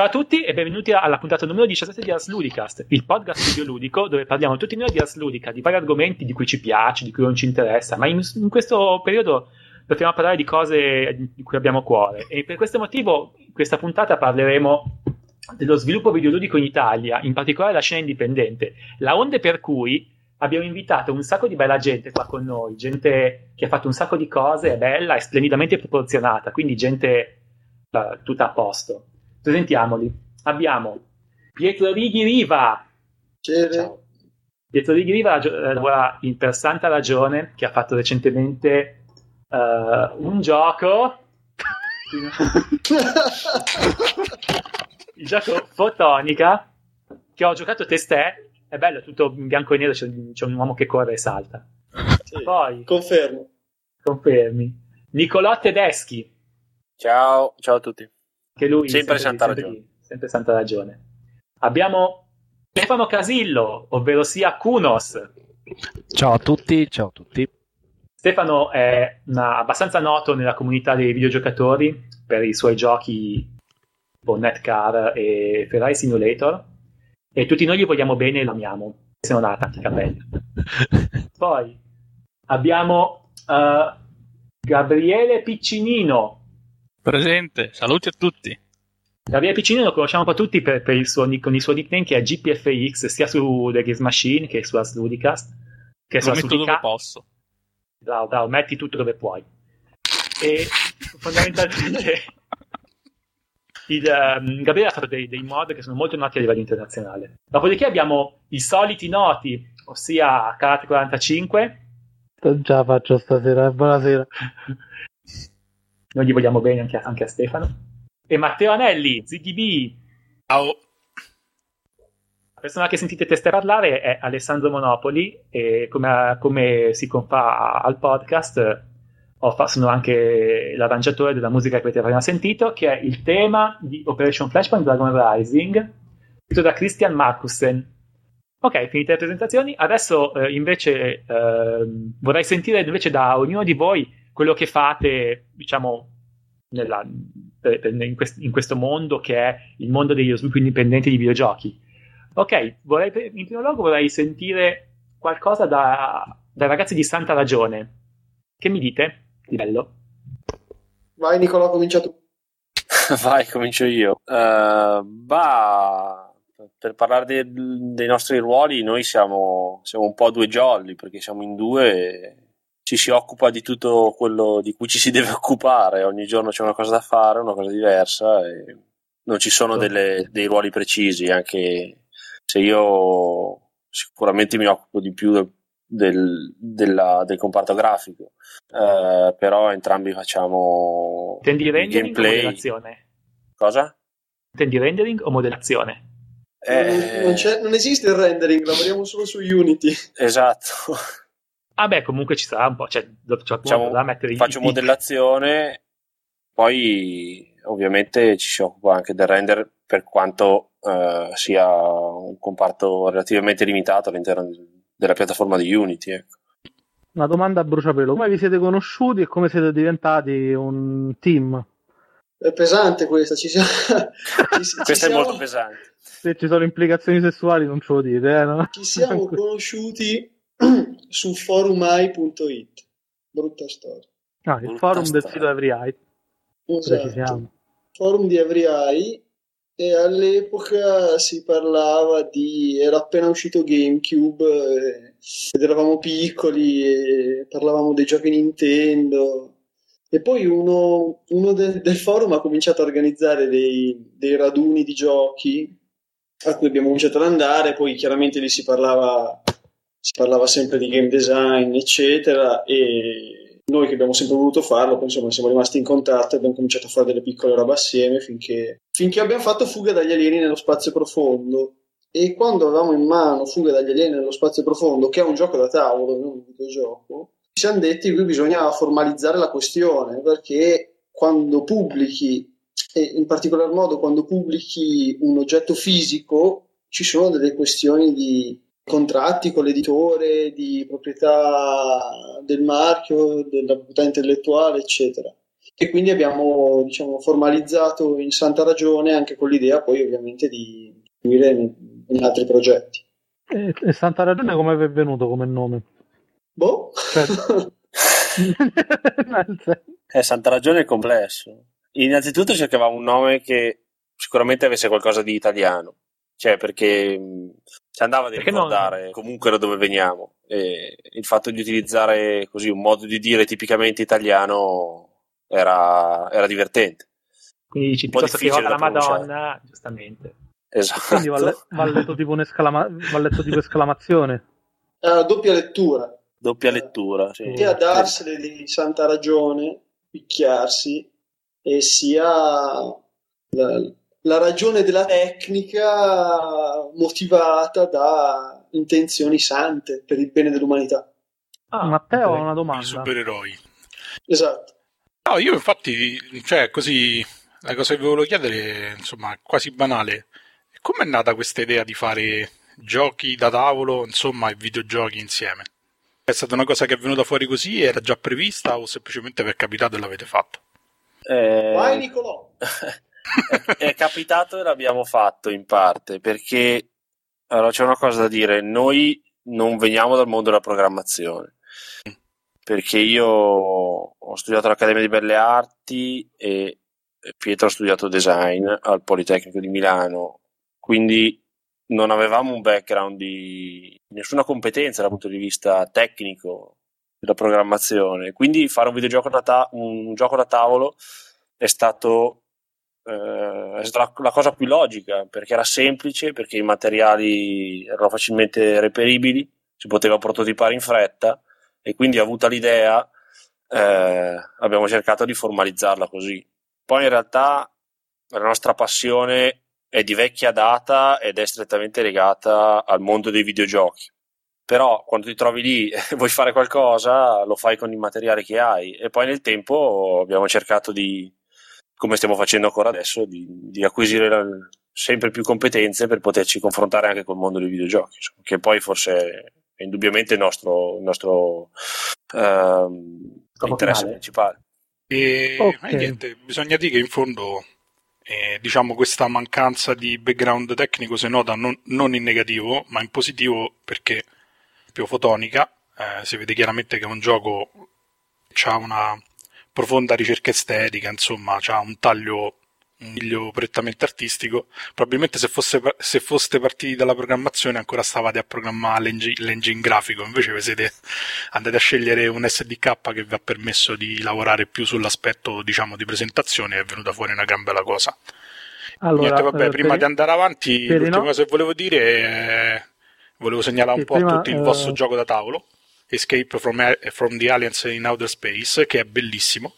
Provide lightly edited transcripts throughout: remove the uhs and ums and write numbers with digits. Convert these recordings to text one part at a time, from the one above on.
Ciao a tutti e benvenuti alla puntata numero 17 di Ars Ludicast, il podcast videoludico dove parliamo tutti noi di Ars Ludica, di vari argomenti di cui ci piace, di cui non ci interessa, ma in questo periodo dobbiamo parlare di cose di cui abbiamo cuore, e per questo motivo in questa puntata parleremo dello sviluppo videoludico in Italia, in particolare la scena indipendente, la onde per cui abbiamo invitato un sacco di bella gente qua con noi, gente che ha fatto un sacco di cose, è bella e splendidamente proporzionata, quindi gente tutta a posto. Presentiamoli. Abbiamo Pietro Righi Riva. Ciao. Pietro Righi Riva lavora per Santa Ragione, che ha fatto recentemente un gioco. Il gioco Fotonica, che ho giocato testè. È bello, tutto in bianco e nero, c'è un uomo che corre e salta. Sì, poi Confermi. Nicolò Tedeschi. Ciao a tutti. Che lui sempre Santa Ragione. Abbiamo Stefano Casillo, ovvero sia Kunos. Ciao a tutti. Stefano è abbastanza noto nella comunità dei videogiocatori per i suoi giochi tipo Netcar e Ferrari Simulator, e tutti noi gli vogliamo bene e lo amiamo, se non ha tanti capelli. Poi abbiamo Gabriele Piccinino. Presente, saluti a tutti. Gabriele Piccinino lo conosciamo un po' tutti con il suo nickname che è GPFX, sia su The Games Machine che su Ars Ludicast. Che lo metto dove posso. Bravo, metti tutto dove puoi. E fondamentalmente Gabriele ha fatto dei mod che sono molto noti a livello internazionale. Dopodiché abbiamo i soliti noti, ossia Karate45. Non ce la faccio stasera, buonasera. Noi gli vogliamo bene anche a Stefano. E Matteo Anelli, ZDB. Ciao. La persona che sentite testare parlare è Alessandro Monopoli, e come si confà al podcast sono anche l'arrangiatore della musica che avete appena sentito, che è il tema di Operation Flashpoint Dragon Rising, scritto da Christian Markussen. Ok, finite le presentazioni. Adesso invece vorrei sentire invece da ognuno di voi quello che fate, diciamo, in questo mondo che è il mondo degli sviluppi indipendenti di videogiochi. Ok, in primo luogo vorrei sentire qualcosa dai ragazzi di Santa Ragione. Che mi dite di bello? Vai Nicolò, comincia tu. Vai, comincio io. Per parlare dei nostri ruoli, noi siamo un po' due jolly, perché siamo in due e ci si occupa di tutto quello di cui ci si deve occupare. Ogni giorno c'è una cosa da fare, una cosa diversa, e non ci sono dei ruoli precisi, anche se io sicuramente mi occupo di più del comparto grafico, però entrambi facciamo gameplay. Cosa? Intendi rendering o modellazione? Non esiste il rendering, lavoriamo solo su Unity. Esatto. Vabbè, comunque ci sarà un po', faccio modellazione, poi ovviamente ci si occupa anche del render, per quanto sia un comparto relativamente limitato all'interno della piattaforma di Unity, ecco. Una domanda a bruciapelo: come vi siete conosciuti e come siete diventati un team? È pesante questa, è molto pesante. Se ci sono implicazioni sessuali non ce lo dite, no? Ci siamo conosciuti su forumai.it. Brutta storia. Il forum del sito Every Eye. Esatto. Forum di Every Eye, e all'epoca si parlava era appena uscito GameCube ed eravamo piccoli e parlavamo dei giochi Nintendo, e poi uno del forum ha cominciato a organizzare dei raduni di giochi a cui abbiamo cominciato ad andare. Poi chiaramente lì si parlava sempre di game design eccetera, e noi che abbiamo sempre voluto farlo, poi insomma siamo rimasti in contatto e abbiamo cominciato a fare delle piccole robe assieme finché abbiamo fatto Fuga dagli Alieni nello Spazio Profondo. E quando avevamo in mano Fuga dagli Alieni nello Spazio Profondo, che è un gioco da tavolo, non un videogioco, ci siamo detti che qui bisognava formalizzare la questione, perché quando pubblichi, e in particolar modo quando pubblichi un oggetto fisico, ci sono delle questioni di contratti con l'editore, di proprietà del marchio, della proprietà intellettuale eccetera, che quindi abbiamo, diciamo, formalizzato in Santa Ragione, anche con l'idea poi ovviamente di seguire in altri progetti. E Santa Ragione come è venuto come nome? Boh! Certo. Santa Ragione è complesso. Innanzitutto cercavamo un nome che sicuramente avesse qualcosa di italiano, cioè perché ci andava di ricordare non... comunque da dove veniamo, e il fatto di utilizzare così un modo di dire tipicamente italiano era divertente. Quindi ci piuttosto che la Madonna, giustamente. Esatto. Quindi va letto tipo esclamazione. Doppia lettura, sì. Sia darsene di Santa Ragione, picchiarsi, e sia la ragione della tecnica motivata da intenzioni sante per il bene dell'umanità. Ah, Matteo, una domanda. I supereroi. Esatto. No, io infatti, cioè così, la cosa che volevo chiedere, insomma, quasi banale. Com'è nata questa idea di fare giochi da tavolo, insomma, e videogiochi insieme? È stata una cosa che è venuta fuori così, era già prevista o semplicemente per capitato e l'avete fatto? Vai Nicolò! È capitato e l'abbiamo fatto in parte, perché allora c'è una cosa da dire, noi non veniamo dal mondo della programmazione, perché io ho studiato all'Accademia di Belle Arti e Pietro ha studiato design al Politecnico di Milano, quindi non avevamo un background di nessuna competenza dal punto di vista tecnico della programmazione, quindi fare un videogioco un gioco da tavolo è stata la cosa più logica, perché era semplice, perché i materiali erano facilmente reperibili, si poteva prototipare in fretta e quindi, avuta l'idea, abbiamo cercato di formalizzarla così. Poi in realtà la nostra passione è di vecchia data ed è strettamente legata al mondo dei videogiochi, però quando ti trovi lì e vuoi fare qualcosa lo fai con il materiale che hai, e poi nel tempo abbiamo cercato di, come stiamo facendo ancora adesso, di acquisire sempre più competenze per poterci confrontare anche col mondo dei videogiochi, che poi forse è indubbiamente il nostro interesse principale. E okay. Niente, bisogna dire che in fondo diciamo questa mancanza di background tecnico si nota non in negativo ma in positivo, perché più Fotonica si vede chiaramente che è un gioco che ha una profonda ricerca estetica, insomma ha un taglio prettamente artistico. Probabilmente se foste partiti dalla programmazione ancora stavate a programmare l'engine grafico, invece vi siete andati a scegliere un SDK che vi ha permesso di lavorare più sull'aspetto, diciamo, di presentazione, e è venuta fuori una gran bella cosa. Allora, niente, vabbè, prima di andare avanti, l'ultima cosa che volevo dire è, volevo segnalare un po' a tutti il vostro gioco da tavolo Escape from the Aliens in Outer Space, che è bellissimo.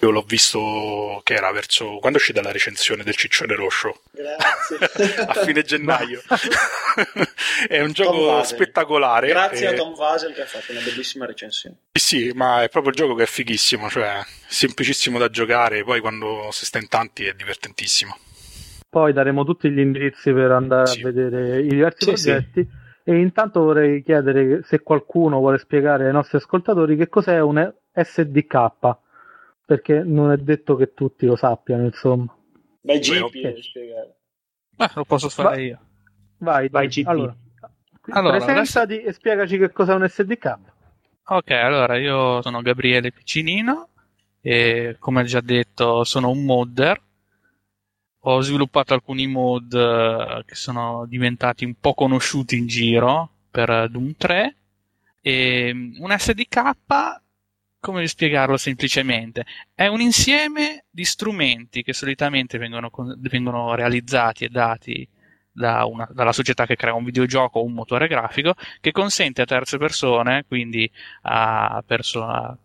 Io l'ho visto che era verso quando è uscita la recensione del Ciccione Rosso. Grazie. A fine gennaio. È un gioco spettacolare. Grazie a Tom Vasel che ha fatto una bellissima recensione. Sì, ma è proprio il gioco che è fighissimo, cioè semplicissimo da giocare, poi quando si sta in tanti è divertentissimo. Poi daremo tutti gli indirizzi per andare a vedere i diversi progetti. Sì. E intanto vorrei chiedere se qualcuno vuole spiegare ai nostri ascoltatori che cos'è un SDK, perché non è detto che tutti lo sappiano, insomma. Vai GP, devi spiegare. Lo posso fare io. Vai GP. Allora presentati adesso... e spiegaci che cos'è un SDK. Ok, allora io sono Gabriele Piccinino e, come già detto, sono un modder. Ho sviluppato alcuni mod che sono diventati un po' conosciuti in giro per Doom 3. E un SDK... come spiegarlo semplicemente? È un insieme di strumenti che solitamente vengono realizzati e dati dalla società che crea un videogioco o un motore grafico, che consente a terze persone, quindi a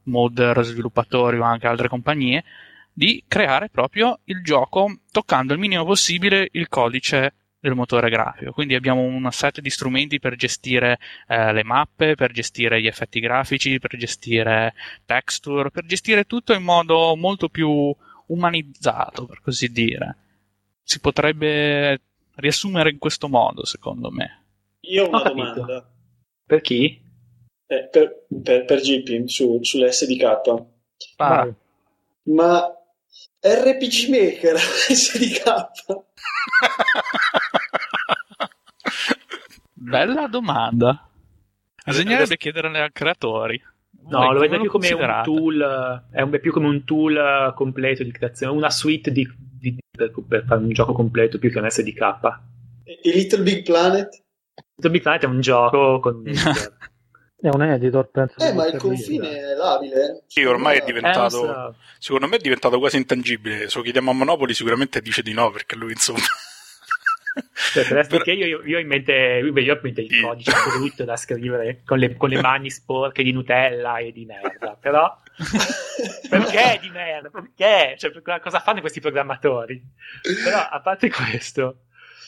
modder, sviluppatori o anche altre compagnie, di creare proprio il gioco toccando il minimo possibile il codice del motore grafico. Quindi abbiamo un set di strumenti per gestire le mappe, per gestire gli effetti grafici, per gestire texture, per gestire tutto in modo molto più umanizzato, per così dire. Si potrebbe riassumere in questo modo, secondo me. Io ho una domanda. Per chi? Per GP, sull'SDK. Ma RPG Maker SDK? Bella domanda. Bisognerebbe chiederle ai creatori. No, lo vedo più come un tool, è più come un tool completo di creazione, una suite per fare un gioco completo più che un SDK. E Little Big Planet? Little Big Planet è un gioco con... è un editor, penso. Ma il confine è labile. Sì, ormai è diventato... secondo me è diventato quasi intangibile. Se lo chiediamo a Monopoli sicuramente dice di no, perché lui, insomma... perché io ho in mente il codice brutto da scrivere con le mani sporche di Nutella e di merda, però perché di merda? Perché? Cioè, cosa fanno questi programmatori? Però a parte questo,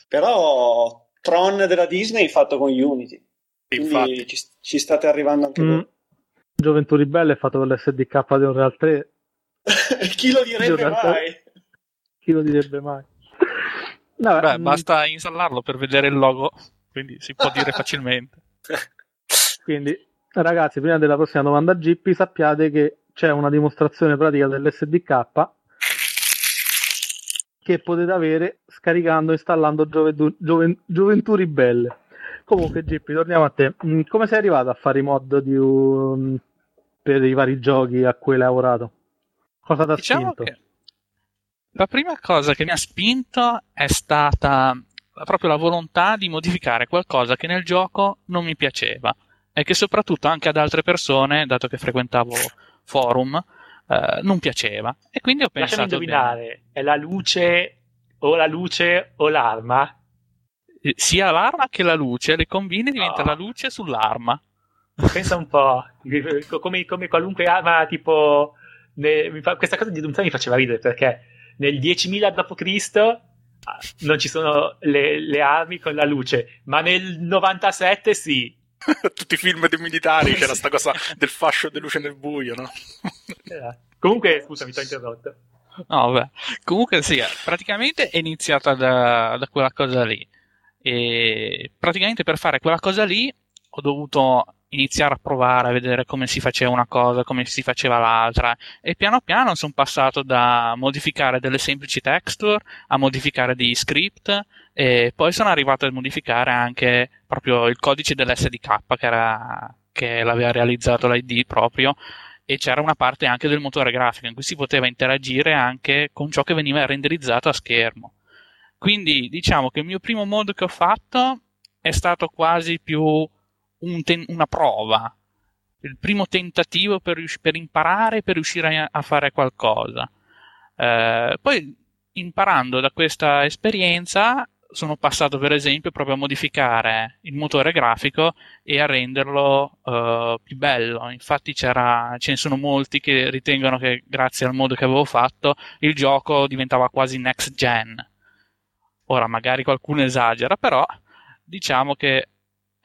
però Tron della Disney è fatto con Unity, quindi ci state arrivando anche voi. Gioventù Ribelle è fatto con l'SDK di Unreal 3. Chi lo direbbe mai? No, beh, basta installarlo per vedere il logo, quindi si può dire facilmente. Quindi ragazzi, prima della prossima domanda Gippi, sappiate che c'è una dimostrazione pratica dell'SDK che potete avere scaricando e installando Gioventù Ribelle. Comunque Gippi, torniamo a te. Come sei arrivato a fare i mod per i vari giochi a cui hai lavorato? Cosa ti ha spinto? La prima cosa che mi ha spinto è stata proprio la volontà di modificare qualcosa che nel gioco non mi piaceva e che soprattutto anche ad altre persone, dato che frequentavo forum, non piaceva. E quindi ho pensato... Lasciami indovinare, è la luce o l'arma? Sia l'arma che la luce, le combini diventa la luce sull'arma. Pensa un po', come qualunque arma, tipo... questa cosa di Doom 3 mi faceva ridere perché... Nel 10.000 d.C. non ci sono le armi con la luce, ma nel 97 sì. Tutti i film dei militari c'era sta cosa del fascio di luce nel buio, no? Comunque, scusa, mi sono interrotto. No, vabbè. Comunque sì, praticamente è iniziata da quella cosa lì. E praticamente per fare quella cosa lì ho dovuto iniziare a provare a vedere come si faceva una cosa, come si faceva l'altra, e piano piano sono passato da modificare delle semplici texture a modificare degli script, e poi sono arrivato a modificare anche proprio il codice dell'SDK che l'aveva realizzato l'ID proprio, e c'era una parte anche del motore grafico in cui si poteva interagire anche con ciò che veniva renderizzato a schermo. Quindi diciamo che il mio primo mod che ho fatto è stato quasi più una prova, il primo tentativo per imparare, per riuscire a fare qualcosa. Poi imparando da questa esperienza sono passato per esempio proprio a modificare il motore grafico e a renderlo più bello. Infatti ce ne sono molti che ritengono che grazie al mod che avevo fatto il gioco diventava quasi next gen. Ora magari qualcuno esagera, però diciamo che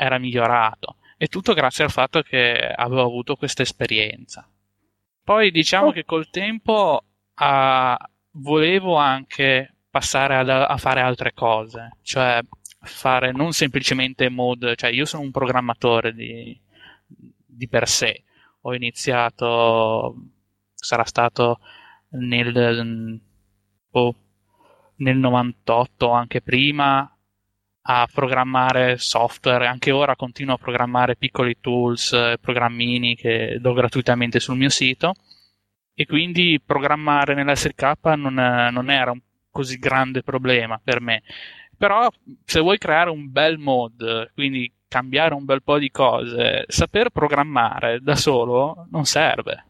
era migliorato, e tutto grazie al fatto che avevo avuto questa esperienza. Poi diciamo che col tempo volevo anche passare a fare altre cose, cioè fare non semplicemente mod, cioè io sono un programmatore di per sé, ho iniziato, sarà stato nel 98 o anche prima, a programmare software. Anche ora continuo a programmare piccoli tools, programmini che do gratuitamente sul mio sito, e quindi programmare nell'SDK non era un così grande problema per me. Però se vuoi creare un bel mod, quindi cambiare un bel po' di cose, saper programmare da solo non serve,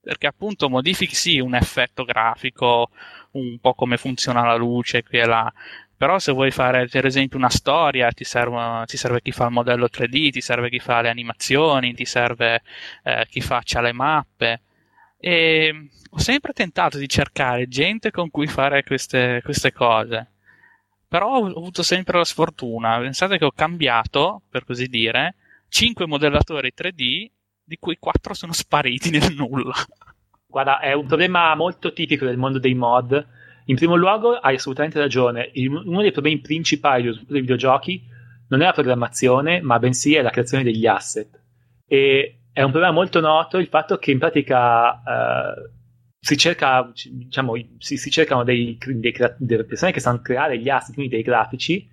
perché appunto modifichi sì un effetto grafico, un po' come funziona la luce qui e là. Però se vuoi fare per esempio una storia ti serve chi fa il modello 3D, ti serve chi fa le animazioni, ti serve chi faccia le mappe. E ho sempre tentato di cercare gente con cui fare queste cose, però ho avuto sempre la sfortuna. Pensate che ho cambiato, per così dire, 5 modellatori 3D, di cui 4 sono spariti nel nulla. Guarda, è un problema molto tipico del mondo dei mod. In primo luogo hai assolutamente ragione, uno dei problemi principali dello sviluppo dei videogiochi non è la programmazione, ma bensì è la creazione degli asset, e è un problema molto noto il fatto che in pratica si cerca, diciamo, si cercano delle persone che sanno creare gli asset, quindi dei grafici,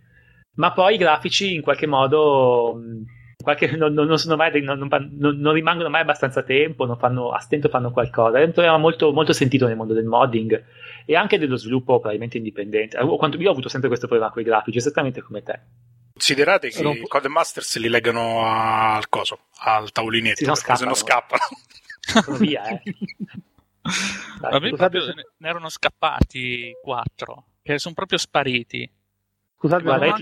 ma poi i grafici in qualche modo non rimangono mai abbastanza tempo, non fanno, a stento fanno qualcosa. È un problema molto, molto sentito nel mondo del modding e anche dello sviluppo probabilmente indipendente. Io ho avuto sempre questo problema con i grafici, esattamente come te. Considerate che i Code Masters se li legano al coso, al tavolinetto, se no scappano. Sono via, Dai, ne erano scappati 4, che sono proprio spariti. Scusate,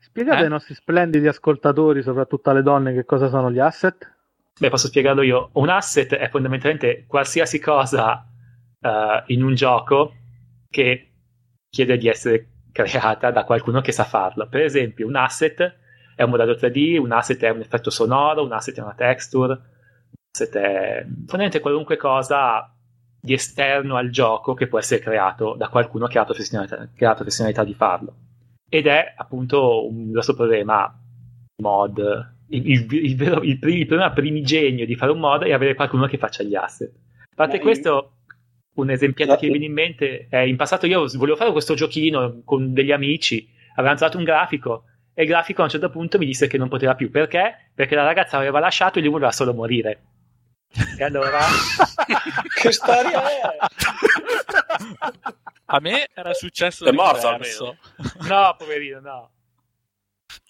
spiegate ai nostri splendidi ascoltatori, soprattutto alle donne, che cosa sono gli asset. Beh, posso spiegarlo io. Un asset è fondamentalmente qualsiasi cosa in un gioco che chiede di essere creata da qualcuno che sa farlo. Per esempio, un asset è un modello 3D, un asset è un effetto sonoro, un asset è una texture, un asset è fondamentalmente qualunque cosa di esterno al gioco che può essere creato da qualcuno che ha la professionalità di farlo. Ed è appunto un grosso problema mod. Il problema primigenio di fare un mod è avere qualcuno che faccia gli asset. A parte questo, un esempietto che mi viene in mente è: in passato io volevo fare questo giochino con degli amici, avevamo trovato un grafico e il grafico a un certo punto mi disse che non poteva più. Perché? Perché la ragazza aveva lasciato e lui voleva solo morire. E allora che storia è? A me era successo. È morto almeno. No, poverino, no.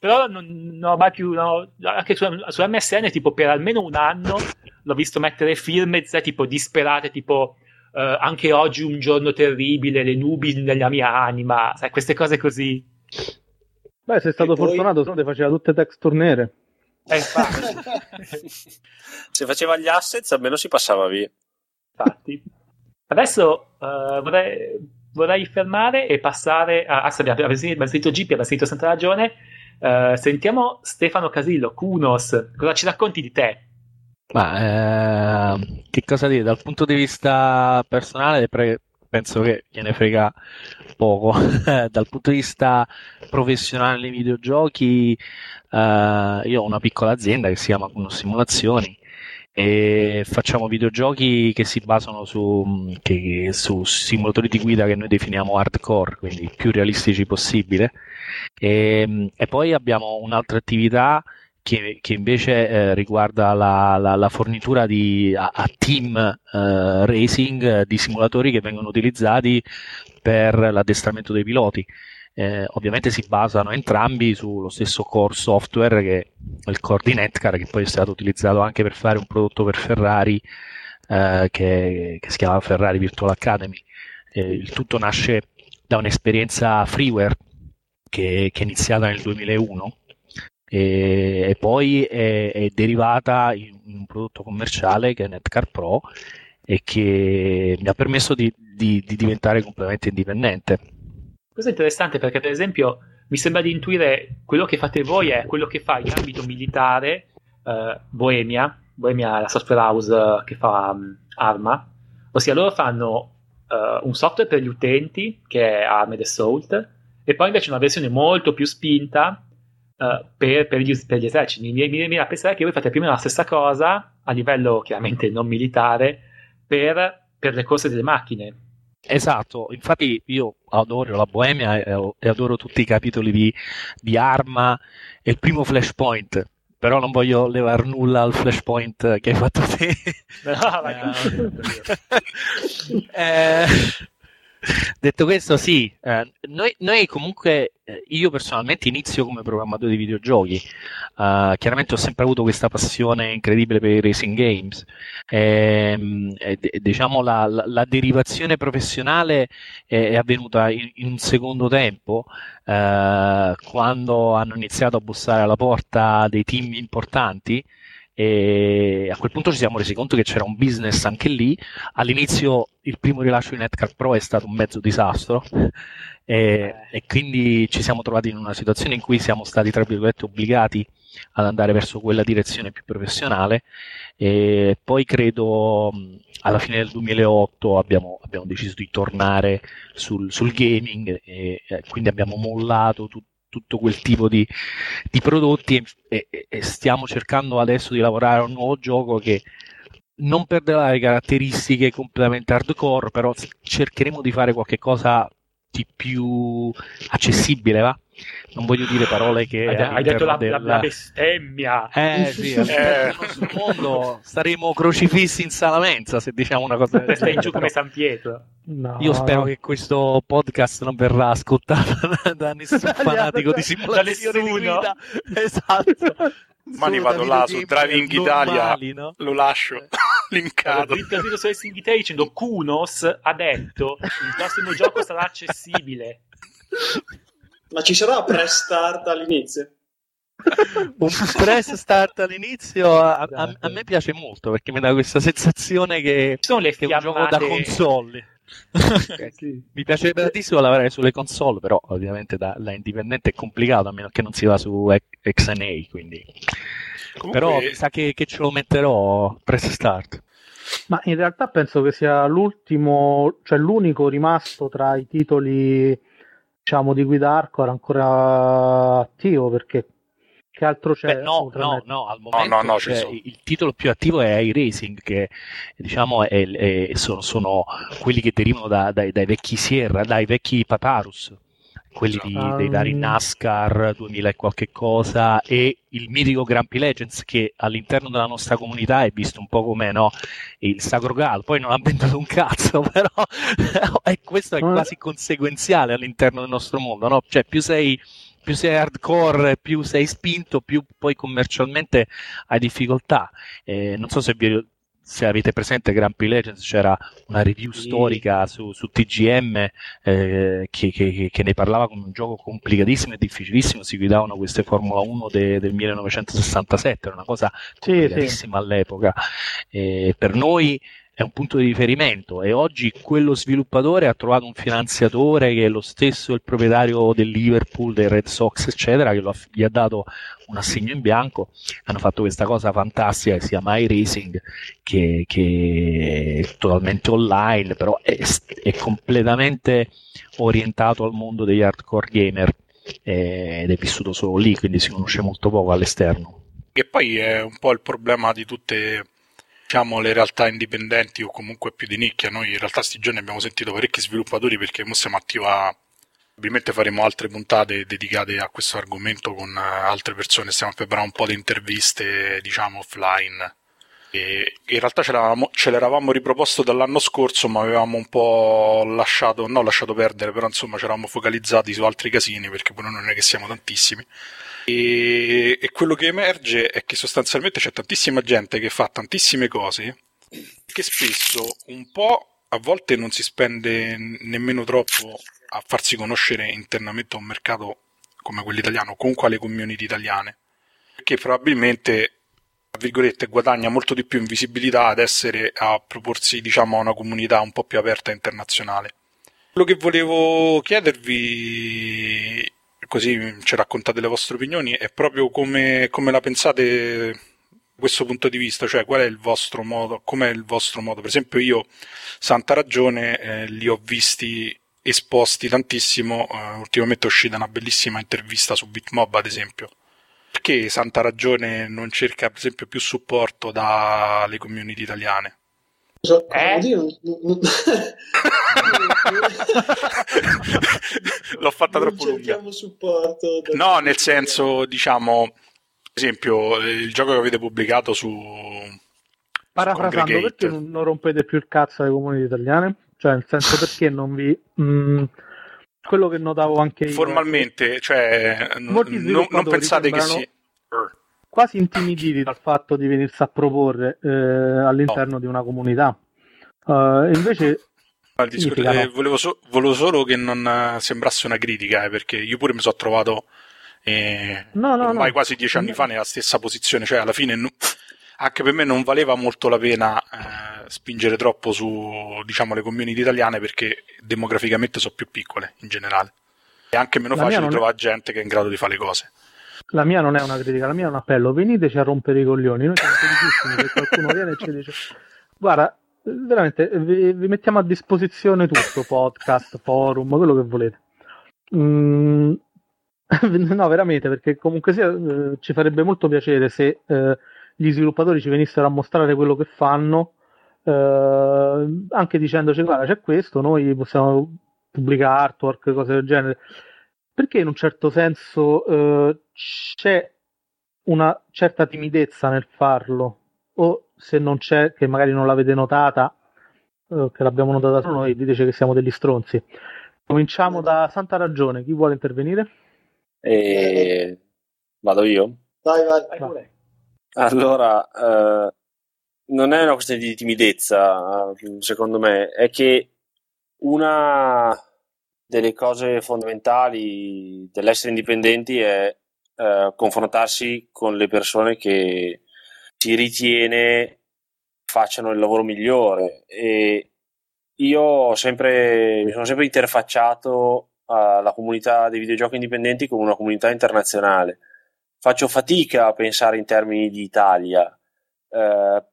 Però non ho mai più. No, anche su MSN, tipo, per almeno un anno l'ho visto mettere firmezze tipo disperate, tipo anche oggi un giorno terribile, le nubi nella mia anima, sai, queste cose così. Beh, sei stato fortunato, se no ti faceva tutte texture nere. Se faceva gli assets almeno si passava via. Infatti. Adesso vorrei fermare e passare a abbiamo sentito GP, abbiamo sentito Santa Ragione. Sentiamo Stefano Casillo, Cunos, cosa ci racconti di te? Ma che cosa dire, dal punto di vista personale penso che gliene frega poco. Dal punto di vista professionale nei videogiochi, io ho una piccola azienda che si chiama Cunos Simulazioni e facciamo videogiochi che si basano su simulatori di guida che noi definiamo hardcore, quindi più realistici possibile, e poi abbiamo un'altra attività che invece riguarda la fornitura a team racing di simulatori che vengono utilizzati per l'addestramento dei piloti. Ovviamente si basano entrambi sullo stesso core software, che è il core di Netcar, che poi è stato utilizzato anche per fare un prodotto per Ferrari che si chiama Ferrari Virtual Academy. Il tutto nasce da un'esperienza freeware che è iniziata nel 2001 e poi è derivata in un prodotto commerciale che è Netcar Pro e che mi ha permesso di diventare completamente indipendente. Questo è interessante perché, per esempio, mi sembra di intuire quello che fate voi è quello che fa in ambito militare Bohemia, la software house che fa Arma, ossia loro fanno un software per gli utenti che è Armed Assault e poi invece una versione molto più spinta per gli eserciti. Mi viene a pensare che voi fate più o meno la stessa cosa a livello chiaramente non militare per le corse delle macchine. Esatto, infatti io adoro la Bohemia e adoro tutti i capitoli di Arma e il primo Flashpoint, però non voglio levar nulla al Flashpoint che hai fatto te. Detto questo, sì, noi comunque, io personalmente inizio come programmatore di videogiochi, chiaramente ho sempre avuto questa passione incredibile per i racing games, diciamo la derivazione professionale è avvenuta in un secondo tempo, quando hanno iniziato a bussare alla porta dei team importanti, e a quel punto ci siamo resi conto che c'era un business anche lì. All'inizio il primo rilascio di Netcar Pro è stato un mezzo disastro e quindi ci siamo trovati in una situazione in cui siamo stati, tra virgolette, obbligati ad andare verso quella direzione più professionale e poi credo alla fine del 2008 abbiamo deciso di tornare sul gaming e quindi abbiamo mollato tutto quel tipo di prodotti e stiamo cercando adesso di lavorare a un nuovo gioco che non perderà le caratteristiche completamente hardcore, però cercheremo di fare qualche cosa di più accessibile, va? Non voglio dire parole che hai detto la bestemmia. Sì, sul mondo saremo crocifissi in sala mensa se diciamo una cosa del genere. Stai giù come San Pietro. No, io spero che questo podcast non verrà ascoltato da nessun fanatico di simulazione di guida. Esatto. Ma ne vado là su Driving Italia, normali, no? Lo lascio linkato. Il casino su Racing Italia dicendo Kunos ha detto il prossimo gioco sarà accessibile. Ma ci sarà un press start all'inizio? Un press start all'inizio a me piace molto, perché mi dà questa sensazione che sono le che è un gioco da console. Okay, sì. Mi piacerebbe tantissimo lavorare sulle console, però ovviamente da indipendente è complicato, a meno che non si va su XNA, quindi comunque... però mi sa che ce lo metterò press start. Ma in realtà penso che sia l'ultimo, cioè l'unico rimasto tra i titoli diciamo di guida hardcore ancora attivo, perché che altro c'è? Beh, no, al momento no, cioè, il titolo più attivo è iRacing, che diciamo sono quelli che derivano dai vecchi Sierra, dai vecchi Paparus, quelli dei vari NASCAR 2000 e qualche cosa, e il mitico Grand Prix Legends, che all'interno della nostra comunità è visto un po' come il sacro gallo. Poi non ha inventato un cazzo, però questo è quasi conseguenziale all'interno del nostro mondo, no? Cioè più sei hardcore, più sei spinto, più poi commercialmente hai difficoltà. Non so se avete presente Grand Prix Legends, c'era una review storica su TGM che ne parlava come un gioco complicatissimo e difficilissimo. Si guidavano queste Formula 1 del 1967, era una cosa complicatissima all'epoca. Per noi è un punto di riferimento, e oggi quello sviluppatore ha trovato un finanziatore che è lo stesso il proprietario del Liverpool, dei Red Sox eccetera, che gli ha dato un assegno in bianco. Hanno fatto questa cosa fantastica che si chiama iRacing, che è totalmente online, però è completamente orientato al mondo degli hardcore gamer, ed è vissuto solo lì, quindi si conosce molto poco all'esterno. Che poi è un po' il problema di tutte le realtà indipendenti o comunque più di nicchia. Noi in realtà sti giorni abbiamo sentito parecchi sviluppatori, perché mo siamo attivi, probabilmente faremo altre puntate dedicate a questo argomento con altre persone, stiamo a preparare un po' di interviste offline, e in realtà ce l'eravamo riproposto dall'anno scorso, ma avevamo un po' lasciato perdere, però insomma ci eravamo focalizzati su altri casini, perché poi non è che siamo tantissimi. E quello che emerge è che sostanzialmente c'è tantissima gente che fa tantissime cose, che spesso un po' a volte non si spende nemmeno troppo a farsi conoscere internamente a un mercato come quello italiano, comunque alle community italiane, perché probabilmente tra virgolette guadagna molto di più in visibilità ad essere a proporsi a una comunità un po' più aperta e internazionale. Quello che volevo chiedervi, così ci raccontate le vostre opinioni, è proprio come la pensate da questo punto di vista, cioè qual è il vostro modo, com'è il vostro modo. Per esempio io Santa Ragione li ho visti esposti tantissimo, ultimamente è uscita una bellissima intervista su Bitmob ad esempio. Perché Santa Ragione non cerca per esempio più supporto dalle community italiane? L'ho fatta troppo lunga. No, nel senso, per esempio, il gioco che avete pubblicato su Parafrasando, perché non rompete più il cazzo alle comunità italiane? Cioè, nel senso, perché non vi... quello che notavo anche io... Formalmente, cioè, non pensate che si... quasi intimiditi dal fatto di venirsi a proporre all'interno di una comunità. Invece volevo solo che non sembrasse una critica, perché io pure mi sono trovato ormai quasi 10 anni fa nella stessa posizione, cioè alla fine anche per me non valeva molto la pena spingere troppo su le community italiane, perché demograficamente sono più piccole in generale, e anche meno facile trovare gente che è in grado di fare le cose. La mia non è una critica, la mia è un appello: veniteci a rompere i coglioni. Noi siamo felicissimi che qualcuno viene e ci dice guarda, veramente vi mettiamo a disposizione tutto, podcast, forum, quello che volete. No, veramente, perché comunque ci farebbe molto piacere se gli sviluppatori ci venissero a mostrare quello che fanno, anche dicendoci guarda c'è questo, noi possiamo pubblicare artwork, cose del genere, perché in un certo senso c'è una certa timidezza nel farlo, o se non c'è, che magari non l'avete notata, che l'abbiamo notata solo noi, diteci che siamo degli stronzi. Cominciamo da Santa Ragione, chi vuole intervenire? Vado io? Vai pure. Allora, non è una questione di timidezza, secondo me, è che una delle cose fondamentali dell'essere indipendenti è confrontarsi con le persone che si ritiene facciano il lavoro migliore, e io sempre, mi sono sempre interfacciato alla comunità dei videogiochi indipendenti come una comunità internazionale. Faccio fatica a pensare in termini di Italia,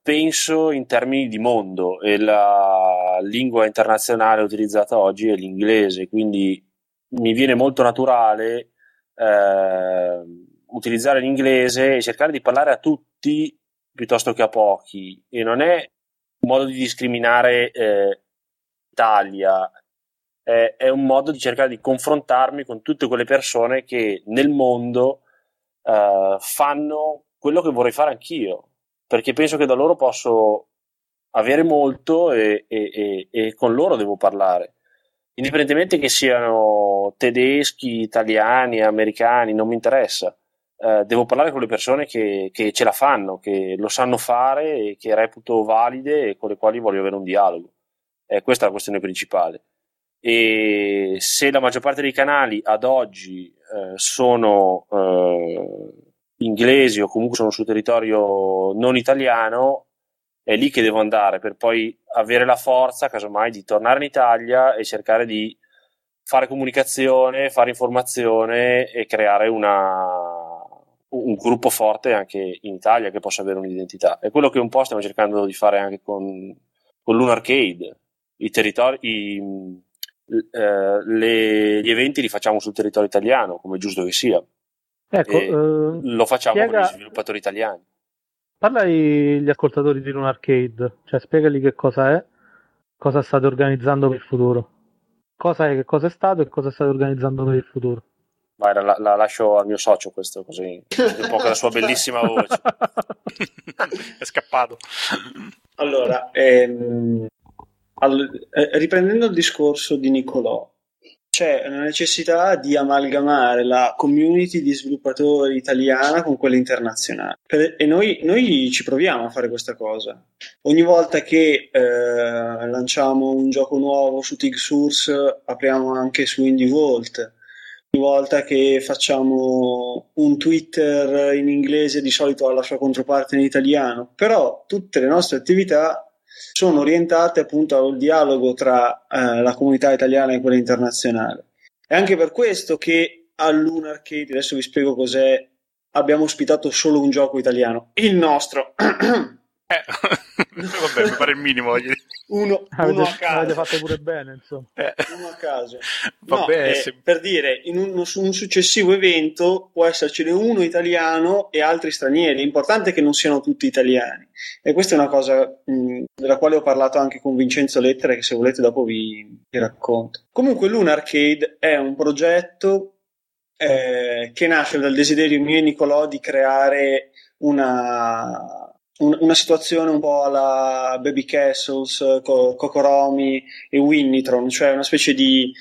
penso in termini di mondo, e la lingua internazionale utilizzata oggi è l'inglese, quindi mi viene molto naturale utilizzare l'inglese e cercare di parlare a tutti piuttosto che a pochi, e non è un modo di discriminare Italia, è un modo di cercare di confrontarmi con tutte quelle persone che nel mondo fanno quello che vorrei fare anch'io, perché penso che da loro posso avere molto e con loro devo parlare, indipendentemente che siano tedeschi, italiani, americani, non mi interessa. Devo parlare con le persone che ce la fanno, che lo sanno fare e che reputo valide e con le quali voglio avere un dialogo. Questa è la questione principale. E se la maggior parte dei canali ad oggi sono inglesi o comunque sono sul territorio non italiano, è lì che devo andare per poi avere la forza, casomai, di tornare in Italia e cercare di fare comunicazione, fare informazione e creare un gruppo forte anche in Italia che possa avere un'identità. È quello che un po' stiamo cercando di fare anche con Lunarcade. I territori, gli eventi li facciamo sul territorio italiano, come è giusto che sia. Ecco, lo facciamo con gli sviluppatori italiani. Parla agli ascoltatori di Lunarcade, cioè spiegagli che cosa è, cosa state organizzando per il futuro. Cosa è, che cosa è stato e cosa state organizzando per il futuro. Vai, la lascio al mio socio questo, così un po' con la sua bellissima voce. È scappato. Allora, riprendendo il discorso di Nicolò, c'è una necessità di amalgamare la community di sviluppatori italiana con quella internazionale, e noi ci proviamo a fare questa cosa. Ogni volta che lanciamo un gioco nuovo su TIG Source, apriamo anche su Indievault. Ogni volta che facciamo un Twitter in inglese, di solito ha la sua controparte in italiano, però tutte le nostre attività sono orientate appunto al dialogo tra la comunità italiana e quella internazionale. È anche per questo che a Lunarcade, adesso vi spiego cos'è, abbiamo ospitato solo un gioco italiano, il nostro. Vabbè, mi pare il minimo. Uno a caso. Avete fatto pure bene, insomma. Uno a caso. Vabbè, no, per dire, su un successivo evento può essercene uno italiano e altri stranieri. L'importante è che non siano tutti italiani. E questa è una cosa della quale ho parlato anche con Vincenzo Lettera, che se volete dopo vi racconto. Comunque Lunarcade è un progetto che nasce dal desiderio mio e Nicolò di creare una situazione un po' alla Baby Castles, Cocoromi e Winnitron, cioè una specie di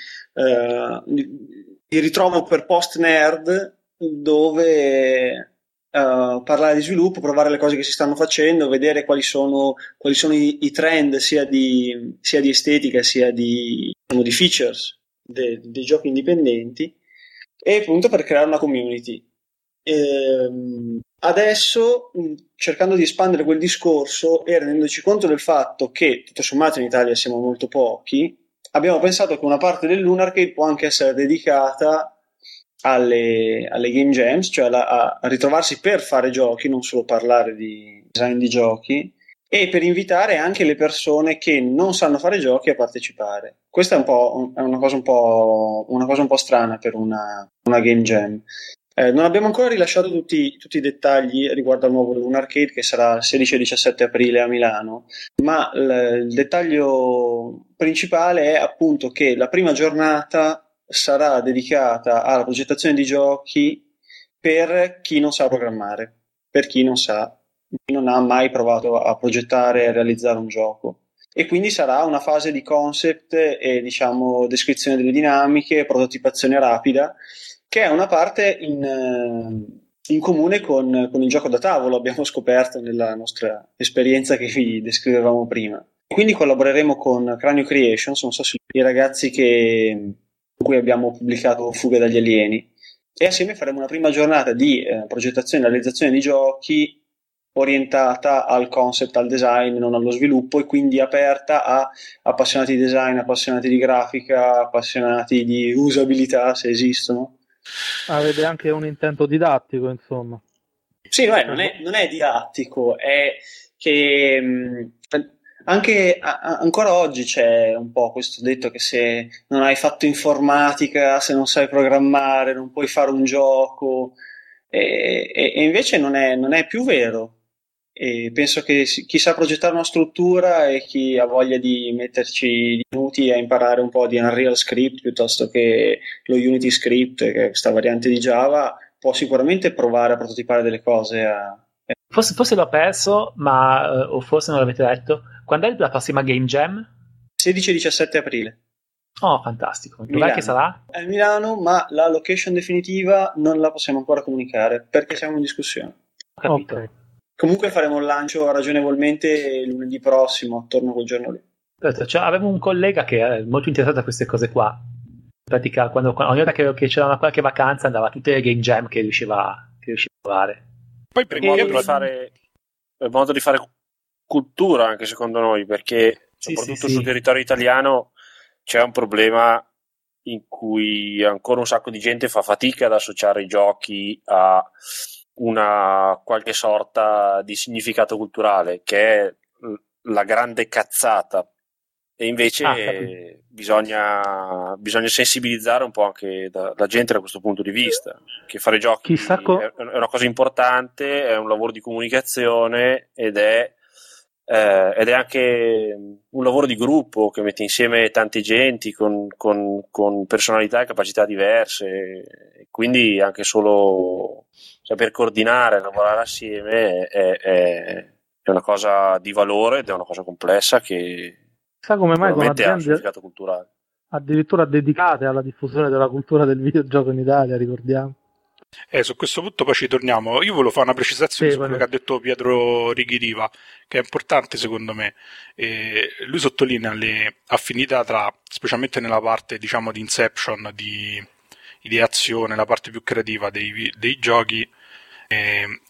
ritrovo per post-nerd dove parlare di sviluppo, provare le cose che si stanno facendo, vedere quali sono i trend sia di estetica sia di features dei giochi indipendenti, e appunto per creare una community. Adesso, cercando di espandere quel discorso e rendendoci conto del fatto che tutto sommato in Italia siamo molto pochi, abbiamo pensato che una parte del Lunarcade può anche essere dedicata alle game jams, cioè a ritrovarsi per fare giochi, non solo parlare di design di giochi, e per invitare anche le persone che non sanno fare giochi a partecipare. Questa è una cosa un po' strana per una game jam. Non abbiamo ancora rilasciato tutti i dettagli riguardo al nuovo Lunarcade, che sarà il 16 e 17 aprile a Milano, ma il dettaglio principale è appunto che la prima giornata sarà dedicata alla progettazione di giochi per chi non sa programmare, per chi non ha mai provato a progettare e a realizzare un gioco. E quindi sarà una fase di concept e, diciamo, descrizione delle dinamiche, prototipazione rapida, che è una parte in comune con il gioco da tavolo, abbiamo scoperto nella nostra esperienza che vi descrivevamo prima. Quindi collaboreremo con Cranio Creations, non so se i ragazzi con cui abbiamo pubblicato Fuga dagli Alieni, e assieme faremo una prima giornata di progettazione e realizzazione di giochi orientata al concept, al design, non allo sviluppo, e quindi aperta a appassionati di design, appassionati di grafica, appassionati di usabilità, se esistono. Avete anche un intento didattico, insomma. Sì, non è didattico, è che anche ancora oggi c'è un po' questo detto che se non hai fatto informatica, se non sai programmare, non puoi fare un gioco. E invece non è più vero, e penso che chi sa progettare una struttura e chi ha voglia di metterci minuti a imparare un po' di Unreal Script piuttosto che lo Unity Script, che è questa variante di Java, può sicuramente provare a prototipare delle cose Forse l'ho perso, ma o forse non l'avete detto, quando è la prossima Game Jam? 16 e 17 aprile. Oh, fantastico. Dov'è che sarà? È Milano, ma la location definitiva non la possiamo ancora comunicare perché siamo in discussione. Capito. Okay. Comunque faremo un lancio ragionevolmente lunedì prossimo, attorno a quel giorno lì. Cioè, avevo un collega che è molto interessato a queste cose qua. In pratica, ogni volta che c'era una qualche vacanza andava a tutte le game jam che riusciva a fare. Poi per modo di fare cultura anche secondo noi, perché soprattutto sul territorio italiano c'è un problema in cui ancora un sacco di gente fa fatica ad associare i giochi a una qualche sorta di significato culturale, che è la grande cazzata, e invece bisogna sensibilizzare un po' anche la gente da questo punto di vista, che fare giochi è una cosa importante, è un lavoro di comunicazione ed è anche un lavoro di gruppo che mette insieme tante genti con personalità e capacità diverse, quindi anche solo saper coordinare, lavorare assieme è una cosa di valore ed è una cosa complessa che sa come mai con aziende ha un significato culturale. Addirittura dedicate alla diffusione della cultura del videogioco in Italia, ricordiamo. Su questo punto poi ci torniamo. Io volevo fare una precisazione su quello che ha detto Pietro Righi Riva, che è importante secondo me. Lui sottolinea le affinità tra, specialmente nella parte diciamo di inception, di ideazione, la parte più creativa dei giochi,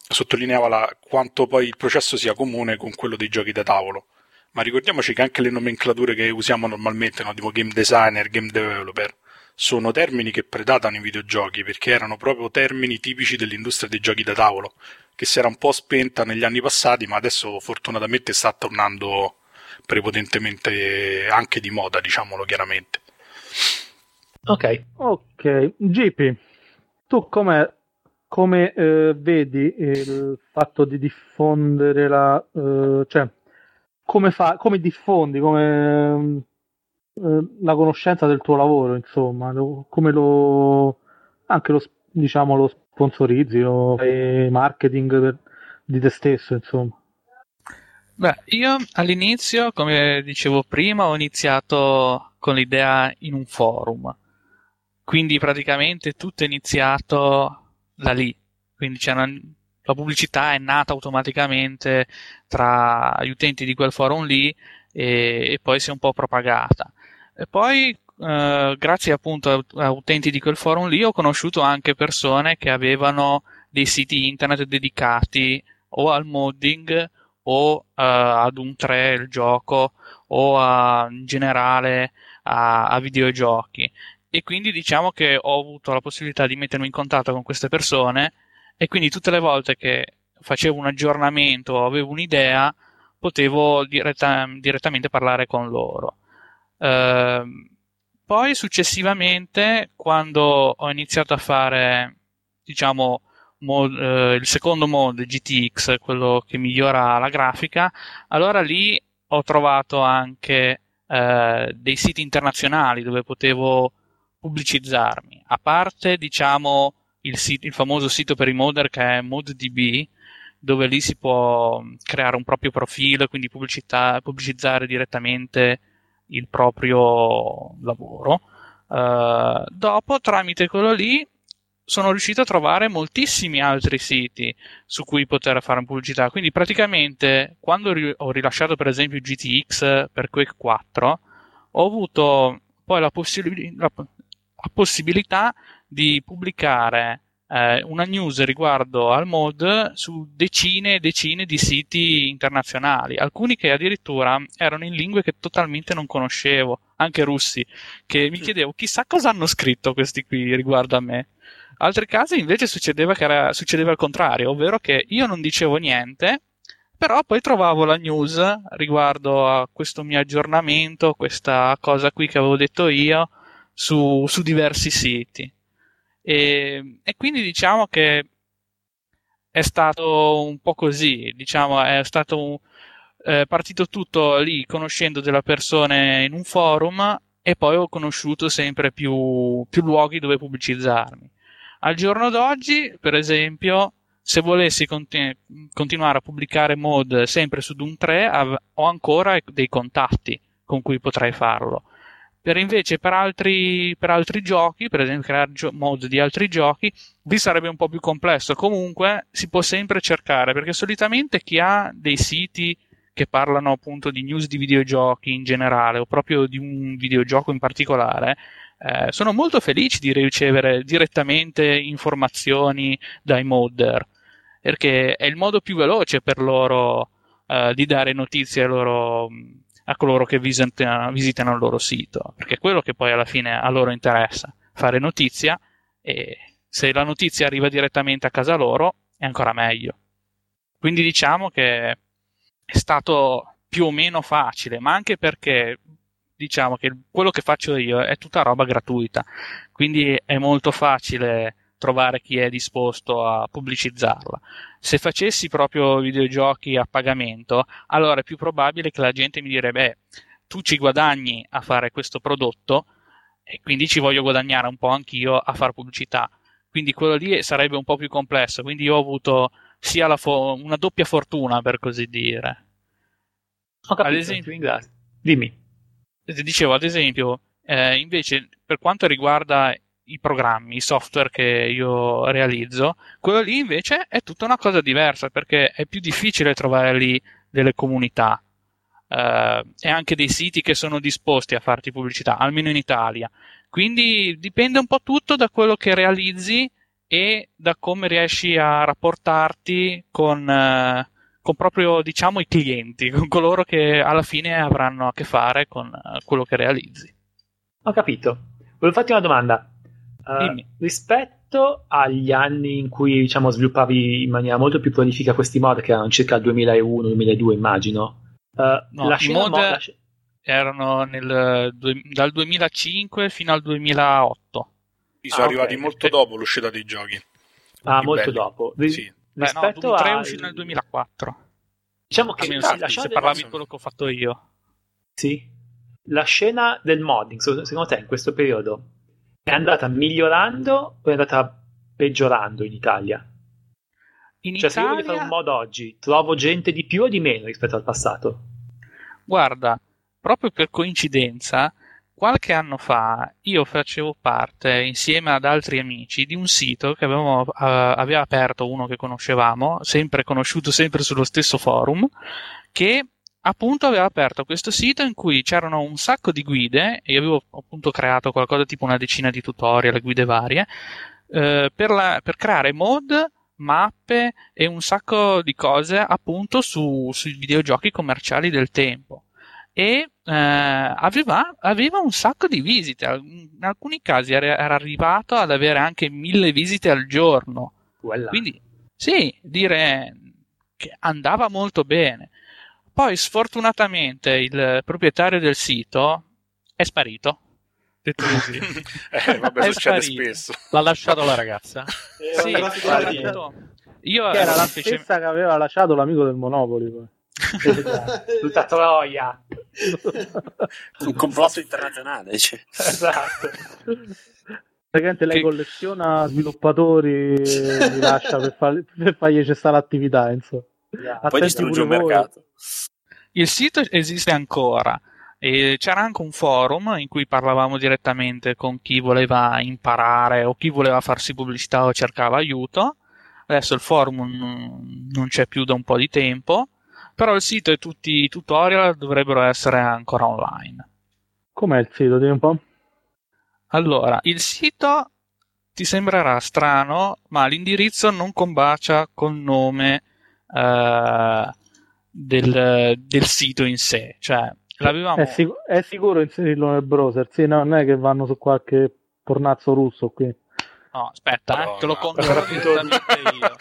sottolineava quanto poi il processo sia comune con quello dei giochi da tavolo. Ma ricordiamoci che anche le nomenclature che usiamo normalmente, no? Tipo game designer, game developer, sono termini che predatano i videogiochi, perché erano proprio termini tipici dell'industria dei giochi da tavolo, che si era un po' spenta negli anni passati, ma adesso fortunatamente sta tornando prepotentemente anche di moda, diciamolo chiaramente. Ok. GP, tu come vedi il fatto di diffondere come diffondi, come la conoscenza del tuo lavoro, insomma, come lo sponsorizzi, lo fai marketing di te stesso, insomma? Beh, io all'inizio, come dicevo prima, ho iniziato con l'idea in un forum, quindi praticamente tutto è iniziato da lì, quindi la pubblicità è nata automaticamente tra gli utenti di quel forum lì e poi si è un po' propagata. E poi grazie appunto a utenti di quel forum lì ho conosciuto anche persone che avevano dei siti internet dedicati o al modding o ad un 3 il gioco o in generale a videogiochi, e quindi diciamo che ho avuto la possibilità di mettermi in contatto con queste persone, e quindi tutte le volte che facevo un aggiornamento o avevo un'idea potevo direttamente parlare con loro. Poi successivamente, quando ho iniziato a fare diciamo il secondo mod GTX, quello che migliora la grafica, allora lì ho trovato anche dei siti internazionali dove potevo pubblicizzarmi, a parte diciamo il famoso sito per i modder che è ModDB, dove lì si può creare un proprio profilo e quindi pubblicizzare direttamente il proprio lavoro. Dopo, tramite quello lì, sono riuscito a trovare moltissimi altri siti su cui poter fare pubblicità. Quindi praticamente quando ho rilasciato per esempio GTX per Quake 4, ho avuto poi la possibilità di pubblicare una news riguardo al mod su decine e decine di siti internazionali, alcuni che addirittura erano in lingue che totalmente non conoscevo, anche russi, che mi chiedevo chissà cosa hanno scritto questi qui riguardo a me. Altri casi invece succedeva il contrario, ovvero che io non dicevo niente, però poi trovavo la news riguardo a questo mio aggiornamento, questa cosa qui che avevo detto io, su diversi siti. E quindi diciamo che è stato un po' così, diciamo è stato partito tutto lì, conoscendo delle persone in un forum, e poi ho conosciuto sempre più luoghi dove pubblicizzarmi. Al giorno d'oggi, per esempio, se volessi continuare a pubblicare mod sempre su Doom 3, ho ancora dei contatti con cui potrei farlo. Per invece per altri giochi, per esempio creare mod di altri giochi, vi sarebbe un po' più complesso. Comunque si può sempre cercare, perché solitamente chi ha dei siti che parlano appunto di news di videogiochi in generale o proprio di un videogioco in particolare, sono molto felici di ricevere direttamente informazioni dai modder, perché è il modo più veloce per loro di dare notizie a coloro che visitano il loro sito, perché è quello che poi alla fine a loro interessa, fare notizia, e se la notizia arriva direttamente a casa loro è ancora meglio. Quindi diciamo che è stato più o meno facile, ma anche perché diciamo che quello che faccio io è tutta roba gratuita, quindi è molto facile trovare chi è disposto a pubblicizzarla. Se facessi proprio videogiochi a pagamento, allora è più probabile che la gente mi direbbe tu ci guadagni a fare questo prodotto e quindi ci voglio guadagnare un po' anch'io a fare pubblicità. Quindi quello lì sarebbe un po' più complesso, quindi io ho avuto sia una doppia fortuna, per così dire. Ho capito, ad esempio, dimmi. Dicevo, ad esempio, invece per quanto riguarda i programmi, i software che io realizzo, quello lì invece è tutta una cosa diversa, perché è più difficile trovare lì delle comunità e anche dei siti che sono disposti a farti pubblicità, almeno in Italia. Quindi dipende un po' tutto da quello che realizzi e da come riesci a rapportarti con proprio, diciamo, i clienti, con coloro che alla fine avranno a che fare con quello che realizzi. Ho capito. Volevo farti una domanda. Rispetto agli anni in cui, diciamo, sviluppavi in maniera molto più prolifica questi mod, che erano circa il 2001-2002 immagino, no, i mod erano dal 2005 fino al 2008. Sono arrivati molto dopo l'uscita dei giochi. Molto belli. Dopo sì. Rispetto Doom 3 uscì nel 2004, diciamo che se parlavi di quello che ho fatto io. Sì, la scena del modding secondo te in questo periodo è andata migliorando o è andata peggiorando in Italia? Se io voglio fare un mod oggi, trovo gente di più o di meno rispetto al passato? Guarda, proprio per coincidenza, qualche anno fa io facevo parte, insieme ad altri amici, di un sito che aveva aperto uno che conoscevamo, sempre conosciuto, sempre sullo stesso forum, che appunto aveva aperto questo sito in cui c'erano un sacco di guide, e io avevo appunto creato qualcosa tipo una decina di tutorial, guide varie, per creare mod, mappe e un sacco di cose appunto sui videogiochi commerciali del tempo. E aveva un sacco di visite, in alcuni casi era arrivato ad avere anche 1000 visite al giorno. Voilà. Quindi sì, dire che andava molto bene. Poi sfortunatamente il proprietario del sito è sparito, detto così. Vabbè, è succede sparito. Spesso. L'ha lasciato la ragazza? Sì, io era la stessa che aveva lasciato l'amico del Monopoli, poi. Tutta troia. Un complotto internazionale, cioè. Esatto. Praticamente lei colleziona sviluppatori e li lascia per fargli cessare l'attività, insomma. Yeah. Poi distrugge un mercato. Il sito esiste ancora e c'era anche un forum in cui parlavamo direttamente con chi voleva imparare o chi voleva farsi pubblicità o cercava aiuto. Adesso il forum non c'è più da un po' di tempo, però il sito e tutti i tutorial dovrebbero essere ancora online. Com'è il sito? Dimmi un po'. Allora, il sito ti sembrerà strano, ma l'indirizzo non combacia col nome del sito in sé. Cioè, l'avevamo... è sicuro inserirlo nel browser? Sì, no, non è che vanno su qualche pornazzo russo qui. No, aspetta, te lo controllo direttamente io.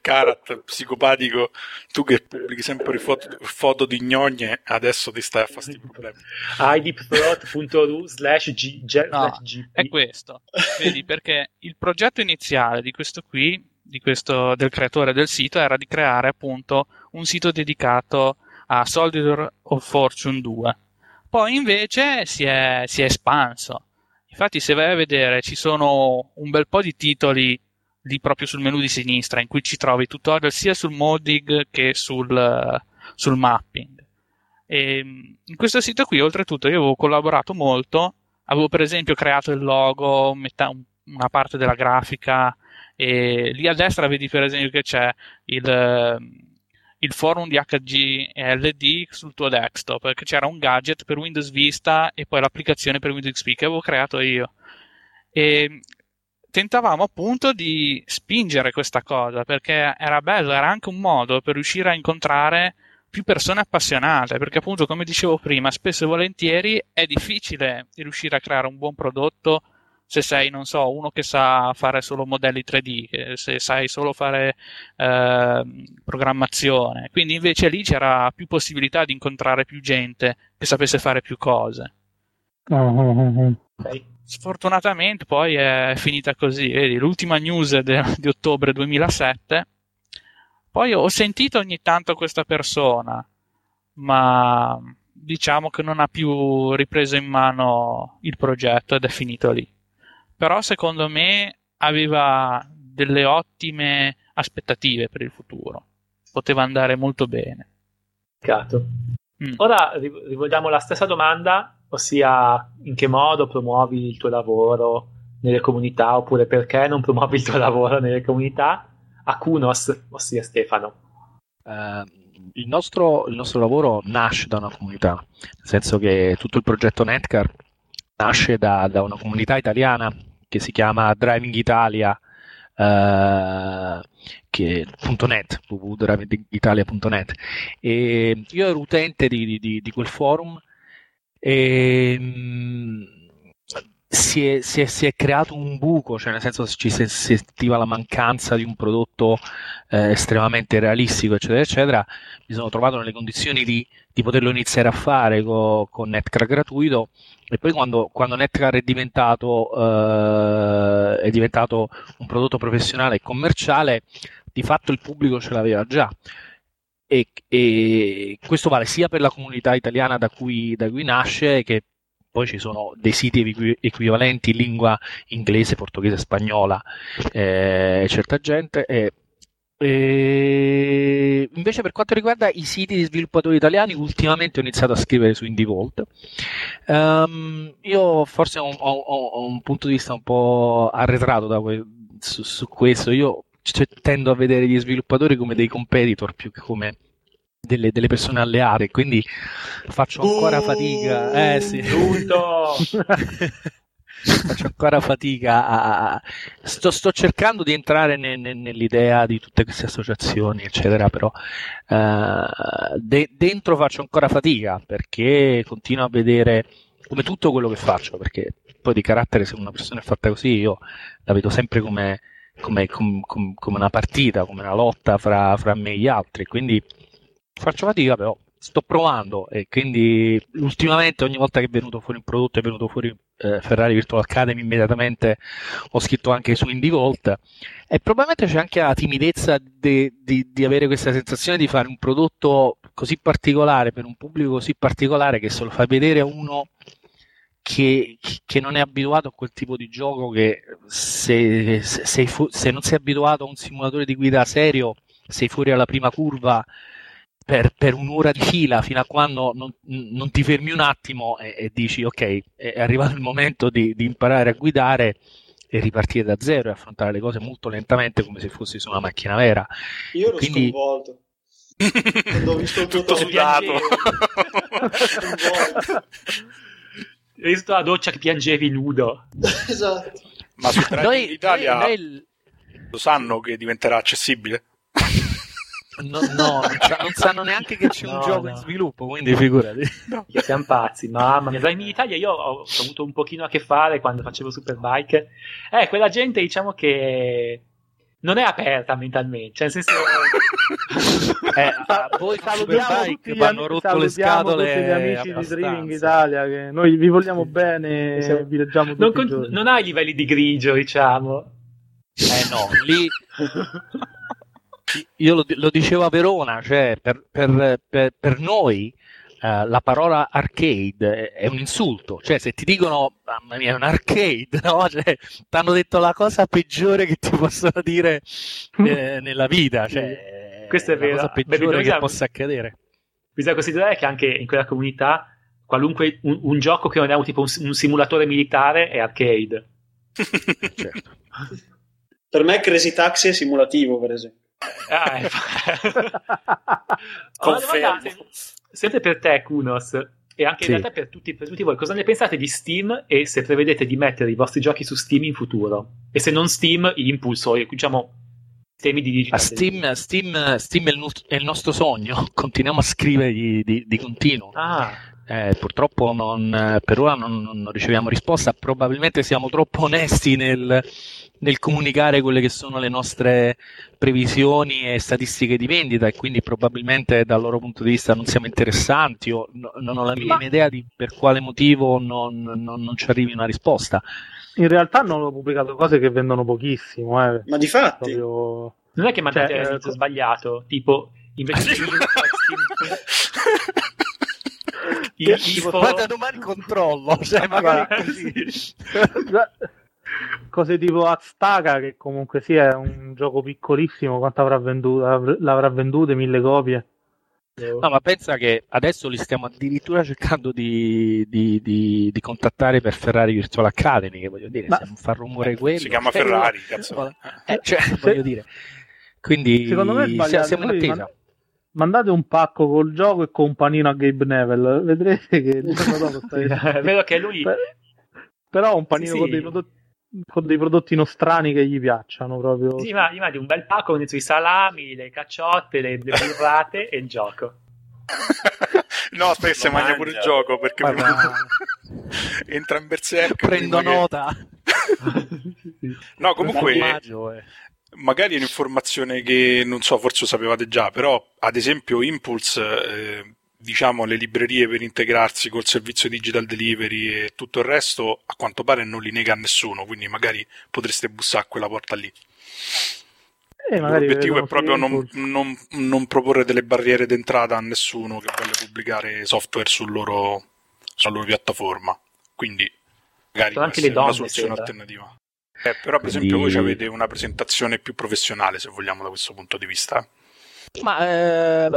Karat, psicopatico, tu che pubblichi sempre foto di gnogne, adesso ti stai a fare questi problemi. idipthroat.ru/gp No, è questo. Vedi, perché il progetto iniziale di questo qui, del creatore del sito, era di creare appunto un sito dedicato a Soldier of Fortune 2. Poi invece si è espanso. Infatti, se vai a vedere, ci sono un bel po' di titoli lì proprio sul menu di sinistra in cui ci trovi tutorial sia sul modding che sul mapping. E in questo sito qui, oltretutto, io avevo collaborato molto. Avevo, per esempio, creato il logo, una parte della grafica, e lì a destra vedi, per esempio, che c'è il forum di HGLD sul tuo desktop, perché c'era un gadget per Windows Vista e poi l'applicazione per Windows XP che avevo creato io, e tentavamo appunto di spingere questa cosa perché era bello, era anche un modo per riuscire a incontrare più persone appassionate, perché appunto, come dicevo prima, spesso e volentieri è difficile riuscire a creare un buon prodotto se sei, non so, uno che sa fare solo modelli 3D, se sai solo fare programmazione. Quindi invece lì c'era più possibilità di incontrare più gente che sapesse fare più cose. Okay. Sfortunatamente poi è finita così. Vedi, l'ultima news di ottobre 2007. Poi ho sentito ogni tanto questa persona, ma diciamo che non ha più ripreso in mano il progetto ed è finito lì. Però secondo me aveva delle ottime aspettative per il futuro. Poteva andare molto bene. Peccato. Ora rivolgiamo la stessa domanda, ossia in che modo promuovi il tuo lavoro nelle comunità, oppure perché non promuovi il tuo lavoro nelle comunità, a Kunos, ossia Stefano. Il nostro lavoro nasce da una comunità, nel senso che tutto il progetto Netcar nasce da una comunità italiana che si chiama Driving Italia, che .net, www.drivingitalia.net, e io ero utente di quel forum e si è creato un buco, cioè nel senso ci si sentiva la mancanza di un prodotto estremamente realistico, eccetera eccetera. Mi sono trovato nelle condizioni di poterlo iniziare a fare con Netcar gratuito, e poi quando Netcar è diventato un prodotto professionale e commerciale, di fatto il pubblico ce l'aveva già, e questo vale sia per la comunità italiana da cui nasce, che poi ci sono dei siti equivalenti in lingua inglese, portoghese, spagnola, certa gente. Invece per quanto riguarda i siti di sviluppatori italiani, ultimamente ho iniziato a scrivere su Indievault. Io forse ho un punto di vista un po' arretrato su questo. Io tendo a vedere gli sviluppatori come dei competitor più che come delle persone alleate, quindi faccio ancora fatica. Sì. Faccio ancora fatica sto cercando di entrare nell'idea di tutte queste associazioni, eccetera, però dentro faccio ancora fatica, perché continuo a vedere come tutto quello che faccio, perché poi di carattere, se una persona è fatta così, io la vedo sempre come una partita, come una lotta fra me e gli altri, quindi faccio fatica, però sto provando, e quindi ultimamente ogni volta che è venuto fuori un prodotto è venuto fuori Ferrari Virtual Academy immediatamente ho scritto anche su Indievault, e probabilmente c'è anche la timidezza di avere questa sensazione di fare un prodotto così particolare per un pubblico così particolare, che se lo fai vedere a uno che non è abituato a quel tipo di gioco, che se non sei abituato a un simulatore di guida serio sei fuori alla prima curva per un'ora di fila, fino a quando non ti fermi un attimo e dici ok, è arrivato il momento di imparare a guidare e ripartire da zero e affrontare le cose molto lentamente come se fossi su una macchina vera. Io ero sconvolto quando ho visto tutto sudato. Hai visto la doccia che piangevi nudo? Esatto. Ma su Driving Italia lo sanno che diventerà accessibile? No, non sanno neanche che c'è un gioco in sviluppo, quindi figurati. No. Siamo pazzi, mamma mia. Driving Italia io ho avuto un pochino a che fare quando facevo Superbike. Quella gente, diciamo che non è aperta mentalmente, cioè nel senso voi salutiamo tutti gli hanno rotto le scatole tutti gli amici abbastanza di Driving Italia, che noi vi vogliamo bene, sì. Vi leggiamo tutti non hai livelli di grigio, diciamo. No, lì io lo dicevo a Verona, cioè per noi la parola arcade è un insulto, cioè se ti dicono mamma mia è un arcade, no? Cioè, ti hanno detto la cosa peggiore che ti possono dire nella vita, cioè, questo è vero, la cosa peggiore che possa accadere. Bisogna considerare che anche in quella comunità qualunque un gioco che non è tipo un simulatore militare è arcade. Certo. Per me Crazy Taxi è simulativo, per esempio. Confermo. Sempre per te, Kunos, e anche sì, in realtà per tutti voi, cosa ne pensate di Steam e se prevedete di mettere i vostri giochi su Steam in futuro? E se non Steam, Impulso, diciamo temi di digitalizzazione. Steam è il nostro sogno, continuiamo a scrivere di continuo. Purtroppo per ora non riceviamo risposta, probabilmente siamo troppo onesti nel comunicare quelle che sono le nostre previsioni e statistiche di vendita, e quindi probabilmente dal loro punto di vista non siamo interessanti, o non ho la minima idea di per quale motivo non ci arrivi una risposta. In realtà non ho pubblicato cose che vendono pochissimo, Ma di fatto proprio... non è che mandate l'inizio sbagliato, tipo invece di guarda domani controllo, cioè magari così. Cose tipo Aztaca, che comunque sia è un gioco piccolissimo, quanto avrà venduto? L'avrà venduto 1000 copie? No, ma pensa che adesso li stiamo addirittura cercando di contattare per Ferrari Virtual Academy, che voglio dire, ma... se fa rumore quello si chiama Ferrari, cazzo. Voglio dire, quindi secondo me siamo in attesa. Mandate un pacco col gioco e companino a Gabe Neville, vedrete che il giorno dopo è vero che lui però un panino sì. Con dei prodotti nostrani che gli piacciono proprio. Sì, ma gli mandi un bel pacco con i salami, le caciotte, le burrate e il gioco. No, spesso mangia pure il gioco, perché entra in berserk. Prendo nota. No, comunque magari è un'informazione che non so, forse lo sapevate già, però ad esempio Impulse diciamo le librerie per integrarsi col servizio digital delivery e tutto il resto a quanto pare non li nega a nessuno, quindi magari potreste bussare a quella porta lì. L'obiettivo è proprio non proporre delle barriere d'entrata a nessuno che voglia pubblicare software sulla loro piattaforma, quindi magari anche le donne, una soluzione alternativa. Però per esempio voi avete una presentazione più professionale, se vogliamo, da questo punto di vista. Ma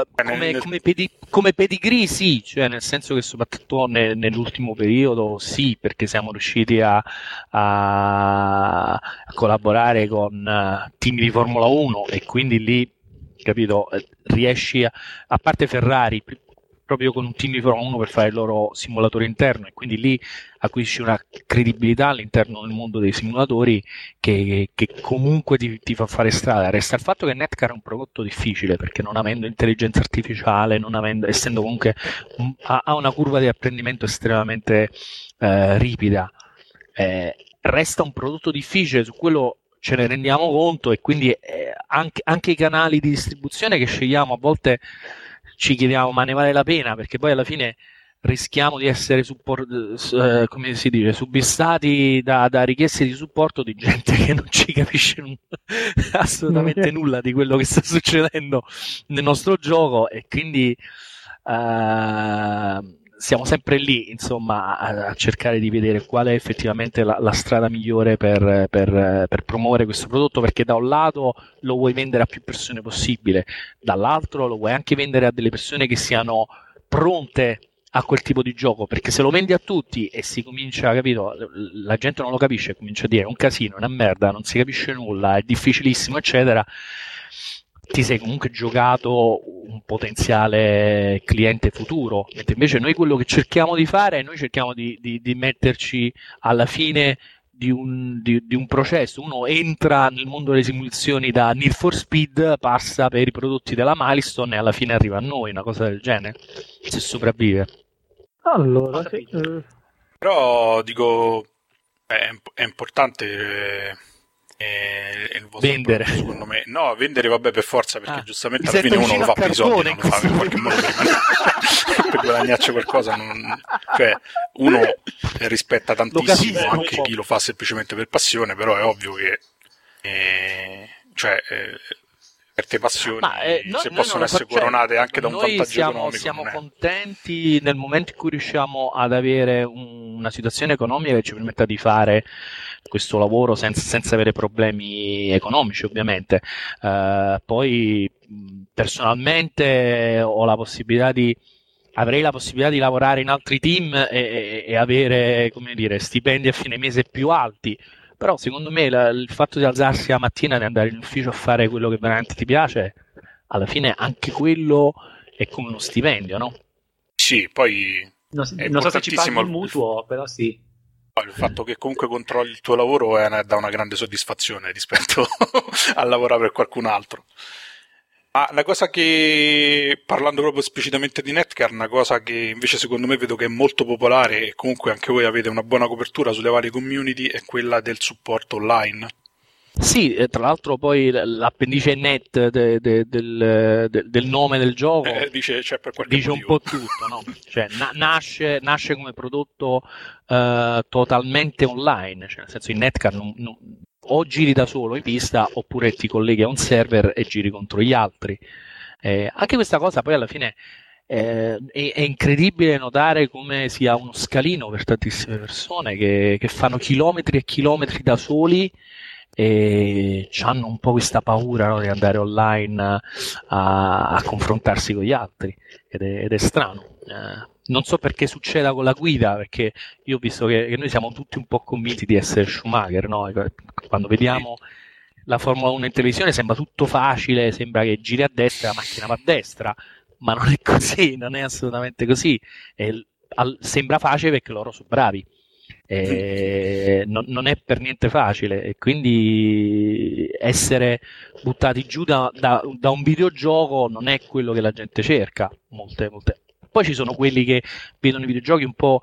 come pedigree sì, cioè nel senso che soprattutto nell'ultimo periodo sì, perché siamo riusciti a collaborare con team di Formula 1 e quindi lì, capito, riesci a parte Ferrari proprio con un team di Formula 1 per fare il loro simulatore interno, e quindi lì acquisisci una credibilità all'interno del mondo dei simulatori che comunque ti fa fare strada. Resta il fatto che Netcar è un prodotto difficile, perché non avendo intelligenza artificiale, essendo comunque ha una curva di apprendimento estremamente ripida, resta un prodotto difficile, su quello ce ne rendiamo conto, e quindi anche i canali di distribuzione che scegliamo a volte ci chiediamo ma ne vale la pena, perché poi alla fine rischiamo di essere subissati da richieste di supporto di gente che non ci capisce assolutamente nulla di quello che sta succedendo nel nostro gioco, e quindi siamo sempre lì, insomma, a cercare di vedere qual è effettivamente la strada migliore per promuovere questo prodotto, perché da un lato lo vuoi vendere a più persone possibile, dall'altro lo vuoi anche vendere a delle persone che siano pronte a quel tipo di gioco, perché se lo vendi a tutti e si comincia, capito, la gente non lo capisce e comincia a dire è un casino, è una merda, non si capisce nulla, è difficilissimo, eccetera, ti sei comunque giocato un potenziale cliente futuro. Mentre invece noi quello che cerchiamo di fare, noi cerchiamo di metterci alla fine di un processo. Uno entra nel mondo delle simulazioni da Need for Speed, passa per i prodotti della Milestone e alla fine arriva a noi, una cosa del genere, se sopravvive. Allora, però dico è importante il vostro vendere prodotto, secondo me. No, vendere vabbè per forza, perché giustamente alla fine uno lo fa per i soldi, non lo fa in qualche modo per guadagnarci qualcosa, non... cioè uno rispetta tantissimo anche chi lo fa semplicemente per passione, però è ovvio che certe passioni possono essere coronate anche da un vantaggio economico. Siamo contenti nel momento in cui riusciamo ad avere una situazione economica che ci permetta di fare questo lavoro senza avere problemi economici, ovviamente. Poi personalmente avrei la possibilità di lavorare in altri team e avere, come dire, stipendi a fine mese più alti. Però secondo me il fatto di alzarsi la mattina e andare in ufficio a fare quello che veramente ti piace, alla fine anche quello è come uno stipendio, no? Sì, poi non so se ci paghi il mutuo, però sì. Il fatto che comunque controlli il tuo lavoro dà una grande soddisfazione rispetto a lavorare per qualcun altro. Ma la cosa che, parlando proprio esplicitamente di Netcar, una cosa che invece secondo me vedo che è molto popolare e comunque anche voi avete una buona copertura sulle varie community, è quella del supporto online. Sì, tra l'altro poi l'appendice net del nome del gioco dice un po' tutto, no? Cioè, nasce come prodotto totalmente online, cioè nel senso il Netcar non, o giri da solo in pista oppure ti colleghi a un server e giri contro gli altri. Anche questa cosa poi alla fine è incredibile notare come sia uno scalino per tantissime persone che fanno chilometri e chilometri da soli e hanno un po' questa paura, no, di andare online a confrontarsi con gli altri, ed è strano. Non so perché succeda con la guida, perché io ho visto che noi siamo tutti un po' convinti di essere Schumacher, no? Quando vediamo la Formula 1 in televisione sembra tutto facile, sembra che giri a destra la macchina va a destra, ma non è così, non è assolutamente così. Sembra facile perché loro sono bravi. Non è per niente facile, e quindi essere buttati giù da un videogioco non è quello che la gente cerca. Molte. Poi ci sono quelli che vedono i videogiochi un po'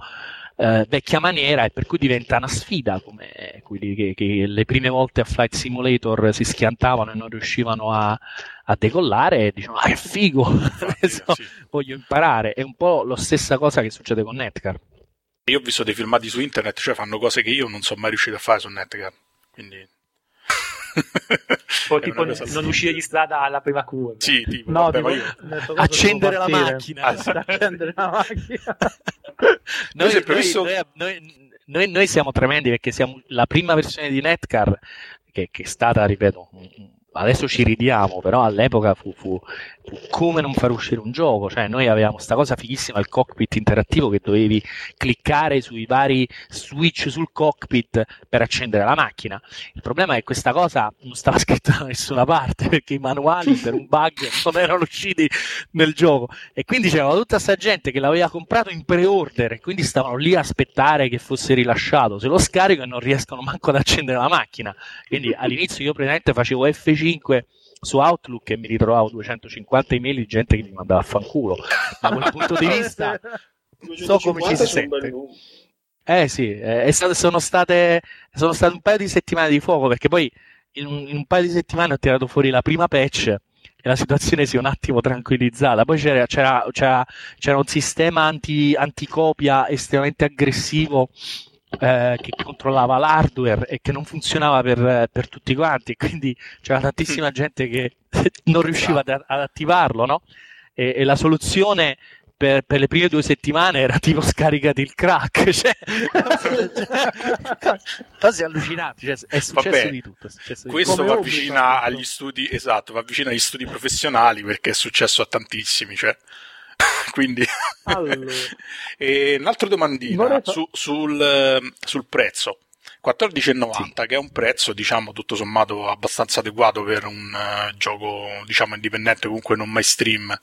vecchia maniera, e per cui diventa una sfida, come quelli che le prime volte a Flight Simulator si schiantavano e non riuscivano a decollare e dicevano che figo, adesso sì. Voglio imparare. È un po' la stessa cosa che succede con Netcar. Io ho visto dei filmati su internet, cioè fanno cose che io non sono mai riuscito a fare su Netcar, quindi o tipo non uscire di strada alla prima curva. Sì, tipo, no, vabbè, tipo accendere la macchina. Accendere la macchina. Noi siamo tremendi perché siamo la prima versione di Netcar che è stata, ripeto, adesso ci ridiamo, però all'epoca fu come non far uscire un gioco. Cioè noi avevamo sta cosa fighissima, il cockpit interattivo, che dovevi cliccare sui vari switch sul cockpit per accendere la macchina. Il problema è che questa cosa non stava scritta da nessuna parte, perché i manuali per un bug non erano usciti nel gioco, e quindi c'era tutta sta gente che l'aveva comprato in pre-order e quindi stavano lì a aspettare che fosse rilasciato. Se lo scarico e non riescono manco ad accendere la macchina. Quindi all'inizio io praticamente facevo F5 su Outlook e mi ritrovavo 250 email di gente che mi mandava a fanculo. Da quel punto di vista so come ci si sente. Sì, sono state un paio di settimane di fuoco, perché poi in un paio di settimane ho tirato fuori la prima patch che la situazione sia un attimo tranquillizzata. Poi c'era un sistema anticopia estremamente aggressivo che controllava l'hardware e che non funzionava per tutti quanti, e quindi c'era tantissima gente che non riusciva ad attivarlo, no? E la soluzione per le prime 2 settimane era tipo scaricati il crack, cioè cose allucinanti, cioè, è successo di tutto, è successo di questo, va vicina agli studi, esatto, va vicino agli studi professionali, perché è successo a tantissimi, cioè quindi allora. E un'altra domandina sul prezzo, 14,90 sì, che è un prezzo diciamo tutto sommato abbastanza adeguato per un gioco diciamo indipendente, comunque non mainstream.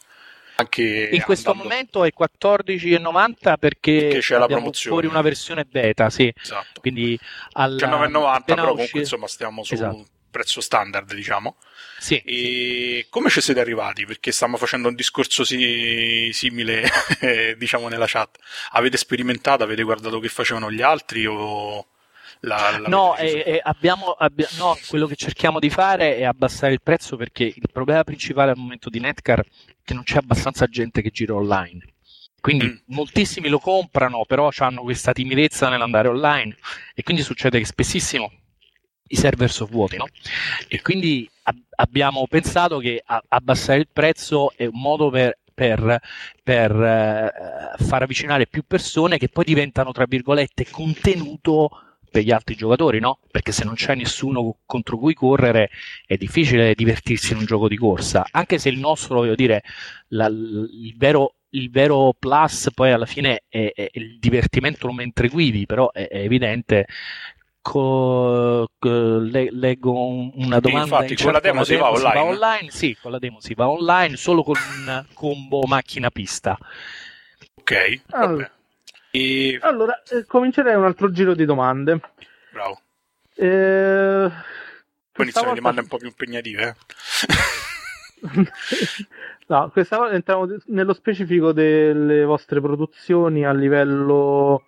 Anche in questo momento è 14,90 perché c'è la promozione, fuori una versione beta, sì, esatto, quindi al 19,90 però comunque insomma stiamo su, esatto, prezzo standard diciamo, sì. E come ci siete arrivati? Perché stiamo facendo un discorso simile diciamo nella chat. Avete sperimentato, avete guardato che facevano gli altri o no, no, quello che cerchiamo di fare è abbassare il prezzo, perché il problema principale al momento di Netcar è che non c'è abbastanza gente che gira online, quindi moltissimi lo comprano però hanno questa timidezza nell'andare online, e quindi succede che spessissimo i server sono vuoti, no? E quindi abbiamo pensato che abbassare il prezzo è un modo per far avvicinare più persone che poi diventano tra virgolette contenuto per gli altri giocatori, no? Perché se non c'è nessuno contro cui correre è difficile divertirsi in un gioco di corsa, anche se il nostro, voglio dire, il vero plus poi alla fine è il divertimento mentre guidi, però è evidente. Leggo una domanda, infatti in con la demo si va online, sì, con la demo si va online solo con un combo macchina pista. Ok, allora. Allora, comincerei un altro giro di domande. Bravo. Poi iniziano le domande un po' più impegnative. No, questa volta entriamo nello specifico delle vostre produzioni a livello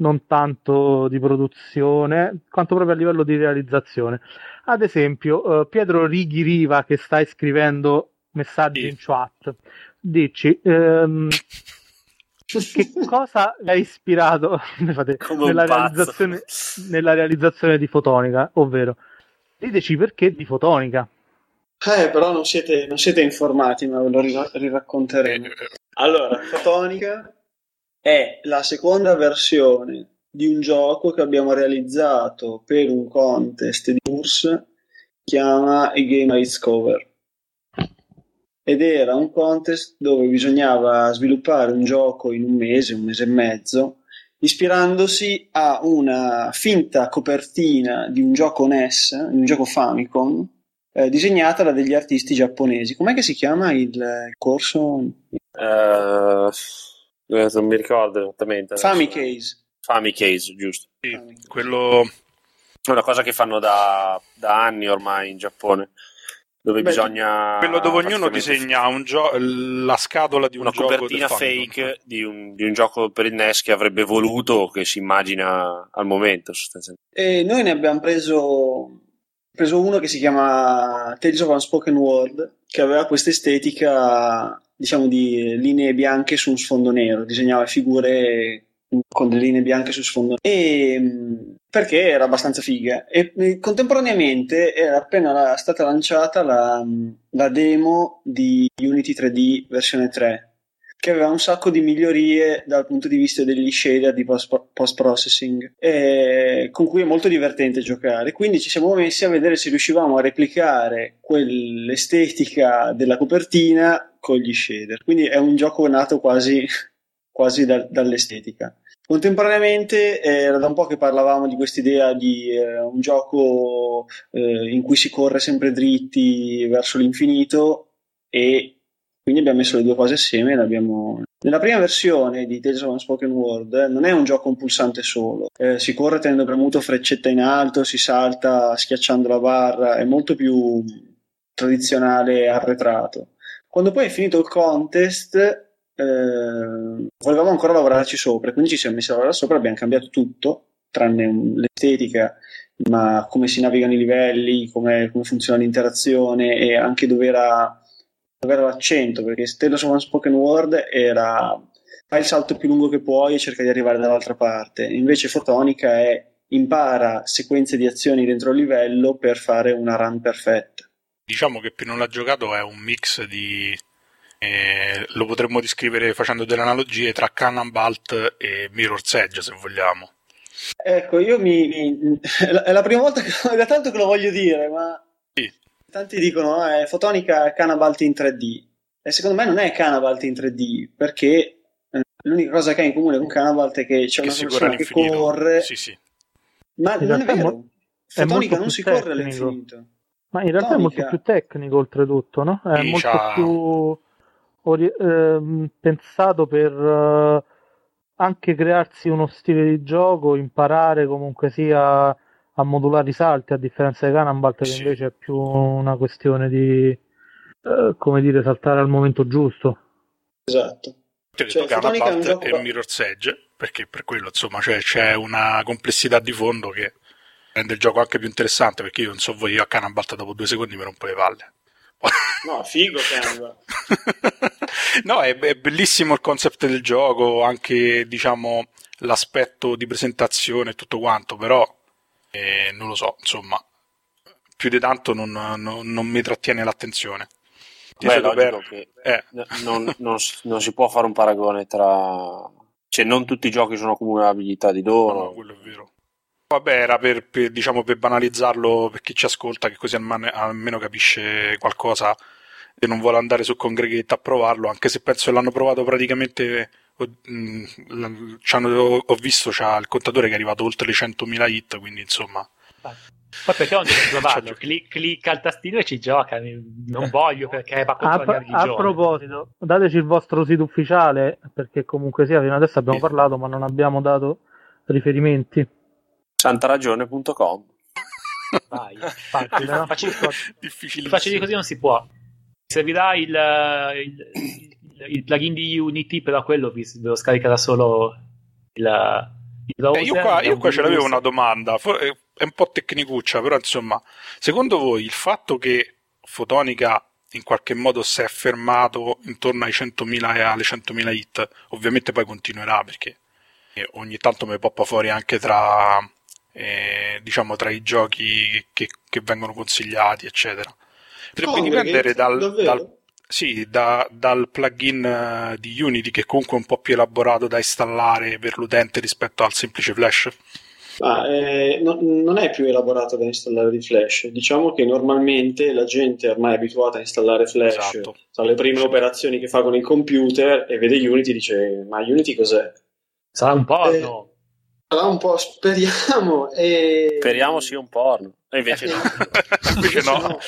non tanto di produzione quanto proprio a livello di realizzazione. Ad esempio, Pietro Righi Riva, che sta scrivendo messaggi in chat, dici che cosa l'ha ispirato nella realizzazione di Fotonica, ovvero diteci perché di Fotonica. Però non siete informati, ma ve lo riracconteremo. Allora, Fotonica è la seconda versione di un gioco che abbiamo realizzato per un contest di URSS, chiama A Game I Discover, ed era un contest dove bisognava sviluppare un gioco in un mese e mezzo, ispirandosi a una finta copertina di un gioco NES, di un gioco Famicom, disegnata da degli artisti giapponesi. Com'è che si chiama il corso? Non mi ricordo esattamente. Famicase, giusto. Sì, Famicase. Quello è una cosa che fanno da anni ormai in Giappone, dove bisogna quello dove ognuno disegna la scatola di una copertina fake di un gioco per il NES che avrebbe voluto, che si immagina al momento sostanzialmente. E noi ne abbiamo preso uno che si chiama Tales of Unspoken World, che aveva questa estetica diciamo di linee bianche su un sfondo nero, disegnava figure con delle linee bianche su sfondo nero, e perché era abbastanza figa, e contemporaneamente era appena stata lanciata la demo di Unity 3D versione 3, che aveva un sacco di migliorie dal punto di vista degli shader di post-processing, con cui è molto divertente giocare. Quindi ci siamo messi a vedere se riuscivamo a replicare quell'estetica della copertina con gli shader, quindi è un gioco nato quasi dall'estetica. Contemporaneamente era da un po' che parlavamo di quest'idea di un gioco in cui si corre sempre dritti verso l'infinito, e quindi abbiamo messo le due cose assieme. Nella prima versione di Tales of Unspoken World non è un gioco un pulsante solo, si corre tenendo premuto freccetta in alto, si salta schiacciando la barra, è molto più tradizionale e arretrato. Quando poi è finito il contest volevamo ancora lavorarci sopra, quindi ci siamo messi a lavorare sopra, abbiamo cambiato tutto tranne l'estetica, ma come si navigano i livelli, come funziona l'interazione, e anche dove era avere l'accento, perché Stella su One Spoken Word era fai il salto più lungo che puoi e cerca di arrivare dall'altra parte, invece Fotonica è impara sequenze di azioni dentro il livello per fare una run perfetta. Diciamo che per non l'ha giocato è un mix di lo potremmo descrivere facendo delle analogie tra Cannonball e Mirror's Edge, se vogliamo. Ecco, io è la prima volta che da tanto che lo voglio dire, ma sì. Tanti dicono è Fotonica Cannonball in 3D, e secondo me non è Cannonball in 3D, perché l'unica cosa che ha in comune con Cannonball è che c'è una persona che corre. Sì, sì. Ma non è vero, Fotonica non si corre all'infinito. Ma in realtà Fotonica è molto più tecnico, oltretutto, no? È molto più pensato per anche crearsi uno stile di gioco, imparare comunque sia a modulare i salti, a differenza di Cannonball, che invece è più una questione di saltare al momento giusto. Esatto. Ti ho detto Cannonball e Mirror's Edge, perché per quello insomma c'è una complessità di fondo che rende il gioco anche più interessante, perché io non so voi, io a Cannonball dopo 2 secondi mi rompo le palle. No, figo Cannonball. No, è bellissimo il concept del gioco, anche diciamo l'aspetto di presentazione e tutto quanto, però non lo so, insomma più di tanto non mi trattiene l'attenzione. Non si può fare un paragone tra... Cioè, non tutti i giochi sono accumulabilità di dono. No, quello è vero. Vabbè, era per banalizzarlo per chi ci ascolta, che così almeno capisce qualcosa e non vuole andare su Kongregate a provarlo, anche se penso che l'hanno provato praticamente... ho visto, c'ha il contatore che è arrivato oltre le 100.000 hit, quindi insomma... Poi perché non devi provarlo? Clicca al tastino e ci gioca. Non voglio, perché va contro la religione. A proposito, dateci il vostro sito ufficiale, perché comunque sia fino adesso abbiamo parlato ma non abbiamo dato riferimenti. Santaragione.com. Vai, facile così non si può. Servirà il plugin di Unity, però quello ve lo scarica da solo il io qua ce l'avevo una domanda, è un po' tecnicuccia, però insomma, secondo voi il fatto che Fotonica in qualche modo si è fermato intorno ai 100.000 e alle 100.000 hit, ovviamente poi continuerà perché ogni tanto mi poppa fuori anche tra i giochi che vengono consigliati eccetera, potrebbe dipendere dal plugin di Unity, che comunque è un po' più elaborato da installare per l'utente rispetto al semplice Flash? Non è più elaborato da installare di Flash. Diciamo che normalmente la gente ormai è abituata a installare Flash, esatto. Tra le prime operazioni che fa con il computer e vede Unity e dice ma Unity cos'è? Sarà un porno. Sarà un po', speriamo. Speriamo sia un porno. E invece no. Invece no.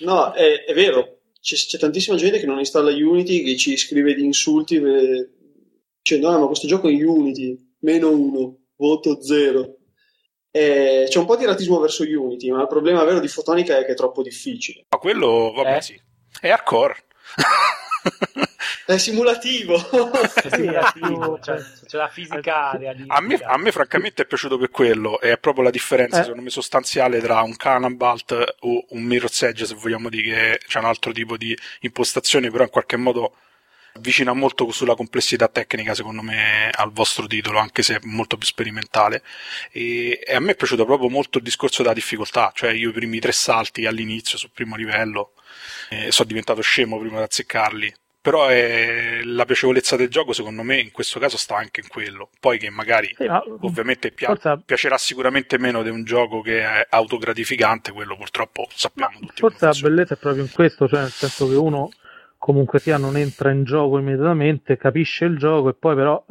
No, è vero. C'è tantissima gente che non installa Unity, che ci scrive di insulti dicendo no, ma questo gioco è Unity -1, voto 0. C'è un po' di ratismo verso Unity, ma il problema vero di Fotonica è che è troppo difficile. Ma quello, vabbè, sì. È hardcore. È simulativo. C'è la fisica realistica. A me francamente è piaciuto per quello, è proprio la differenza secondo me sostanziale tra un Cannonball o un Mirror's Edge, se vogliamo dire che c'è un altro tipo di impostazione, però in qualche modo avvicina molto sulla complessità tecnica secondo me al vostro titolo, anche se è molto più sperimentale, e a me è piaciuto proprio molto il discorso della difficoltà, cioè io i primi 3 salti all'inizio sul primo livello sono diventato scemo prima di azzeccarli, però la piacevolezza del gioco secondo me in questo caso sta anche in quello, poi che magari ovviamente piacerà sicuramente meno di un gioco che è autogratificante, quello purtroppo sappiamo tutti. Forse la bellezza è proprio in questo, cioè nel senso che uno comunque sia non entra in gioco immediatamente, capisce il gioco e poi però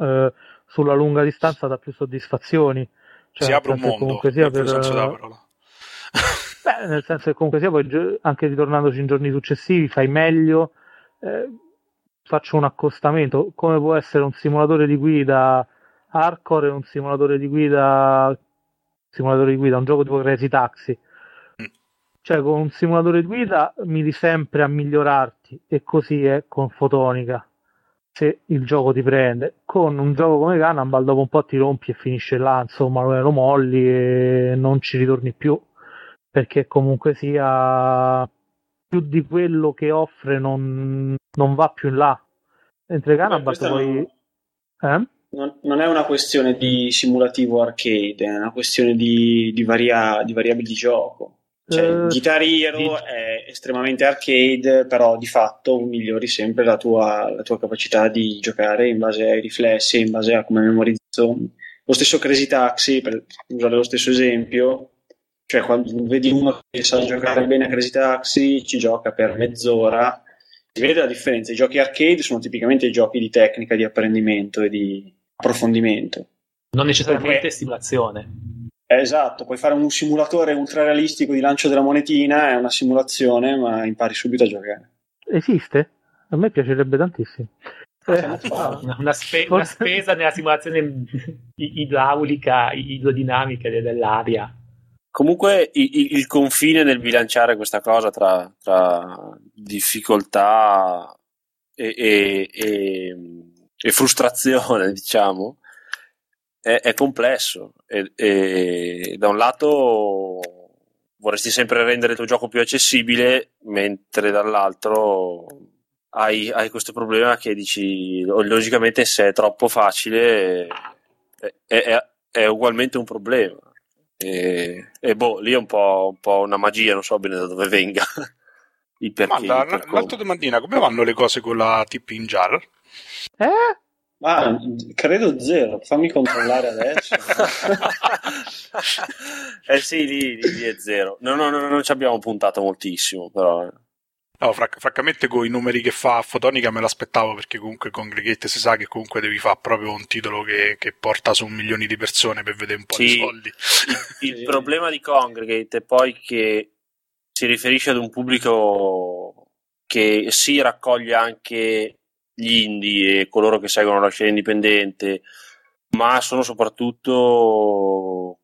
sulla lunga distanza dà più soddisfazioni, cioè, si apre un mondo comunque sia per... senso della parola. Beh, nel senso che comunque sia poi anche ritornandoci in giorni successivi fai meglio, faccio un accostamento, come può essere un simulatore di guida hardcore e un simulatore di guida, un gioco tipo Crazy Taxi, cioè con un simulatore di guida miri sempre a migliorarti, e così è con Fotonica, se il gioco ti prende. Con un gioco come Cannonball dopo un po' ti rompi e finisce là, insomma lo molli e non ci ritorni più, perché comunque sia più di quello che offre non va più in là. Mentre Cannonball poi... Non è una questione di simulativo arcade, è una questione di variabili di gioco. Cioè, Guitar Hero è estremamente arcade, però di fatto migliori sempre la tua capacità di giocare in base ai riflessi, in base a come memorizzazione. Lo stesso Crazy Taxi, per usare lo stesso esempio, cioè quando vedi uno che sa giocare bene a Crazy Taxi, ci gioca per mezz'ora, si vede la differenza. I giochi arcade sono tipicamente i giochi di tecnica, di apprendimento e di approfondimento. Non necessariamente stimolazione. Esatto, puoi fare un simulatore ultrarealistico di lancio della monetina, è una simulazione, ma impari subito a giocare. Esiste? A me piacerebbe tantissimo. Una spesa nella simulazione idraulica, idrodinamica dell'aria. Comunque il confine nel bilanciare questa cosa tra difficoltà e frustrazione, diciamo, è complesso e da un lato vorresti sempre rendere il tuo gioco più accessibile, mentre dall'altro hai questo problema che dici logicamente se è troppo facile è ugualmente un problema e lì è un po' una magia, non so bene da dove venga il perché. Manda, un'altra domandina: come vanno le cose con la tip in jar? Ma credo zero, fammi controllare adesso. Sì, lì è zero. No, non ci abbiamo puntato moltissimo, però. No, francamente con i numeri che fa Fotonica me l'aspettavo, perché comunque Kongregate si sa che comunque devi fare proprio un titolo che porta su 1 milione di persone per vedere un po' di soldi. Il problema di Kongregate è poi che si riferisce ad un pubblico che si raccoglie anche gli indie e coloro che seguono la scena indipendente, ma sono soprattutto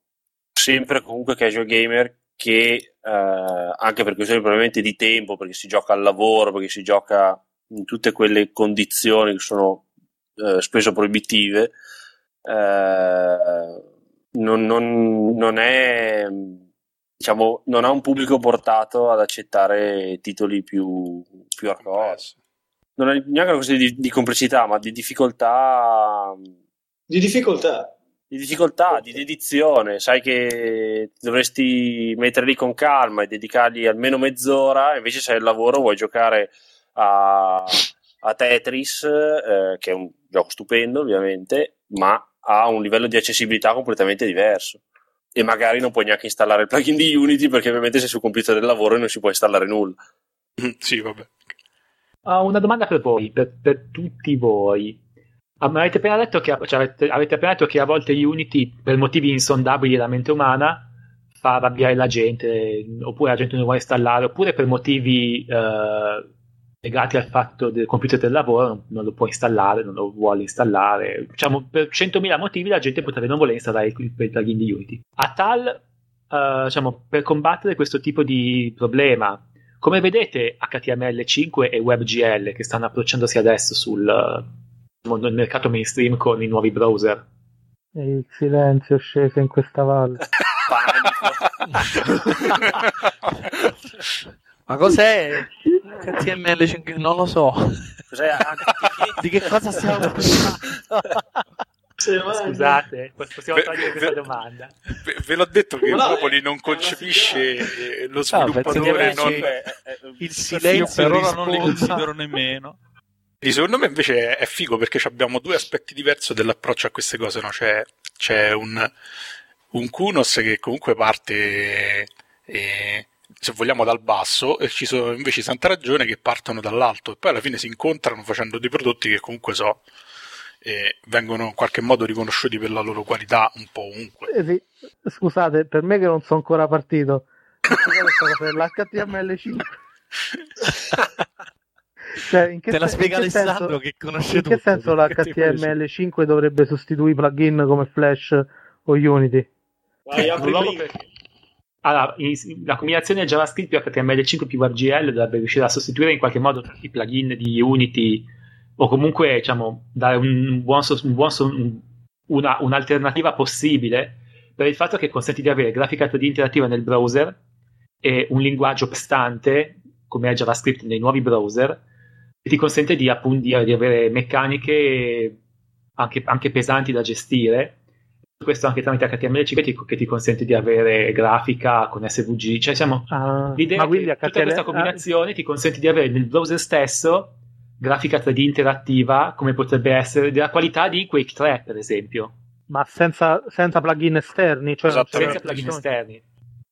sempre comunque casual gamer che anche per questioni probabilmente di tempo, perché si gioca al lavoro, perché si gioca in tutte quelle condizioni che sono spesso proibitive, non è, diciamo, non ha un pubblico portato ad accettare titoli più hardcore. Non è neanche una questione di complessità, ma di difficoltà. Di dedizione. Sai che dovresti metterli con calma e dedicargli almeno mezz'ora, invece se hai il lavoro vuoi giocare a Tetris, che è un gioco stupendo ovviamente, ma ha un livello di accessibilità completamente diverso. E magari non puoi neanche installare il plugin di Unity, perché ovviamente sei sul computer del lavoro e non si può installare nulla. Sì, vabbè. Una domanda per voi, per tutti voi. Avete appena detto che a volte Unity, per motivi insondabili della mente umana, fa arrabbiare la gente, oppure la gente non vuole installare, oppure per motivi legati al fatto del computer del lavoro non lo può installare, non lo vuole installare. Diciamo, per 100.000 motivi la gente potrebbe non voler installare il plugin di Unity. A tal, diciamo, per combattere questo tipo di problema, come vedete HTML5 e WebGL che stanno approcciandosi adesso nel mercato mainstream con i nuovi browser? Il silenzio è sceso in questa valle. Ma cos'è HTML5? Non lo so. Cos'è? Di che cosa stiamo parlando? Scusate, possiamo togliere questa domanda. Ve l'ho detto che Monopoli non concepisce lo sviluppatore. Il silenzio per ora non li considero nemmeno. E secondo me invece è figo, perché abbiamo due aspetti diversi dell'approccio a queste cose, no? C'è un Kunos che comunque parte se vogliamo dal basso, e ci sono invece Santa Ragione che partono dall'alto e poi alla fine si incontrano facendo dei prodotti che comunque vengono in qualche modo riconosciuti per la loro qualità un po' ovunque. Sì. Scusate, per me che non sono ancora partito, per l'HTML5. Cioè, te la spiega Alessandro che conosce tutto. In che senso l'HTML5 dovrebbe sostituire plugin come Flash o Unity? Allora, la combinazione JavaScript più HTML5 più WebGL dovrebbe riuscire a sostituire in qualche modo i plugin di Unity, o comunque, diciamo, dare un'alternativa possibile, per il fatto che consente di avere grafica 3D interattiva nel browser e un linguaggio prestante come è JavaScript nei nuovi browser, e ti consente di appuntire, di avere meccaniche anche pesanti da gestire. Questo anche tramite HTML5 che ti consente di avere grafica con SVG, cioè l'idea è che tutta questa combinazione ti consente di avere nel browser stesso grafica 3D interattiva, come potrebbe essere della qualità di Quake 3 per esempio, ma senza plugin esterni, cioè senza plugin esterni.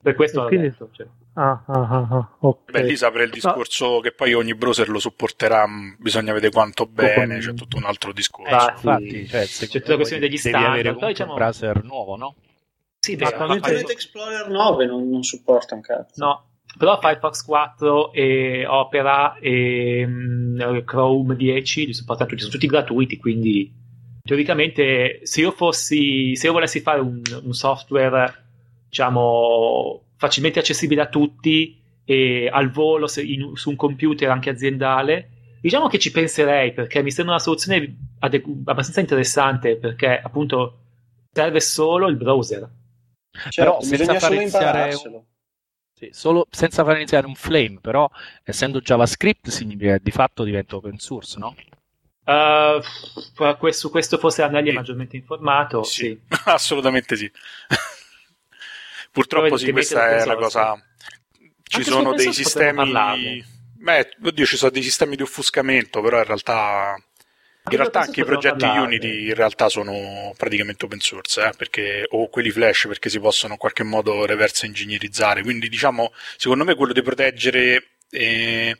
Per questo l'ho detto, cioè. Okay. Beh, lì si apre il discorso che poi ogni browser lo supporterà, bisogna vedere quanto bene, c'è tutto un altro discorso. Infatti, c'è tutta la questione degli standard. Devi avere un browser nuovo, no? Sì, ma Internet Explorer 9 non supporta un cazzo. No, però Firefox 4 e Opera e Chrome 10 li supportano tutti, sono tutti gratuiti, quindi teoricamente se io volessi fare un software facilmente accessibile a tutti e al volo su un computer anche aziendale, che ci penserei, perché mi sembra una soluzione abbastanza interessante, perché appunto serve solo il browser, però bisogna solo impararselo. Sì, solo senza far iniziare un flame, però essendo JavaScript significa che di fatto diventa open source, no? Su questo forse Anelli è maggiormente informato. Sì. Assolutamente sì. Purtroppo sì, questa è la cosa. Ci sono dei sistemi. Ci sono dei sistemi di offuscamento, però in realtà anche i progetti Unity in realtà sono praticamente open source, perché o quelli Flash, perché si possono in qualche modo reverse ingegnerizzare. Quindi secondo me quello di proteggere gli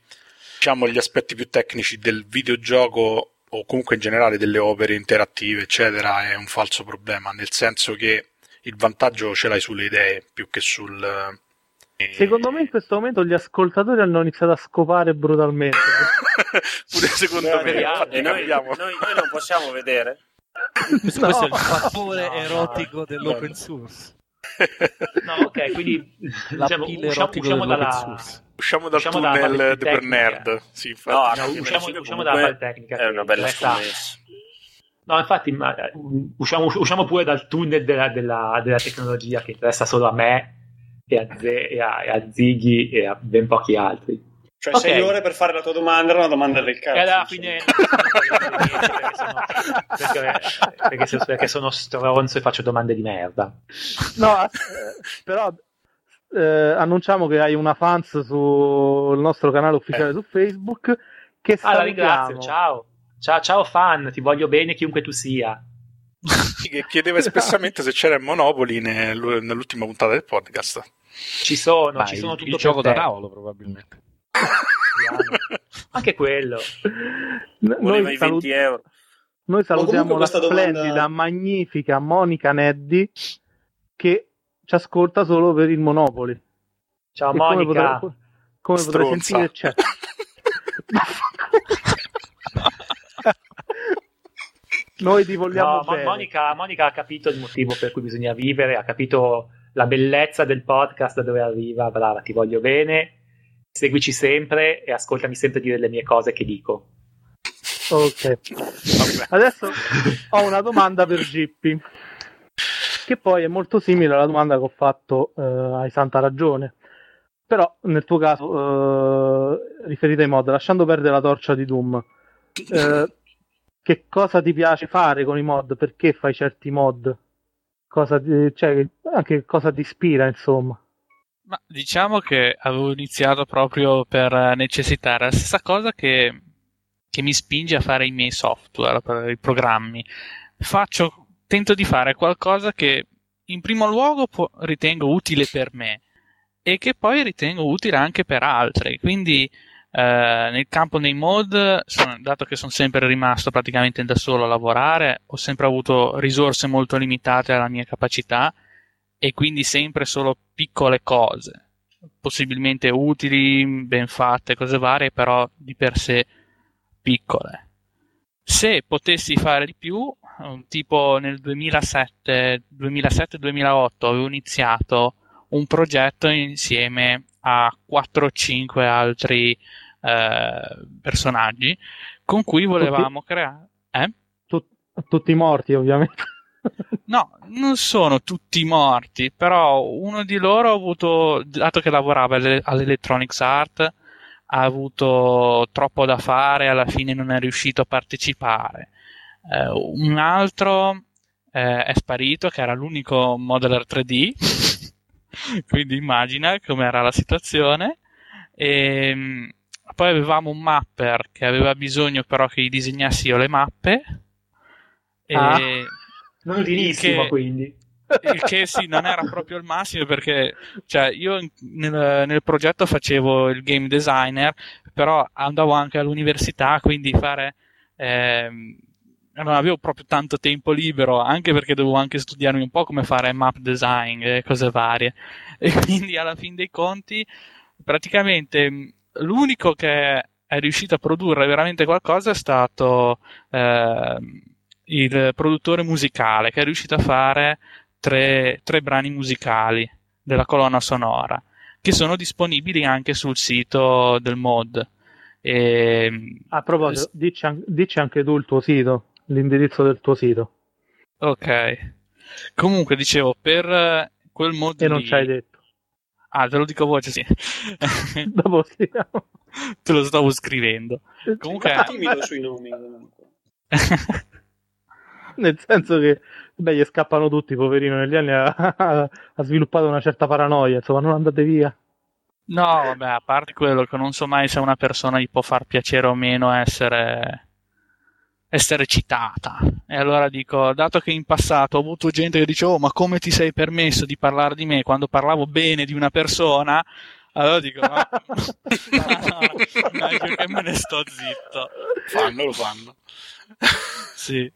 aspetti più tecnici del videogioco o comunque in generale delle opere interattive, eccetera, è un falso problema, nel senso che il vantaggio ce l'hai sulle idee più che sul... Secondo me in questo momento gli ascoltatori hanno iniziato a scopare brutalmente. Pure secondo me. Noi non possiamo vedere. Questo è il fattore erotico dell'open source. Ok, quindi usciamo dal tunnel per nerd. Sì, infatti. Usciamo dalla parte tecnica. È una bella scommessa. No, infatti usciamo pure dal tunnel della tecnologia, che interessa solo a me e a Ziggy e a ben pochi altri. Cioè, 6 ore per fare la tua domanda era una domanda del cazzo. E alla fine perché sono stronzo e faccio domande di merda. No, però annunciamo che hai una fans sul nostro canale ufficiale su Facebook, che la ringrazio, ciao. Ciao fan, ti voglio bene chiunque tu sia. Che chiedeva espressamente se c'era il Monopoli nell'ultima puntata del podcast. Ci sono tutto il gioco da tavolo probabilmente. Anche quello. Voleva i 20 euro. Noi salutiamo la splendida, magnifica Monica Neddi, che ci ascolta solo per il Monopoli. Ciao e Monica. Come potrei sentire, certo. Noi ti vogliamo bene. Monica ha capito il motivo per cui bisogna vivere, ha capito la bellezza del podcast, da dove arriva. Brava, ti voglio bene, seguici sempre e ascoltami sempre dire le mie cose che dico. Ok, adesso ho una domanda per Gippi, che poi è molto simile alla domanda che ho fatto ai Santa Ragione, però nel tuo caso riferita ai mod, lasciando perdere la torcia di Doom. Che cosa ti piace fare con i mod? Perché fai certi mod? Anche cosa ti ispira, insomma? Ma diciamo che avevo iniziato proprio per necessità. Era la stessa cosa che mi spinge a fare i miei software, i programmi. Tento di fare qualcosa che in primo luogo ritengo utile per me e che poi ritengo utile anche per altri. Quindi... nel campo dei mod, dato che sono sempre rimasto praticamente da solo a lavorare, ho sempre avuto risorse molto limitate alla mia capacità e quindi sempre solo piccole cose possibilmente utili, ben fatte, cose varie, però di per sé piccole. Se potessi fare di più, tipo nel 2007-2008 avevo iniziato un progetto insieme a 4 o 5 altri personaggi con cui volevamo creare. Tutti morti, ovviamente. No, non sono tutti morti, però uno di loro dato che lavorava all'Electronics Art, ha avuto troppo da fare, alla fine non è riuscito a partecipare. Un altro è sparito, che era l'unico modeler 3D, quindi immagina com'era la situazione. E poi avevamo un mapper che aveva bisogno però che gli disegnassi io le mappe. Notinissimo, quindi. Il che sì, non era proprio il massimo, perché cioè, io nel progetto facevo il game designer, però andavo anche all'università, quindi fare non avevo proprio tanto tempo libero, anche perché dovevo anche studiarmi un po' come fare map design e cose varie. E quindi alla fin dei conti praticamente l'unico che è riuscito a produrre veramente qualcosa è stato il produttore musicale, che è riuscito a fare tre brani musicali della colonna sonora, che sono disponibili anche sul sito del mod. E... a proposito, dici anche tu il tuo sito, l'indirizzo del tuo sito. Ok. Comunque, dicevo, per quel mod e lì... non ci hai detto. Ah, te lo dico a voce, sì. Dopo stiamo... te lo stavo scrivendo. Comunque... fammelo sui nomi, comunque. Nel senso che beh, gli scappano tutti, poverino, negli anni ha sviluppato una certa paranoia, insomma, non andate via. No, vabbè, a parte quello che non so mai se a una persona gli può far piacere o meno essere citata. E allora dico, dato che in passato ho avuto gente che dice: "Oh, ma come ti sei permesso di parlare di me quando parlavo bene di una persona?" Allora dico: "No, io che me ne sto zitto." Lo fanno. Sì.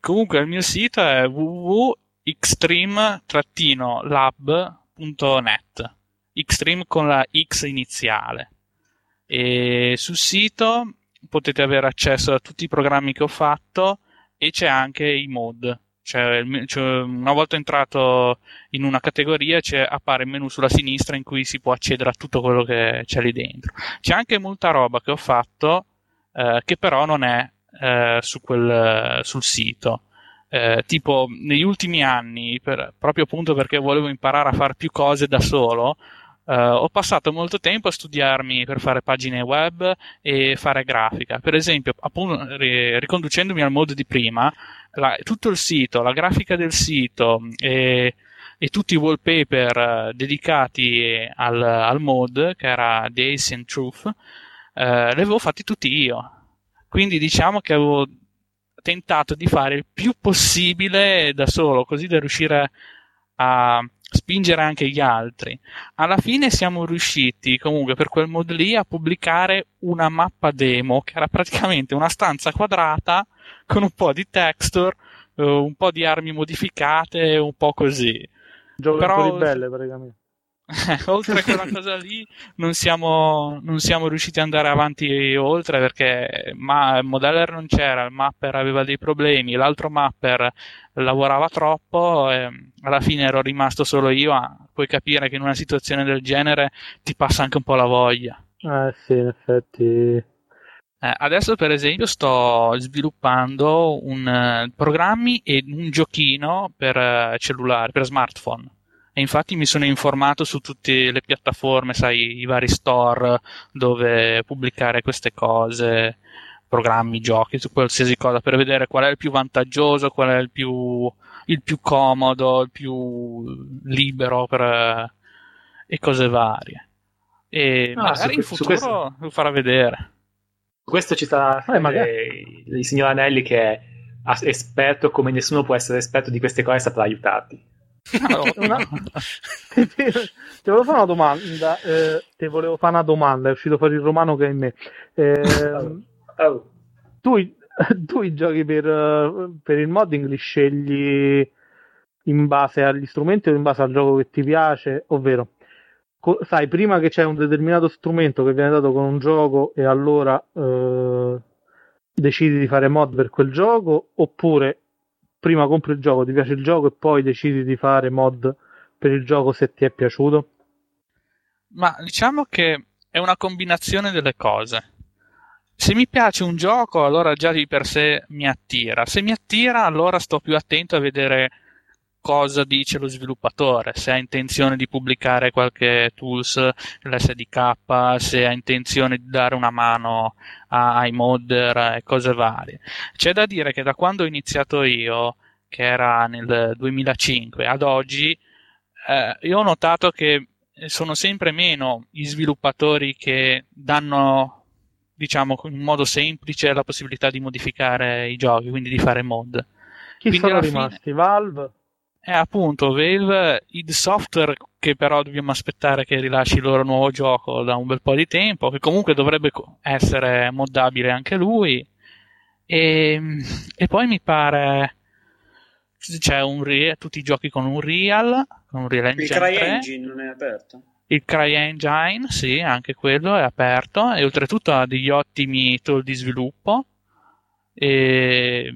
Comunque il mio sito è www.xtreme-lab.net, xtreme con la X iniziale, e sul sito potete avere accesso a tutti i programmi che ho fatto, e c'è anche i mod, cioè, una volta entrato in una categoria appare il menu sulla sinistra in cui si può accedere a tutto quello che c'è lì dentro. C'è anche molta roba che ho fatto che però non è sul sito, tipo negli ultimi anni, proprio appunto perché volevo imparare a fare più cose da solo, ho passato molto tempo a studiarmi per fare pagine web e fare grafica. Per esempio, appunto, riconducendomi al mod di prima, tutto il sito, la grafica del sito e tutti i wallpaper dedicati al mod, che era The Ancient Truth, li avevo fatti tutti io. Quindi diciamo che avevo tentato di fare il più possibile da solo, così da riuscire a spingere anche gli altri. Alla fine siamo riusciti, comunque, per quel mod lì a pubblicare una mappa demo, che era praticamente una stanza quadrata con un po' di texture, un po' di armi modificate, un po' così. Gioventù ribelle, praticamente. Oltre a quella cosa lì non siamo riusciti ad andare avanti oltre, perché il modeller non c'era, il mapper aveva dei problemi, l'altro mapper lavorava troppo, e alla fine ero rimasto solo io. Puoi capire che in una situazione del genere ti passa anche un po' la voglia. Sì, in effetti. Adesso per esempio sto sviluppando programmi e un giochino per cellulare, per smartphone. E infatti mi sono informato su tutte le piattaforme, sai, i vari store dove pubblicare queste cose, programmi, giochi, su qualsiasi cosa, per vedere qual è il più vantaggioso, qual è il più comodo, il più libero e cose varie. E magari in futuro questo, lo farà vedere. Questo ci sarà il signor Anelli, che è esperto come nessuno può essere esperto di queste cose, saprà aiutarti. Ti volevo fare una domanda. È uscito fuori il romano che è in me. Tu i giochi per il modding li scegli in base agli strumenti o in base al gioco che ti piace? Ovvero, sai prima che c'è un determinato strumento che viene dato con un gioco, e allora decidi di fare mod per quel gioco, oppure prima compri il gioco, ti piace il gioco e poi decidi di fare mod per il gioco se ti è piaciuto? Ma diciamo che è una combinazione delle cose. Se mi piace un gioco, allora già di per sé mi attira. Se mi attira, allora sto più attento a vedere cosa dice lo sviluppatore, se ha intenzione di pubblicare qualche tools, l'SDK, se ha intenzione di dare una mano ai modder e cose varie. C'è da dire che da quando ho iniziato io, che era nel 2005, ad oggi, io ho notato che sono sempre meno i sviluppatori che danno, diciamo, in modo semplice la possibilità di modificare i giochi, quindi di fare mod. Chi quindi sono rimasti? Fine, Valve? Appunto, Valve, id Software, che però dobbiamo aspettare che rilasci il loro nuovo gioco da un bel po' di tempo, che comunque dovrebbe essere moddabile anche lui, e poi mi pare c'è Unreal, tutti i giochi con Unreal Engine. Il CryEngine non è aperto? Il CryEngine, sì, anche quello è aperto, e oltretutto ha degli ottimi tool di sviluppo, e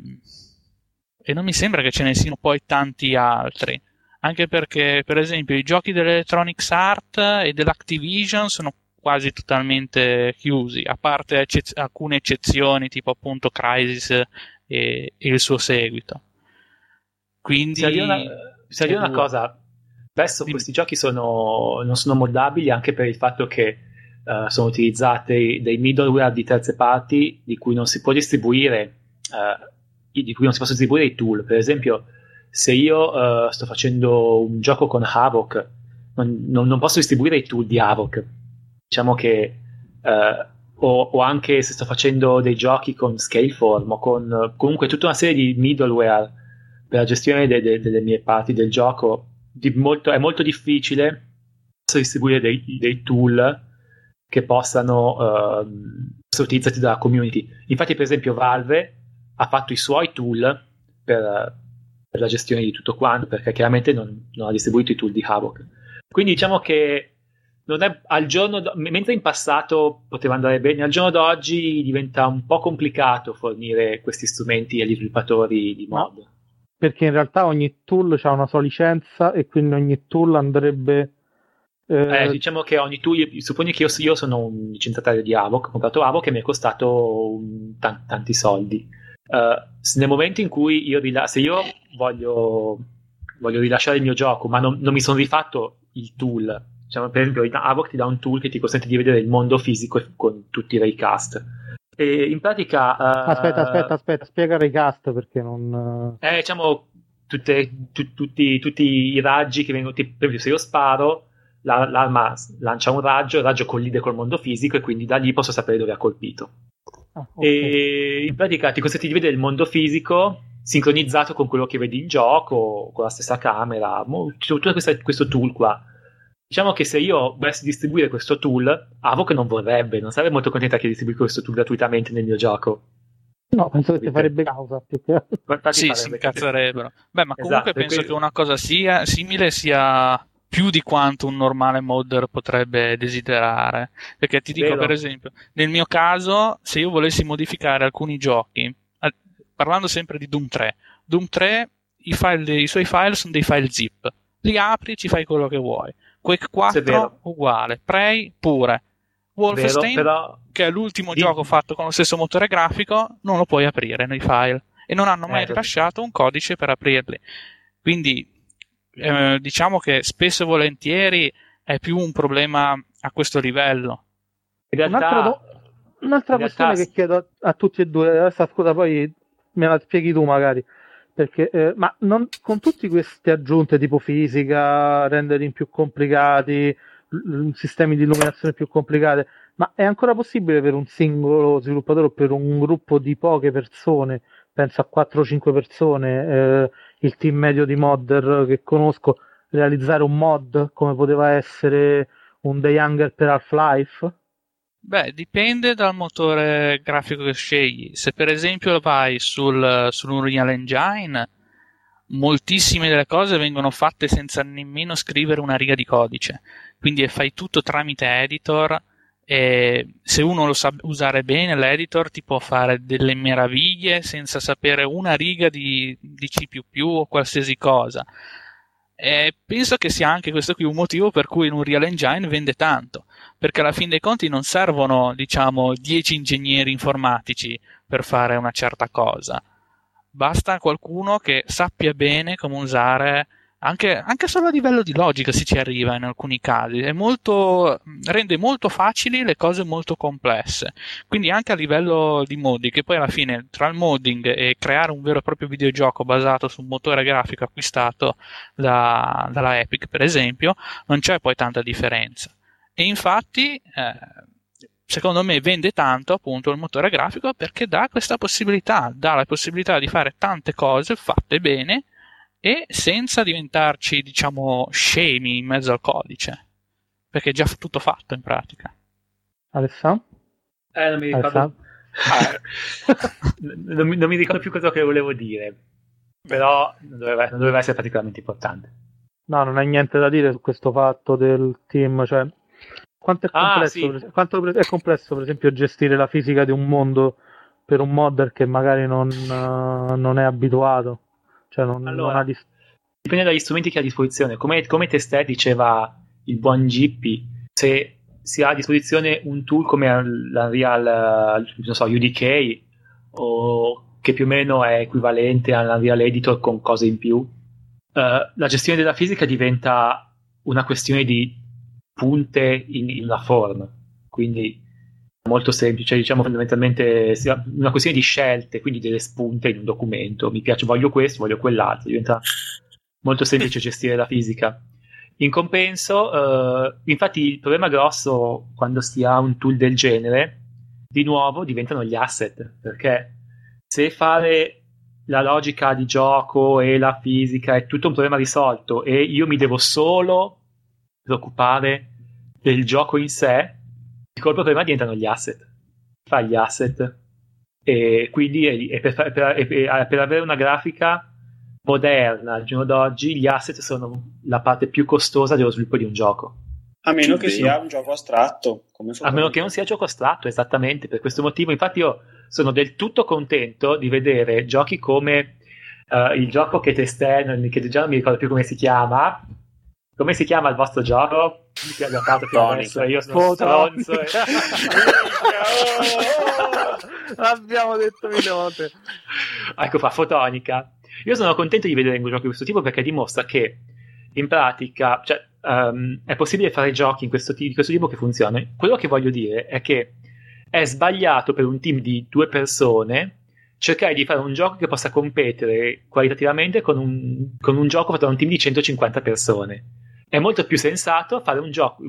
non mi sembra che ce ne siano poi tanti altri, anche perché, per esempio, i giochi dell'Electronics Art e dell'Activision sono quasi totalmente chiusi, a parte alcune eccezioni, tipo appunto Crysis e il suo seguito. Quindi bisogna dire una cosa, spesso questi giochi non sono moddabili, anche per il fatto che sono utilizzati dei middleware di terze parti di cui non si può distribuire i tool. Per esempio, se io sto facendo un gioco con Havok, non posso distribuire i tool di Havok, diciamo che o anche se sto facendo dei giochi con Scaleform o con comunque tutta una serie di middleware per la gestione delle mie parti del gioco, è molto difficile distribuire dei tool che possano essere utilizzati dalla community. Infatti, per esempio, Valve ha fatto i suoi tool per la gestione di tutto quanto, perché chiaramente non ha distribuito i tool di Havok. Quindi diciamo che non è al giorno, mentre in passato poteva andare bene, al giorno d'oggi diventa un po' complicato fornire questi strumenti agli sviluppatori di mod. No, perché in realtà ogni tool ha una sua licenza, e quindi ogni tool andrebbe... diciamo che ogni tool, supponi che io sono un licenziatario di Havok, ho comprato Havok e mi è costato tanti soldi. Nel momento in cui se io voglio rilasciare il mio gioco, ma non mi sono rifatto il tool, diciamo, per esempio Havok ti dà un tool che ti consente di vedere il mondo fisico con tutti i raycast. E in pratica aspetta, spiega raycast, perché non diciamo tutti i raggi che vengono, per esempio se io sparo, l'arma lancia un raggio, il raggio collide col mondo fisico, e quindi da lì posso sapere dove ha colpito. Okay. E in pratica ti consente di vedere il mondo fisico sincronizzato con quello che vedi in gioco, con la stessa camera, tutto questo tool qua. Diciamo che se io volessi distribuire questo tool, Havok non sarebbe molto contenta che distribuisco questo tool gratuitamente nel mio gioco. No, penso che ti farebbe causa più che... Sì, si incazzerebbero. Beh, ma comunque esatto, penso che una cosa sia simile sia più di quanto un normale modder potrebbe desiderare, perché ti dico, per esempio, nel mio caso, se io volessi modificare alcuni giochi, parlando sempre di Doom 3, i suoi file sono dei file zip, li apri, ci fai quello che vuoi. Quake 4 uguale, Prey pure, Wolfenstein, però... che è l'ultimo gioco fatto con lo stesso motore grafico, non lo puoi aprire nei file, e non hanno mai rilasciato un codice per aprirli. Quindi diciamo che spesso e volentieri è più un problema a questo livello. In realtà, un'altra questione che chiedo a tutti e due, adesso scusa, poi me la spieghi tu magari, perché ma non, con tutte queste aggiunte tipo fisica, rendering più complicati, sistemi di illuminazione più complicate, ma è ancora possibile per un singolo sviluppatore o per un gruppo di poche persone, penso a 4-5 persone, il team medio di modder che conosco, realizzare un mod come poteva essere un The Hunger per Half-Life? Beh, dipende dal motore grafico che scegli. Se per esempio vai sull'Unreal Engine, moltissime delle cose vengono fatte senza nemmeno scrivere una riga di codice, quindi fai tutto tramite editor, e se uno lo sa usare bene l'editor ti può fare delle meraviglie senza sapere una riga di C++ o qualsiasi cosa, e penso che sia anche questo qui un motivo per cui Unreal Engine vende tanto, perché alla fin dei conti non servono, diciamo, 10 ingegneri informatici per fare una certa cosa, basta qualcuno che sappia bene come usare, anche solo a livello di logica si ci arriva in alcuni casi, rende molto facili le cose molto complesse, quindi anche a livello di modding, che poi alla fine tra il modding e creare un vero e proprio videogioco basato su un motore grafico acquistato dalla Epic per esempio, non c'è poi tanta differenza, e infatti secondo me vende tanto appunto il motore grafico, perché dà questa possibilità, dà la possibilità di fare tante cose fatte bene e senza diventarci, diciamo, scemi in mezzo al codice, perché è già tutto fatto in pratica. Alessandro? Non mi ricordo. Non mi ricordo più cosa che volevo dire, però non doveva essere particolarmente importante. No, non hai niente da dire su questo fatto del team, cioè quanto è complesso, sì. Quanto è complesso, per esempio, gestire la fisica di un mondo per un modder che magari non è abituato. Cioè dipende dagli strumenti che ha a disposizione. Come testé diceva il buon Gippi, se si ha a disposizione un tool come l'Unreal, non so, UDK, o che più o meno è equivalente all'Unreal Editor con cose in più, la gestione della fisica diventa una questione di punte in una form, quindi molto semplice, diciamo, fondamentalmente una questione di scelte, quindi delle spunte in un documento, mi piace, voglio questo, voglio quell'altro, diventa molto semplice gestire la fisica. In compenso, infatti il problema grosso quando si ha un tool del genere, di nuovo, diventano gli asset, perché se fare la logica di gioco e la fisica è tutto un problema risolto e io mi devo solo preoccupare del gioco in sé, il colpo prima diventano gli asset, fa gli asset, e quindi per avere una grafica moderna al giorno d'oggi gli asset sono la parte più costosa dello sviluppo di un gioco, a meno che sia un gioco astratto, come a meno che non sia gioco astratto, esattamente. Per questo motivo infatti io sono del tutto contento di vedere giochi come il gioco che testé, che già non mi ricordo più come si chiama il vostro gioco? Che abbiamo fatto più adesso, io sono stronzo. L'abbiamo detto mille volte. Ecco qua, Fotonica. Io sono contento di vedere un gioco di questo tipo, perché dimostra che in pratica, cioè, è possibile fare giochi di questo tipo che funzionano. Quello che voglio dire è che è sbagliato per un team di 2 persone cercare di fare un gioco che possa competere qualitativamente con un gioco fatto da un team di 150 persone. È molto più sensato fare un gioco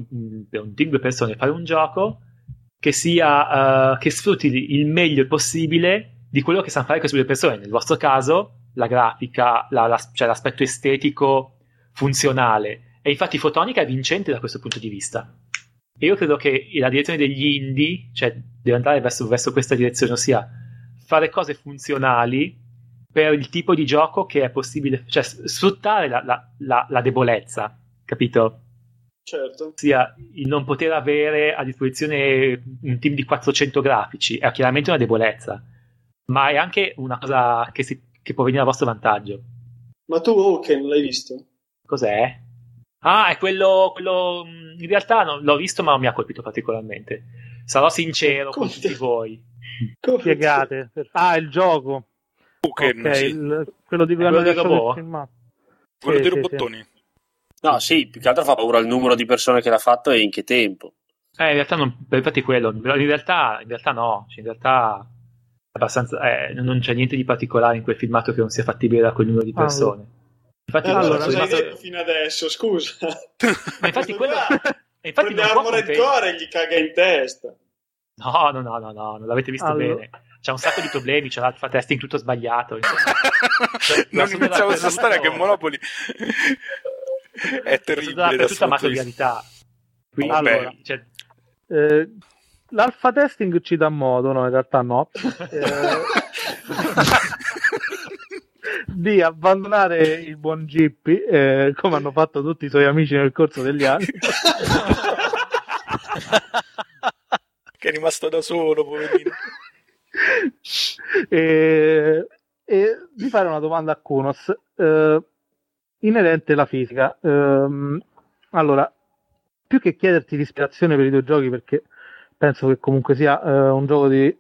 per un team di 2 persone, fare un gioco che sia che sfrutti il meglio possibile di quello che sanno fare queste 2 persone. Nel vostro caso, la grafica, cioè l'aspetto estetico funzionale. E infatti Fotonica è vincente da questo punto di vista. E io credo che la direzione degli indie, cioè deve andare verso questa direzione, ossia fare cose funzionali per il tipo di gioco che è possibile, cioè sfruttare la debolezza. Capito? Certo. Ossia, il non poter avere a disposizione un team di 400 grafici è chiaramente una debolezza, ma è anche una cosa che può venire a vostro vantaggio. Ma tu Hawken non l'hai visto? Cos'è? Ah, è quello in realtà non l'ho visto, ma non mi ha colpito particolarmente. Sarò sincero con tutti voi. Spiegate. Il gioco. Hawken, okay, sì. Quello di cui hanno detto il quello dei robottoni. Sì. No, sì, più che altro fa paura il numero di persone che l'ha fatto e in che tempo. In realtà non, infatti quello, in realtà no, cioè in realtà abbastanza, non c'è niente di particolare in quel filmato che non sia fattibile da quel numero di persone. Infatti allora, non hai detto fino adesso, scusa. Ma infatti quello infatti non può il cuore gli caga in testa. No, non l'avete visto bene. C'è un sacco di problemi, c'è l'alfa testing tutto sbagliato. Non pensavo questa storia che Monopoli è terribile per tutta materialità. Quindi, allora, cioè, l'alpha testing ci dà modo, no, in realtà no, di abbandonare il buon Gippi, come hanno fatto tutti i suoi amici nel corso degli anni, che è rimasto da solo, poverino. E di fare una domanda a Kunos inerente alla fisica. Allora, più che chiederti l'ispirazione per i tuoi giochi, perché penso che comunque sia un gioco di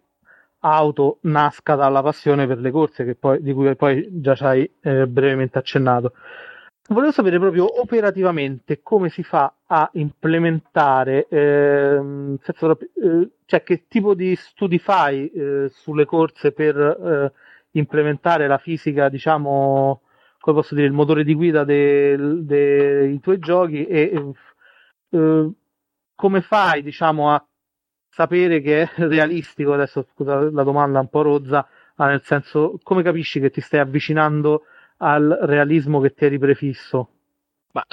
auto nasca dalla passione per le corse, che poi, di cui poi già ci hai brevemente accennato. Volevo sapere proprio operativamente come si fa a implementare, cioè che tipo di studi fai sulle corse per implementare la fisica, diciamo, come posso dire, il motore di guida dei tuoi giochi, e come fai, diciamo, a sapere che è realistico, adesso scusa la domanda un po' rozza, nel senso, come capisci che ti stai avvicinando al realismo che ti eri prefisso? Ma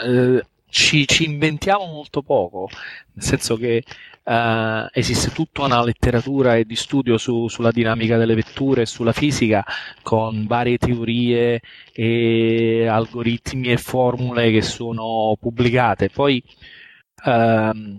ci inventiamo molto poco, nel senso che esiste tutta una letteratura e di studio sulla dinamica delle vetture e sulla fisica, con varie teorie e algoritmi e formule che sono pubblicate. Poi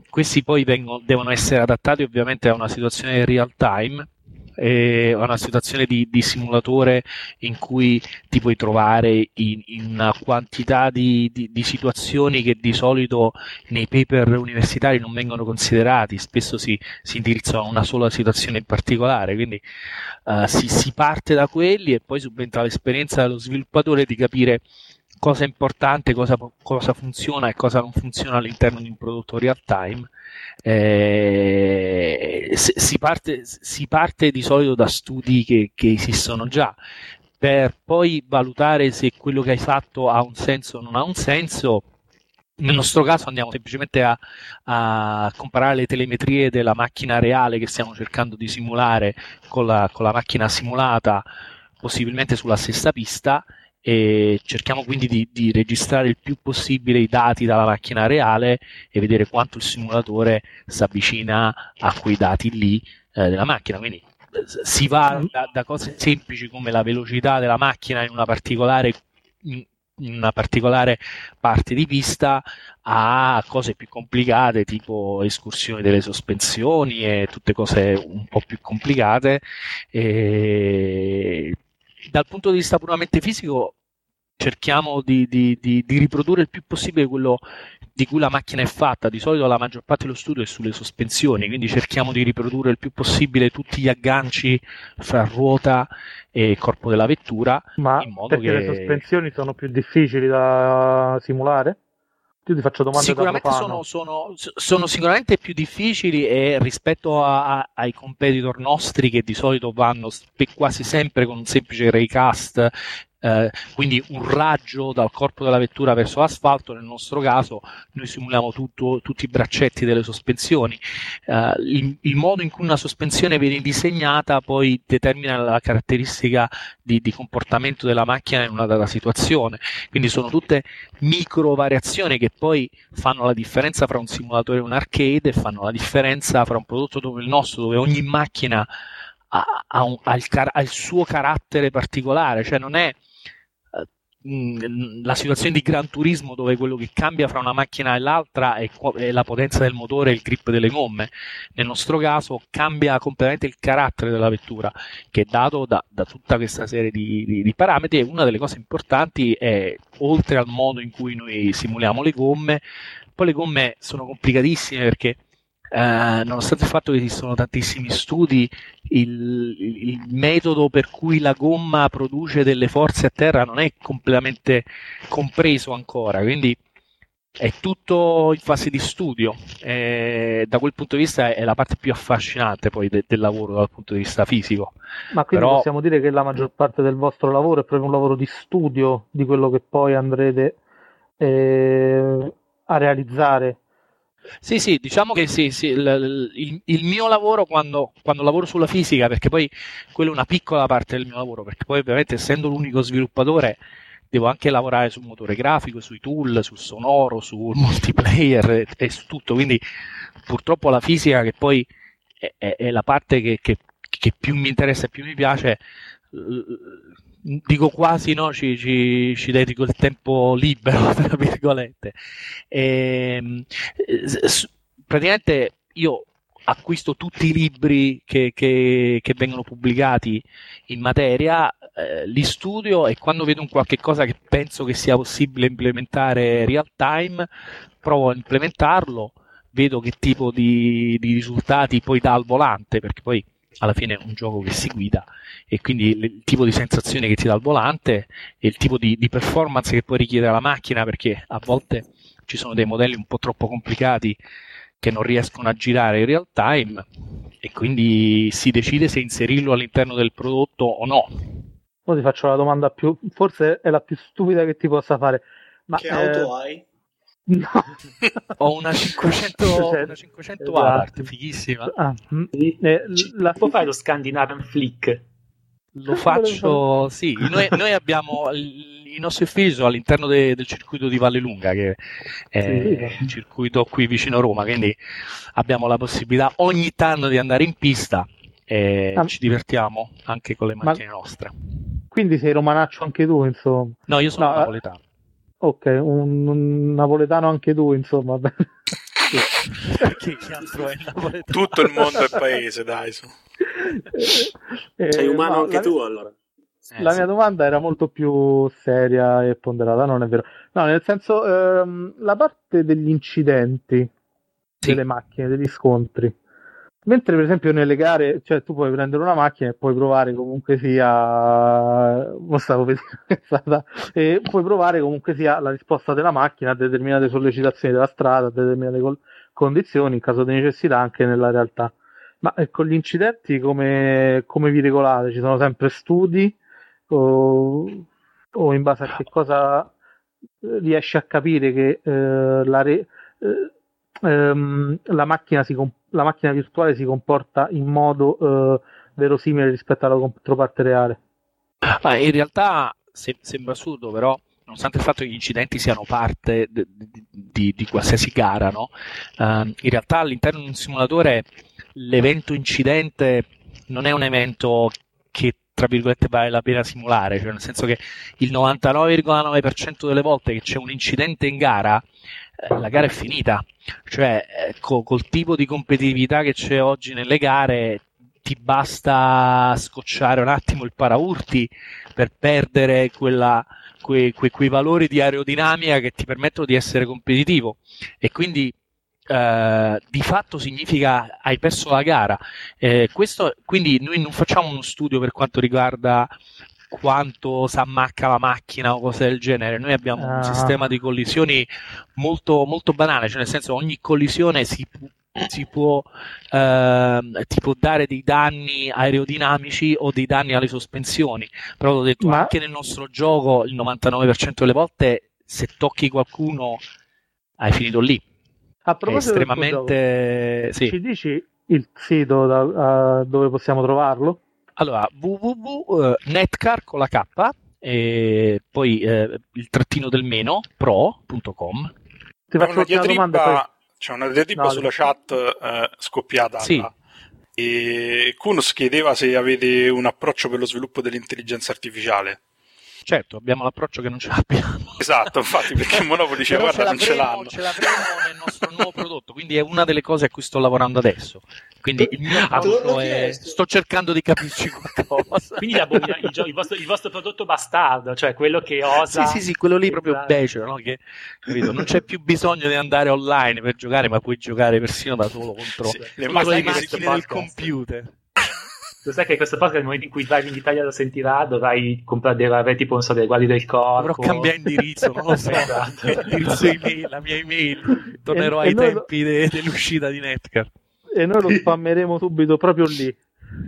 questi poi devono essere adattati ovviamente a una situazione real time, è una situazione di simulatore in cui ti puoi trovare in una quantità di situazioni che di solito nei paper universitari non vengono considerati, spesso si indirizzano a una sola situazione in particolare, quindi si parte da quelli e poi subentra l'esperienza dello sviluppatore di capire cosa è importante, cosa funziona e cosa non funziona all'interno di un prodotto real time. Si parte di solito da studi che esistono già, per poi valutare se quello che hai fatto ha un senso o non ha un senso. Nel nostro caso andiamo semplicemente a comparare le telemetrie della macchina reale che stiamo cercando di simulare con la macchina simulata, possibilmente sulla stessa pista, e cerchiamo quindi di registrare il più possibile i dati dalla macchina reale e vedere quanto il simulatore si avvicina a quei dati lì della macchina. Quindi si va da cose semplici come la velocità della macchina in una particolare parte di pista a cose più complicate, tipo escursioni delle sospensioni e tutte cose un po' più complicate. Dal punto di vista puramente fisico cerchiamo di riprodurre il più possibile quello di cui la macchina è fatta. Di solito la maggior parte dello studio è sulle sospensioni, quindi cerchiamo di riprodurre il più possibile tutti gli agganci fra ruota e corpo della vettura, in modo che... le sospensioni sono più difficili da simulare? Io ti faccio domande. Sicuramente sono sicuramente più difficili, e rispetto ai competitor nostri, che di solito vanno quasi sempre con un semplice raycast, quindi un raggio dal corpo della vettura verso l'asfalto, nel nostro caso noi simuliamo tutti i braccetti delle sospensioni. Il modo in cui una sospensione viene disegnata poi determina la caratteristica di comportamento della macchina in una data situazione, quindi sono tutte micro variazioni che poi fanno la differenza fra un simulatore e un arcade, e fanno la differenza fra un prodotto come il nostro, dove ogni macchina ha il suo carattere particolare, cioè non è la situazione di Gran Turismo, dove quello che cambia fra una macchina e l'altra è la potenza del motore e il grip delle gomme. Nel nostro caso cambia completamente il carattere della vettura, che è dato da tutta questa serie di parametri, e una delle cose importanti è, oltre al modo in cui noi simuliamo le gomme, poi le gomme sono complicatissime perché nonostante il fatto che esistono tantissimi studi, il metodo per cui la gomma produce delle forze a terra non è completamente compreso ancora, quindi è tutto in fase di studio. Da quel punto di vista è la parte più affascinante poi del lavoro dal punto di vista fisico. Ma quindi possiamo dire che la maggior parte del vostro lavoro è proprio un lavoro di studio di quello che poi andrete a realizzare? Sì, diciamo che sì, il mio lavoro quando lavoro sulla fisica, perché poi quella è una piccola parte del mio lavoro, perché poi ovviamente essendo l'unico sviluppatore devo anche lavorare sul motore grafico, sui tool, sul sonoro, sul multiplayer e su tutto, quindi purtroppo la fisica, che poi è la parte che più mi interessa e più mi piace, dico quasi, no, ci dedico il tempo libero, tra virgolette. Praticamente io acquisto tutti i libri che vengono pubblicati in materia, li studio, e quando vedo un qualche cosa che penso che sia possibile implementare real time, provo a implementarlo, vedo che tipo di risultati poi dà al volante, perché poi alla fine è un gioco che si guida, e quindi il tipo di sensazione che ti dà il volante e il tipo di performance che poi richiede la macchina, perché a volte ci sono dei modelli un po' troppo complicati che non riescono a girare in real time, e quindi si decide se inserirlo all'interno del prodotto o no. Poi ti faccio la domanda più, forse è la più stupida che ti possa fare, ma che auto hai? No. Ho una 500 Abarth, fighissima. La fai lo Scandinavian Flick? Lo faccio, sì. Noi abbiamo i nostri figli all'interno del circuito di Valle Lunga, che è un circuito qui vicino a Roma, quindi abbiamo la possibilità ogni tanto di andare in pista e ci divertiamo anche con le macchine nostre. Quindi sei romanaccio anche tu, insomma? No, io sono napoletano. Ok, un napoletano anche tu, insomma. Chi altro è napoletano? Tutto il mondo è paese, dai. Sei umano anche tu, allora. La mia domanda era molto più seria e ponderata, non è vero? No, nel senso, la parte degli incidenti, sì, delle macchine, degli scontri. Mentre per esempio nelle gare, cioè tu puoi prendere una macchina e puoi provare comunque sia, e puoi provare comunque sia la risposta della macchina a determinate sollecitazioni della strada, a determinate condizioni, in caso di necessità anche nella realtà. Ma con gli incidenti come vi regolate? Ci sono sempre studi o in base a che cosa riesci a capire che la macchina virtuale si comporta in modo verosimile rispetto alla controparte reale? In realtà sembra assurdo, però nonostante il fatto che gli incidenti siano parte di qualsiasi gara, no? In realtà all'interno di un simulatore l'evento incidente non è un evento che tra virgolette vale la pena simulare, cioè nel senso che il 99,9% delle volte che c'è un incidente in gara, la gara è finita, cioè col tipo di competitività che c'è oggi nelle gare ti basta scocciare un attimo il paraurti per perdere quei valori di aerodinamica che ti permettono di essere competitivo, e quindi di fatto significa hai perso la gara. Questo, quindi noi non facciamo uno studio per quanto riguarda quanto s'ammacca la macchina o cose del genere. Noi abbiamo un sistema di collisioni molto, molto banale, cioè nel senso ogni collisione ti può dare dei danni aerodinamici o dei danni alle sospensioni, però l'ho detto, anche nel nostro gioco il 99% delle volte se tocchi qualcuno hai finito lì. A proposito, estremamente... gioco, sì. Ci dici il sito dove possiamo trovarlo? Allora, www.netcar con la K e poi il trattino del meno pro.com. Ti faccio una domanda, c'è una diatriba sulla chat scoppiata. Sì. E Kunos chiedeva se avete un approccio per lo sviluppo dell'intelligenza artificiale. Certo, abbiamo l'approccio che non ce l'abbiamo. Esatto, infatti, perché Monopoli diceva guarda, non ce l'hanno. Ce l'avremo nel nostro nuovo prodotto, quindi è una delle cose a cui sto lavorando adesso. Quindi il mio approccio è sto cercando di capirci qualcosa. Quindi il vostro prodotto bastardo, cioè quello che osa. Sì, quello lì proprio becero, no? Che capito, non c'è più bisogno di andare online per giocare, ma puoi giocare persino da solo contro le macchine del computer. Tu sai che questo podcast, nel momento in cui Driving Italia lo sentirà, dovrai comprare tipo, non so, dei guardi del corpo. Dovrò cambiare indirizzo, non lo so. Indirizzo email, la mia email. Tornerò ai tempi dell'uscita di Netcar. E noi lo spammeremo subito proprio lì.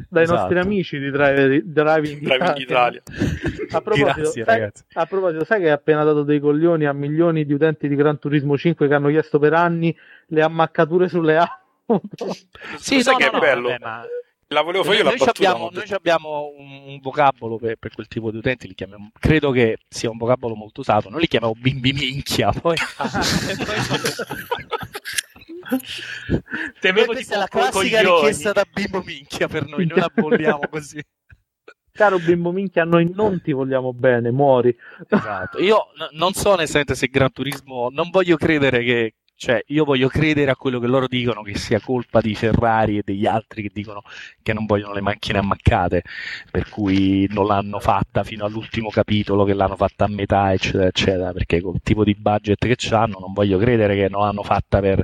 Dai, esatto. Nostri amici di Driving Italia. A proposito, grazie, ragazzi. A proposito, sai che hai appena dato dei coglioni a milioni di utenti di Gran Turismo 5 che hanno chiesto per anni le ammaccature sulle auto? Sì, sai che è bello. Vabbè, ma... La volevo fare io la battuta. Noi abbiamo un vocabolo per quel tipo di utenti, li chiamiamo, credo che sia un vocabolo molto usato, noi li chiamiamo bimbi minchia, poi temevo questa è la classica richiesta da bimbo minchia per noi, noi la bolliamo così. Caro bimbo minchia, noi non ti vogliamo bene, muori. Esatto. Io non so onestamente se Gran Turismo, non voglio credere che Cioè, io voglio credere a quello che loro dicono, che sia colpa di Ferrari e degli altri che dicono che non vogliono le macchine ammaccate, per cui non l'hanno fatta fino all'ultimo capitolo, che l'hanno fatta a metà, eccetera, eccetera, perché col tipo di budget che hanno non voglio credere che non l'hanno fatta per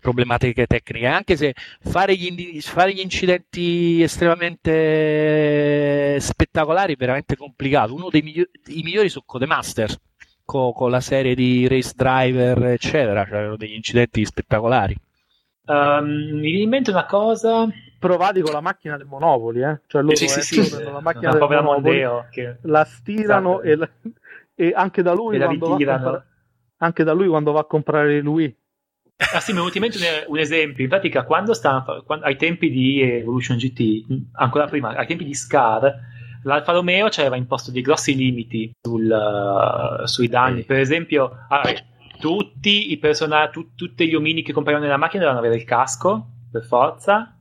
problematiche tecniche, anche se fare gli incidenti estremamente spettacolari è veramente complicato. Uno dei migliori su Codemasters, con la serie di Race Driver eccetera, c'erano degli incidenti spettacolari. Mi viene in mente una cosa, provati con la macchina del Monopoli, cioè loro la macchina del Monopoli, che... la stirano, esatto. E anche da lui quando va a comprare lui. Ah sì, mi è venuto in mente un esempio. In pratica quando ai tempi di Evolution GT, ancora prima, ai tempi di Scar, l'Alfa Romeo c'aveva imposto dei grossi limiti sui danni. Per esempio, tutti gli omini che compaiono nella macchina dovevano avere il casco, per forza,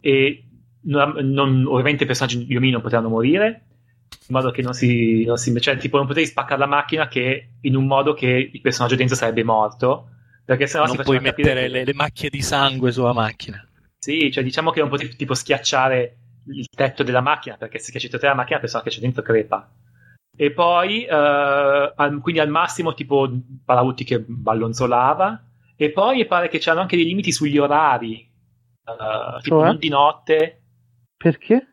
e ovviamente i personaggi, gli omini non potevano morire, in modo che cioè, tipo, non potevi spaccare la macchina in un modo che il personaggio dentro sarebbe morto, perché sennò non puoi mettere le macchie di sangue sulla macchina. Sì, cioè diciamo che non potevi tipo schiacciare il tetto della macchina, perché se schiacci il tetto della macchina la persona che c'è dentro crepa. E poi quindi al massimo tipo Palautti che ballonzolava, e poi pare che c'erano anche dei limiti sugli orari, tipo non di notte, perché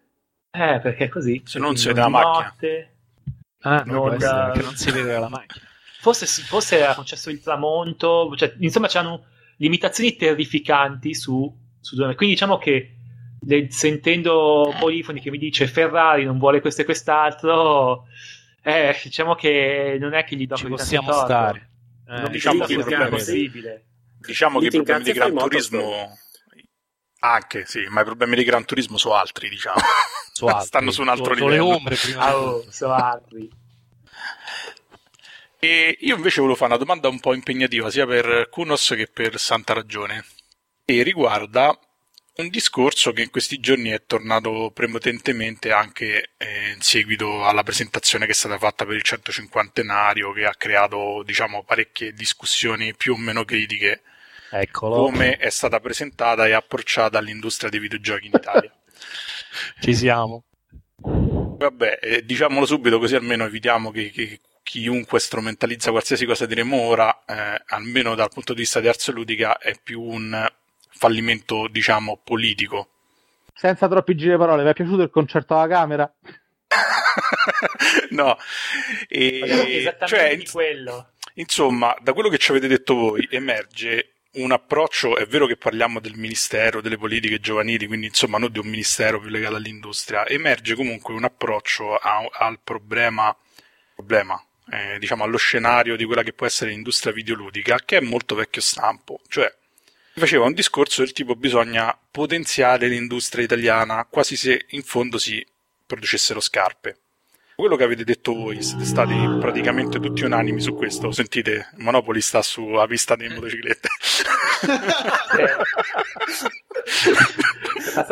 così se non si vede la macchina non si vede la macchina, forse era concesso il tramonto, cioè insomma c'erano limitazioni terrificanti su due. Quindi diciamo che sentendo Polifoni che mi dice Ferrari non vuole questo e quest'altro, diciamo che non è che gli do ci possiamo stare, diciamo che è possibile. Diciamo che i problemi di Gran Turismo anche sì, ma i problemi di Gran Turismo sono altri, diciamo stanno su un altro livello, le ombre prima sono altri. E io invece volevo fare una domanda un po' impegnativa sia per Kunos che per Santa Ragione, e riguarda un discorso che in questi giorni è tornato prepotentemente anche in seguito alla presentazione che è stata fatta per il 150° anniversario, che ha creato, diciamo, parecchie discussioni più o meno critiche. Eccolo. Come è stata presentata e approcciata all'industria dei videogiochi in Italia. Ci siamo. Vabbè, diciamolo subito, così almeno evitiamo che chiunque strumentalizza qualsiasi cosa diremo ora, almeno dal punto di vista di Ars Ludica, è più un fallimento, diciamo, politico. Senza troppi giri di parole, vi è piaciuto il concerto alla camera? No, esattamente, cioè, di quello. Insomma, da quello che ci avete detto voi emerge un approccio. È vero che parliamo del ministero delle politiche giovanili, quindi insomma non di un ministero più legato all'industria, emerge comunque un approccio al problema, diciamo allo scenario di quella che può essere l'industria videoludica, che è molto vecchio stampo. Cioè faceva un discorso del tipo: bisogna potenziare l'industria italiana, quasi se in fondo si producessero scarpe. Quello che avete detto voi, siete stati praticamente tutti unanimi su questo. Sentite, Monopoli sta sulla pista delle motociclette.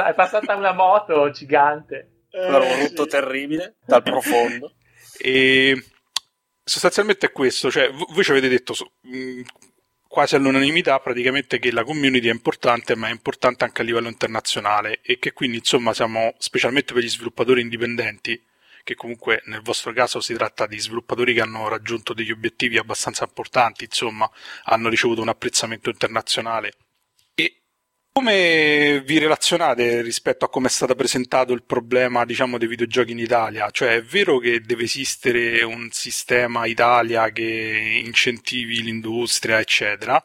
È passata una moto gigante, un rotto terribile dal profondo. E sostanzialmente è questo, cioè voi ci avete detto quasi all'unanimità praticamente che la community è importante, ma è importante anche a livello internazionale, e che quindi insomma siamo, specialmente per gli sviluppatori indipendenti, che comunque nel vostro caso si tratta di sviluppatori che hanno raggiunto degli obiettivi abbastanza importanti, insomma hanno ricevuto un apprezzamento internazionale. E come vi relazionate rispetto a come è stato presentato il problema, diciamo, dei videogiochi in Italia? Cioè è vero che deve esistere un sistema Italia che incentivi l'industria eccetera,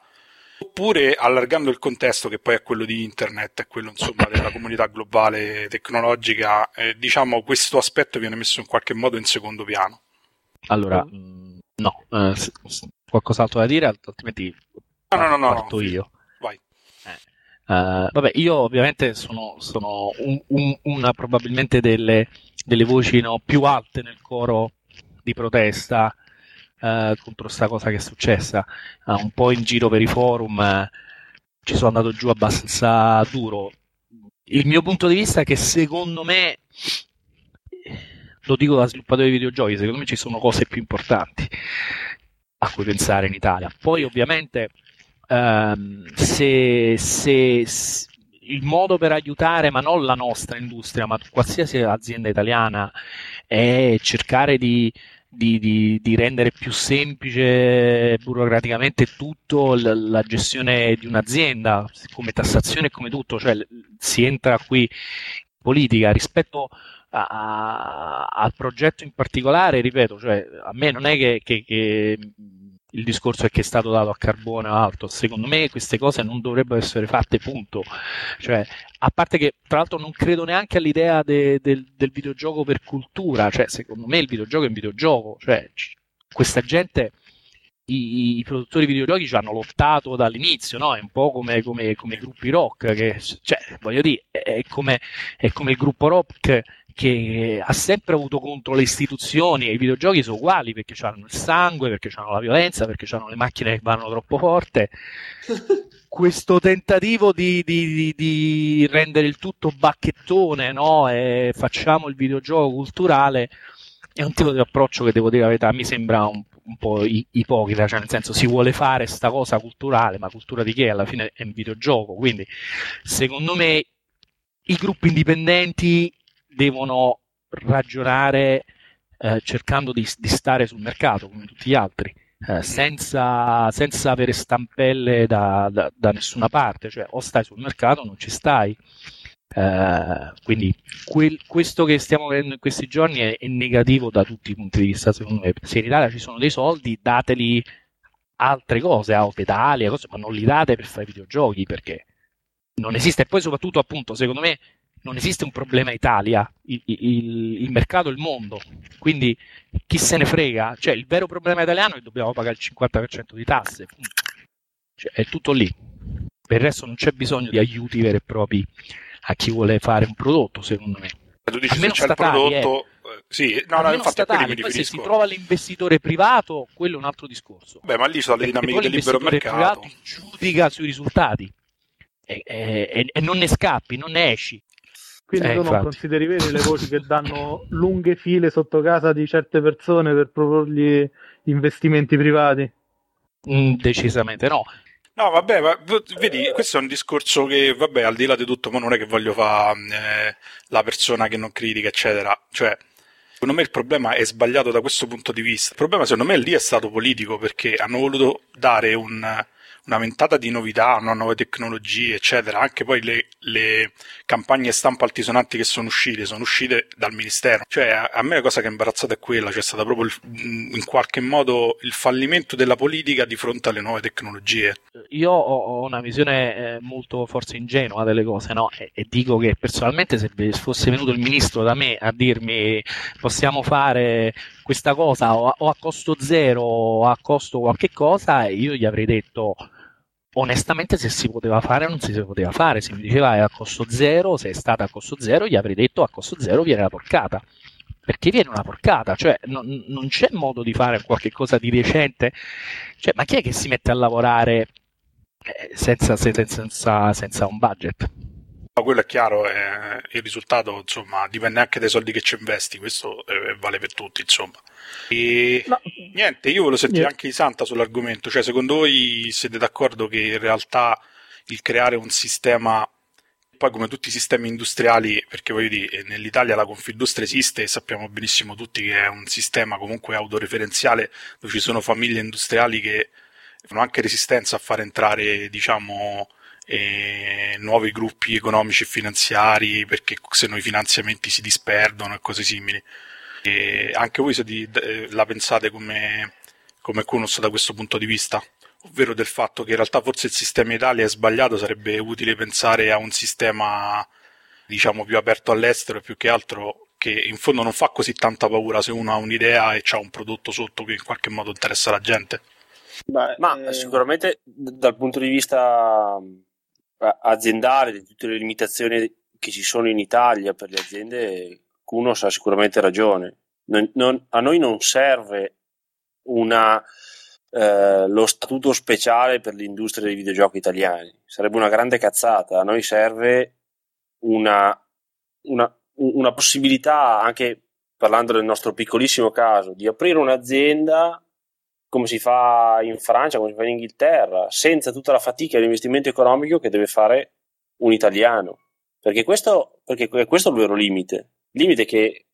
oppure, allargando il contesto che poi è quello di internet, è quello insomma della comunità globale tecnologica, diciamo questo aspetto viene messo in qualche modo in secondo piano? Allora no, qualcos'altro da dire, altrimenti parto io. Vabbè, io ovviamente sono una probabilmente delle voci, no, più alte nel coro di protesta contro sta cosa che è successa. Un po' in giro per i forum ci sono andato giù abbastanza duro. Il mio punto di vista è che, secondo me, lo dico da sviluppatore di videogiochi, secondo me ci sono cose più importanti a cui pensare in Italia. Poi ovviamente se il modo per aiutare, ma non la nostra industria, ma qualsiasi azienda italiana, è cercare di rendere più semplice burocraticamente tutto la gestione di un'azienda, come tassazione e come tutto, cioè si entra qui in politica rispetto al progetto in particolare. Ripeto, cioè, a me non è che il discorso è che è stato dato a carbone o altro, secondo me queste cose non dovrebbero essere fatte, punto. Cioè, a parte che tra l'altro non credo neanche all'idea del videogioco per cultura, cioè secondo me il videogioco è un videogioco, cioè questa gente, i produttori di videogiochi ci hanno lottato dall'inizio, no? È un po' come i gruppi rock, che, cioè, voglio dire, è come il gruppo rock che ha sempre avuto contro le istituzioni, e i videogiochi sono uguali, perché c'hanno il sangue, perché c'hanno la violenza, perché c'hanno le macchine che vanno troppo forte. Questo tentativo di rendere il tutto bacchettone, no? E facciamo il videogioco culturale, è un tipo di approccio che, devo dire la verità, mi sembra un po' ipocrita, cioè nel senso, si vuole fare sta cosa culturale, ma cultura di che? Alla fine è un videogioco, quindi secondo me i gruppi indipendenti devono ragionare cercando di stare sul mercato come tutti gli altri, senza avere stampelle da nessuna parte, cioè o stai sul mercato o non ci stai. Quindi questo che stiamo vedendo in questi giorni è negativo da tutti i punti di vista, secondo me. Se in Italia ci sono dei soldi, dateli altre cose, a pedali, cose, ma non li date per fare videogiochi, perché non esiste. E poi soprattutto, appunto, secondo me non esiste un problema Italia, il mercato, il mondo, quindi chi se ne frega, cioè il vero problema italiano è che dobbiamo pagare il 50% di tasse, cioè, è tutto lì. Per il resto non c'è bisogno di aiuti veri e propri a chi vuole fare un prodotto, secondo me. Tu dici, se c'è statali, il prodotto, sì, no, infatti statali, a quelli mi riferisco. Se si trova l'investitore privato, quello è un altro discorso. Beh, ma lì sono le dinamiche del libero mercato. L'investitore privato giudica sui risultati e non ne scappi, non ne esci. Quindi tu non consideri vere le voci che danno lunghe file sotto casa di certe persone per proporgli investimenti privati? Decisamente no. No, vabbè, ma vedi, questo è un discorso che, vabbè, al di là di tutto, ma non è che voglio fare la persona che non critica, eccetera. Cioè, secondo me il problema è sbagliato da questo punto di vista. Il problema, secondo me, lì è stato politico, perché hanno voluto dare una ventata di novità, nuove tecnologie, eccetera. Anche poi le campagne stampa altisonanti che sono uscite dal ministero. Cioè, a me la cosa che è imbarazzata è quella, cioè è stata proprio in qualche modo il fallimento della politica di fronte alle nuove tecnologie. Io ho una visione molto forse ingenua delle cose, no? E dico che personalmente, se fosse venuto il ministro da me a dirmi possiamo fare questa cosa o a costo zero o a costo qualche cosa, io gli avrei detto onestamente se si poteva fare o non si poteva fare. Se mi diceva è a costo zero, se è stata a costo zero, gli avrei detto a costo zero viene la porcata, perché viene una porcata, cioè non c'è modo di fare qualche cosa di decente, cioè ma chi è che si mette a lavorare senza un budget? No, quello è chiaro, il risultato insomma dipende anche dai soldi che ci investi, questo vale per tutti, insomma. E no, niente, io volevo sentire anche di Santa sull'argomento, cioè secondo voi siete d'accordo che in realtà il creare un sistema, poi come tutti i sistemi industriali, perché voglio dire, nell'Italia la Confindustria esiste e sappiamo benissimo tutti che è un sistema comunque autoreferenziale, dove ci sono famiglie industriali che fanno anche resistenza a far entrare, diciamo, nuovi gruppi economici e finanziari, perché se no i finanziamenti si disperdono e cose simili. E anche voi la pensate come Conos da questo punto di vista? Ovvero del fatto che in realtà forse il sistema Italia è sbagliato, sarebbe utile pensare a un sistema, diciamo, più aperto all'estero, e più che altro che in fondo non fa così tanta paura se uno ha un'idea e c'ha un prodotto sotto che in qualche modo interessa la gente. Beh, ma sicuramente dal punto di vista aziendale, di tutte le limitazioni che ci sono in Italia per le aziende, Conos ha sicuramente ragione. A noi non serve lo statuto speciale per l'industria dei videogiochi italiani, sarebbe una grande cazzata. A noi serve una possibilità, anche parlando del nostro piccolissimo caso, di aprire un'azienda come si fa in Francia, come si fa in Inghilterra, senza tutta la fatica e l'investimento economico che deve fare un italiano. Perché questo è il vero limite. Limite che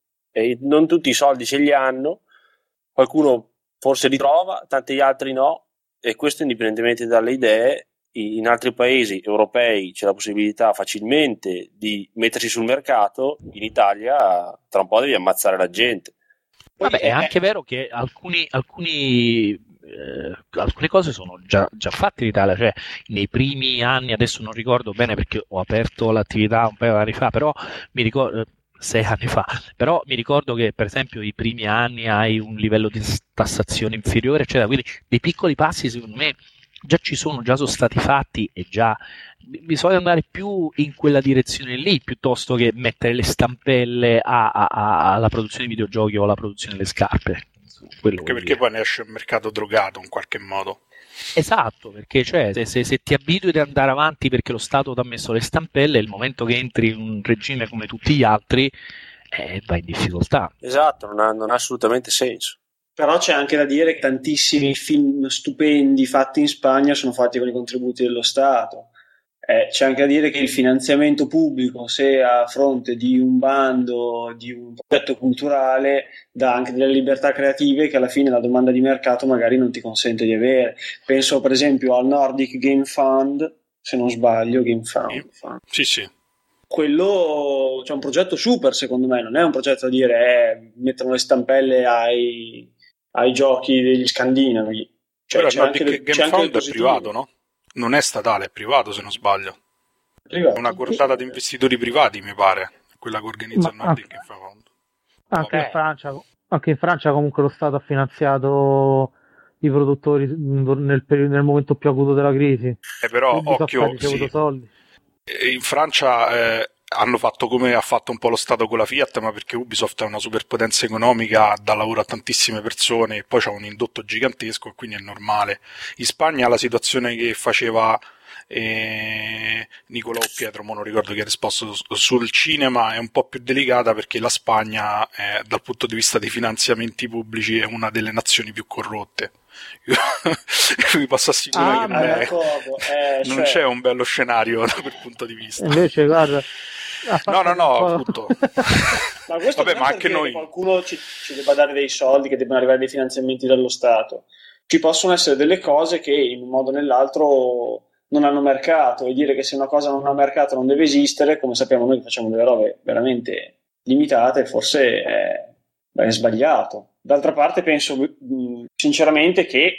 non tutti i soldi ce li hanno, qualcuno forse li trova, tanti altri no, e questo indipendentemente dalle idee. In altri paesi europei c'è la possibilità facilmente di mettersi sul mercato, in Italia tra un po' devi ammazzare la gente. Vabbè, è anche vero che alcune cose sono già fatte in Italia, cioè nei primi anni, adesso non ricordo bene perché ho aperto l'attività un paio di anni fa, però mi ricordo 6 anni fa, però mi ricordo che per esempio i primi anni hai un livello di tassazione inferiore, eccetera, quindi dei piccoli passi secondo me già ci sono, già sono stati fatti e già bisogna andare più in quella direzione lì piuttosto che mettere le stampelle alla produzione di videogiochi o alla produzione delle scarpe. Anche perché poi ne esce un mercato drogato in qualche modo. Esatto, perché cioè, se ti abitui ad andare avanti perché lo Stato ti ha messo le stampelle, il momento che entri in un regime come tutti gli altri vai in difficoltà. Esatto, non ha assolutamente senso. Però c'è anche da dire che tantissimi film stupendi fatti in Spagna sono fatti con i contributi dello Stato. C'è anche da dire che il finanziamento pubblico, se a fronte di un bando, di un progetto culturale, dà anche delle libertà creative che alla fine la domanda di mercato magari non ti consente di avere. Penso per esempio al Nordic Game Fund, se non sbaglio, Game Fund. Sì, sì. Quello è un progetto super, secondo me, non è un progetto da dire mettono le stampelle ai giochi degli scandinavi. Cioè, però c'è anche il Game Fund è privato, no? Non è statale, è privato se non sbaglio. Privato. Una cordata di investitori privati, mi pare, quella che organizza il Nordic Game Fund. Anche in Francia comunque lo Stato ha finanziato i produttori nel momento più acuto della crisi. Però occhio, sì. Soldi. In Francia hanno fatto come ha fatto un po' lo Stato con la Fiat, ma perché Ubisoft è una superpotenza economica, dà lavoro a tantissime persone e poi c'è un indotto gigantesco e quindi è normale. In Spagna la situazione che faceva Nicolò Pietro, non ricordo chi ha risposto sul cinema, è un po' più delicata perché la Spagna dal punto di vista dei finanziamenti pubblici è una delle nazioni più corrotte. Vi posso assicurare che non c'è un bello scenario da quel punto di vista. Invece guarda, no, tutto. Ma questo vabbè, ma anche noi qualcuno ci debba dare dei soldi, che debbano arrivare dei finanziamenti dallo Stato. Ci possono essere delle cose che in un modo o nell'altro non hanno mercato, e dire che se una cosa non ha mercato non deve esistere, come sappiamo noi che facciamo delle robe veramente limitate, forse è sbagliato. D'altra parte penso sinceramente che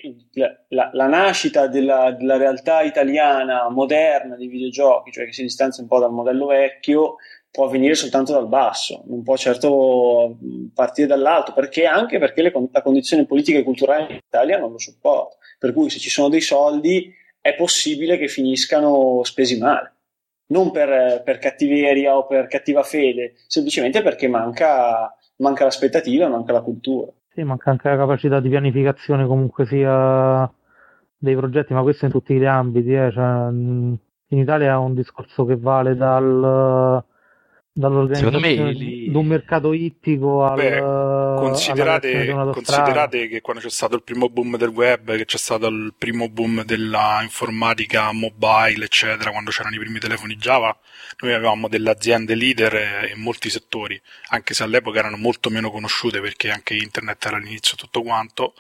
la nascita della realtà italiana moderna dei videogiochi, cioè che si distanzia un po' dal modello vecchio, può venire soltanto dal basso, non può certo partire dall'alto, perché la condizione politica e culturale in Italia non lo supporta, per cui se ci sono dei soldi è possibile che finiscano spesi male, non per cattiveria o per cattiva fede, semplicemente perché manca l'aspettativa, manca la cultura. Sì, manca anche la capacità di pianificazione comunque sia dei progetti, ma questo in tutti gli ambiti. Cioè, in Italia è un discorso che vale dall'organizzazione di un mercato ittico considerate che quando c'è stato il primo boom del web, che c'è stato il primo boom della informatica mobile, eccetera, quando c'erano i primi telefoni Java, noi avevamo delle aziende leader in molti settori, anche se all'epoca erano molto meno conosciute perché anche internet era all'inizio tutto quanto,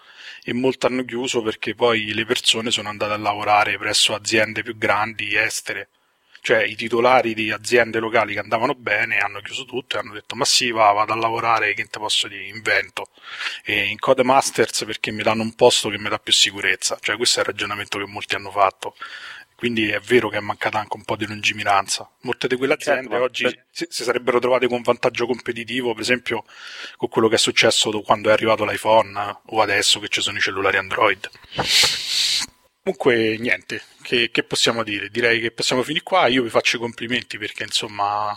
e molte hanno chiuso perché poi le persone sono andate a lavorare presso aziende più grandi, estere. Cioè i titolari di aziende locali che andavano bene hanno chiuso tutto e hanno detto ma sì, vado a lavorare, che te posso dire, invento e in Codemasters perché mi danno un posto che mi dà più sicurezza. Cioè questo è il ragionamento che molti hanno fatto, quindi è vero che è mancata anche un po' di lungimiranza. Molte di quelle aziende oggi si sarebbero trovate con vantaggio competitivo, per esempio con quello che è successo quando è arrivato l'iPhone o adesso che ci sono i cellulari Android. Comunque niente, che possiamo dire? Direi che possiamo finire qua. Io vi faccio i complimenti perché insomma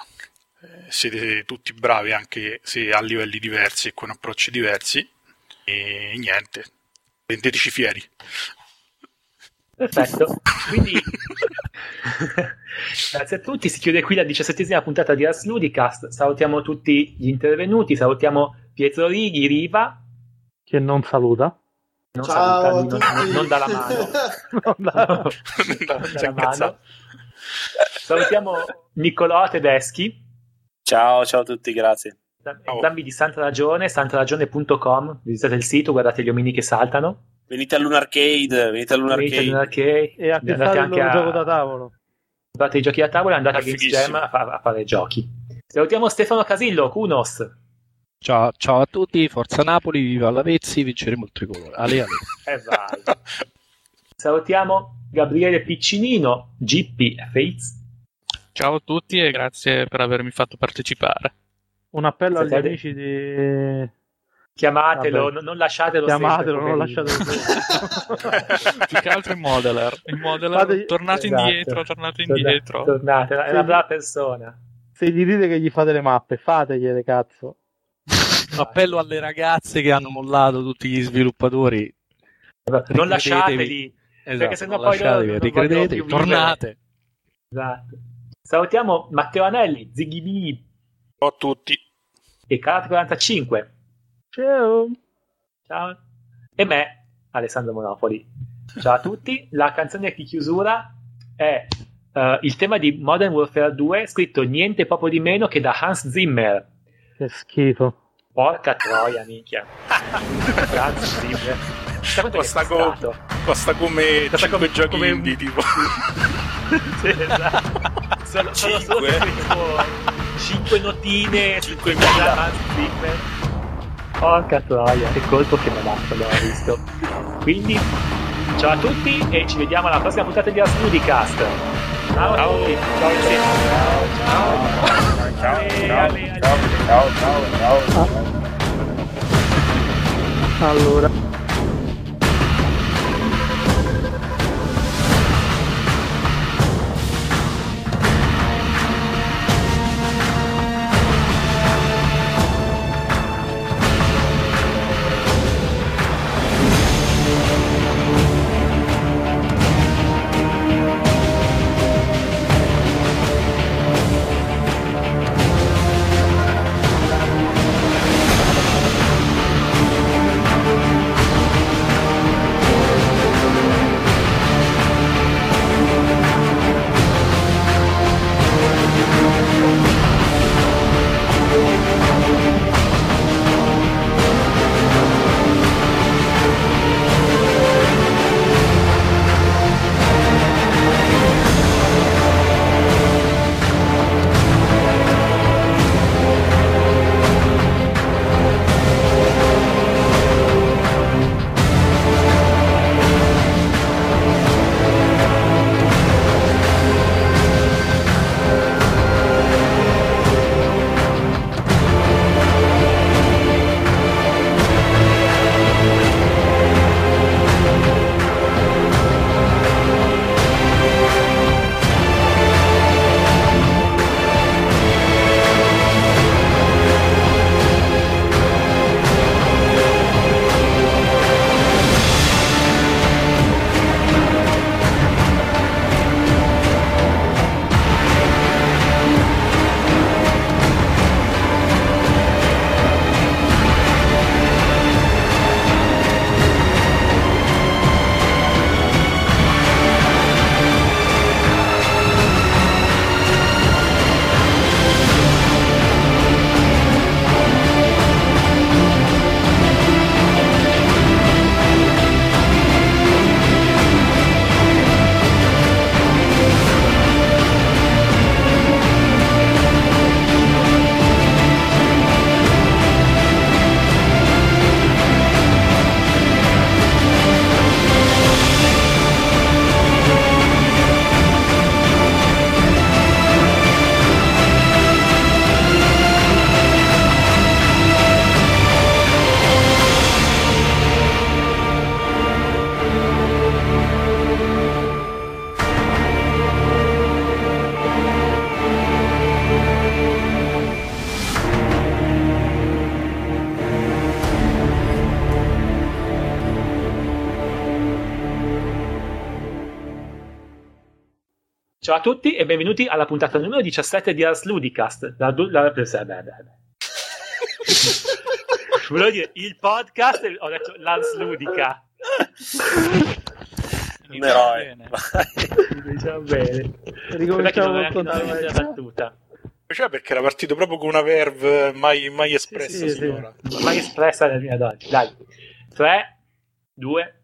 siete tutti bravi anche se a livelli diversi e con approcci diversi, e niente, rendeteci fieri. Perfetto, quindi grazie a tutti, si chiude qui la 17ª puntata di Ars Ludicast. Salutiamo tutti gli intervenuti, salutiamo Pietro Righi Riva che non saluta non ciao non dalla mano, non dalla mano. Salutiamo Nicolò Tedeschi. Ciao a tutti, grazie. Dambi di Santa Ragione, santaragione.com, visitate il sito, guardate gli omini che saltano. Venite a Lunarcade e andate anche a gioco da tavolo. Guardate i giochi da tavola e andate a Games Jam a fare giochi. Salutiamo Stefano Casillo, Kunos. Ciao a tutti, Forza Napoli, viva l'Avezzi, vinceremo il tricolore. Ale. Vai. Salutiamo Gabriele Piccinino, GPFX. Ciao a tutti e grazie per avermi fatto partecipare. Un appello agli amici di... Chiamatelo, non lasciatelo. Chiamatelo, non lasciatelo. Più che altro il modeler. Tornate indietro. Tornate, è una brava persona. Se gli dite che gli fate le mappe, fategliele, cazzo. Un appello alle ragazze che hanno mollato tutti gli sviluppatori. Non lasciateli, esatto, perché sennò poi non tornate. Esatto. Salutiamo Matteo Anelli, Zighibi. Ciao a tutti. E Karate45. Ciao. E me, Alessandro Monopoli. Ciao a tutti. La canzone di chiusura è il tema di Modern Warfare 2, scritto niente proprio di meno che da Hans Zimmer. Che schifo. Porca troia, minchia. Hans Zimmer. Costa come 5 giochi indie, tipo. Sì, esatto. Sono tipo 5 notine, 5.000 Hans Zimmer. Porca troia, che colpo che mi ha dato, l'ho visto. Quindi, ciao a tutti e ci vediamo alla prossima puntata di Ars Ludicast. Ciao. Allora. Ciao a tutti e benvenuti alla puntata numero 17 di Ars Ludicast. Volevo dire il podcast, ho detto l'Ars Ludica. Un eroe. Diciamo bene. Ricominciamo a contare la battuta. Cioè, perché era partito proprio con una verve mai espressa, sì, sinora. Sì. Mai espressa nella mia donna. Dai. 3, 2,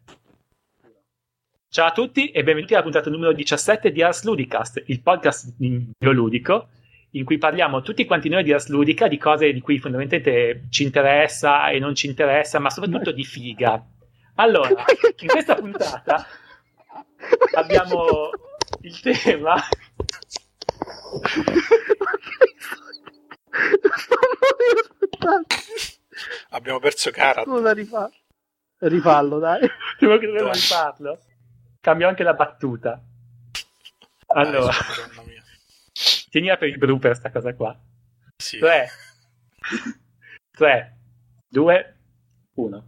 ciao a tutti e benvenuti alla puntata numero 17 di Ars Ludicast, il podcast videoludico in cui parliamo tutti quanti noi di Ars Ludica, di cose di cui fondamentalmente ci interessa e non ci interessa, ma soprattutto di figa. Allora, in questa puntata abbiamo il tema... Abbiamo perso Karat. Scusa, rifallo, dai. Devo rifarlo. Cambio anche la battuta. Allora, tienila per il blooper sta cosa qua. Sì. 3, 2, 1.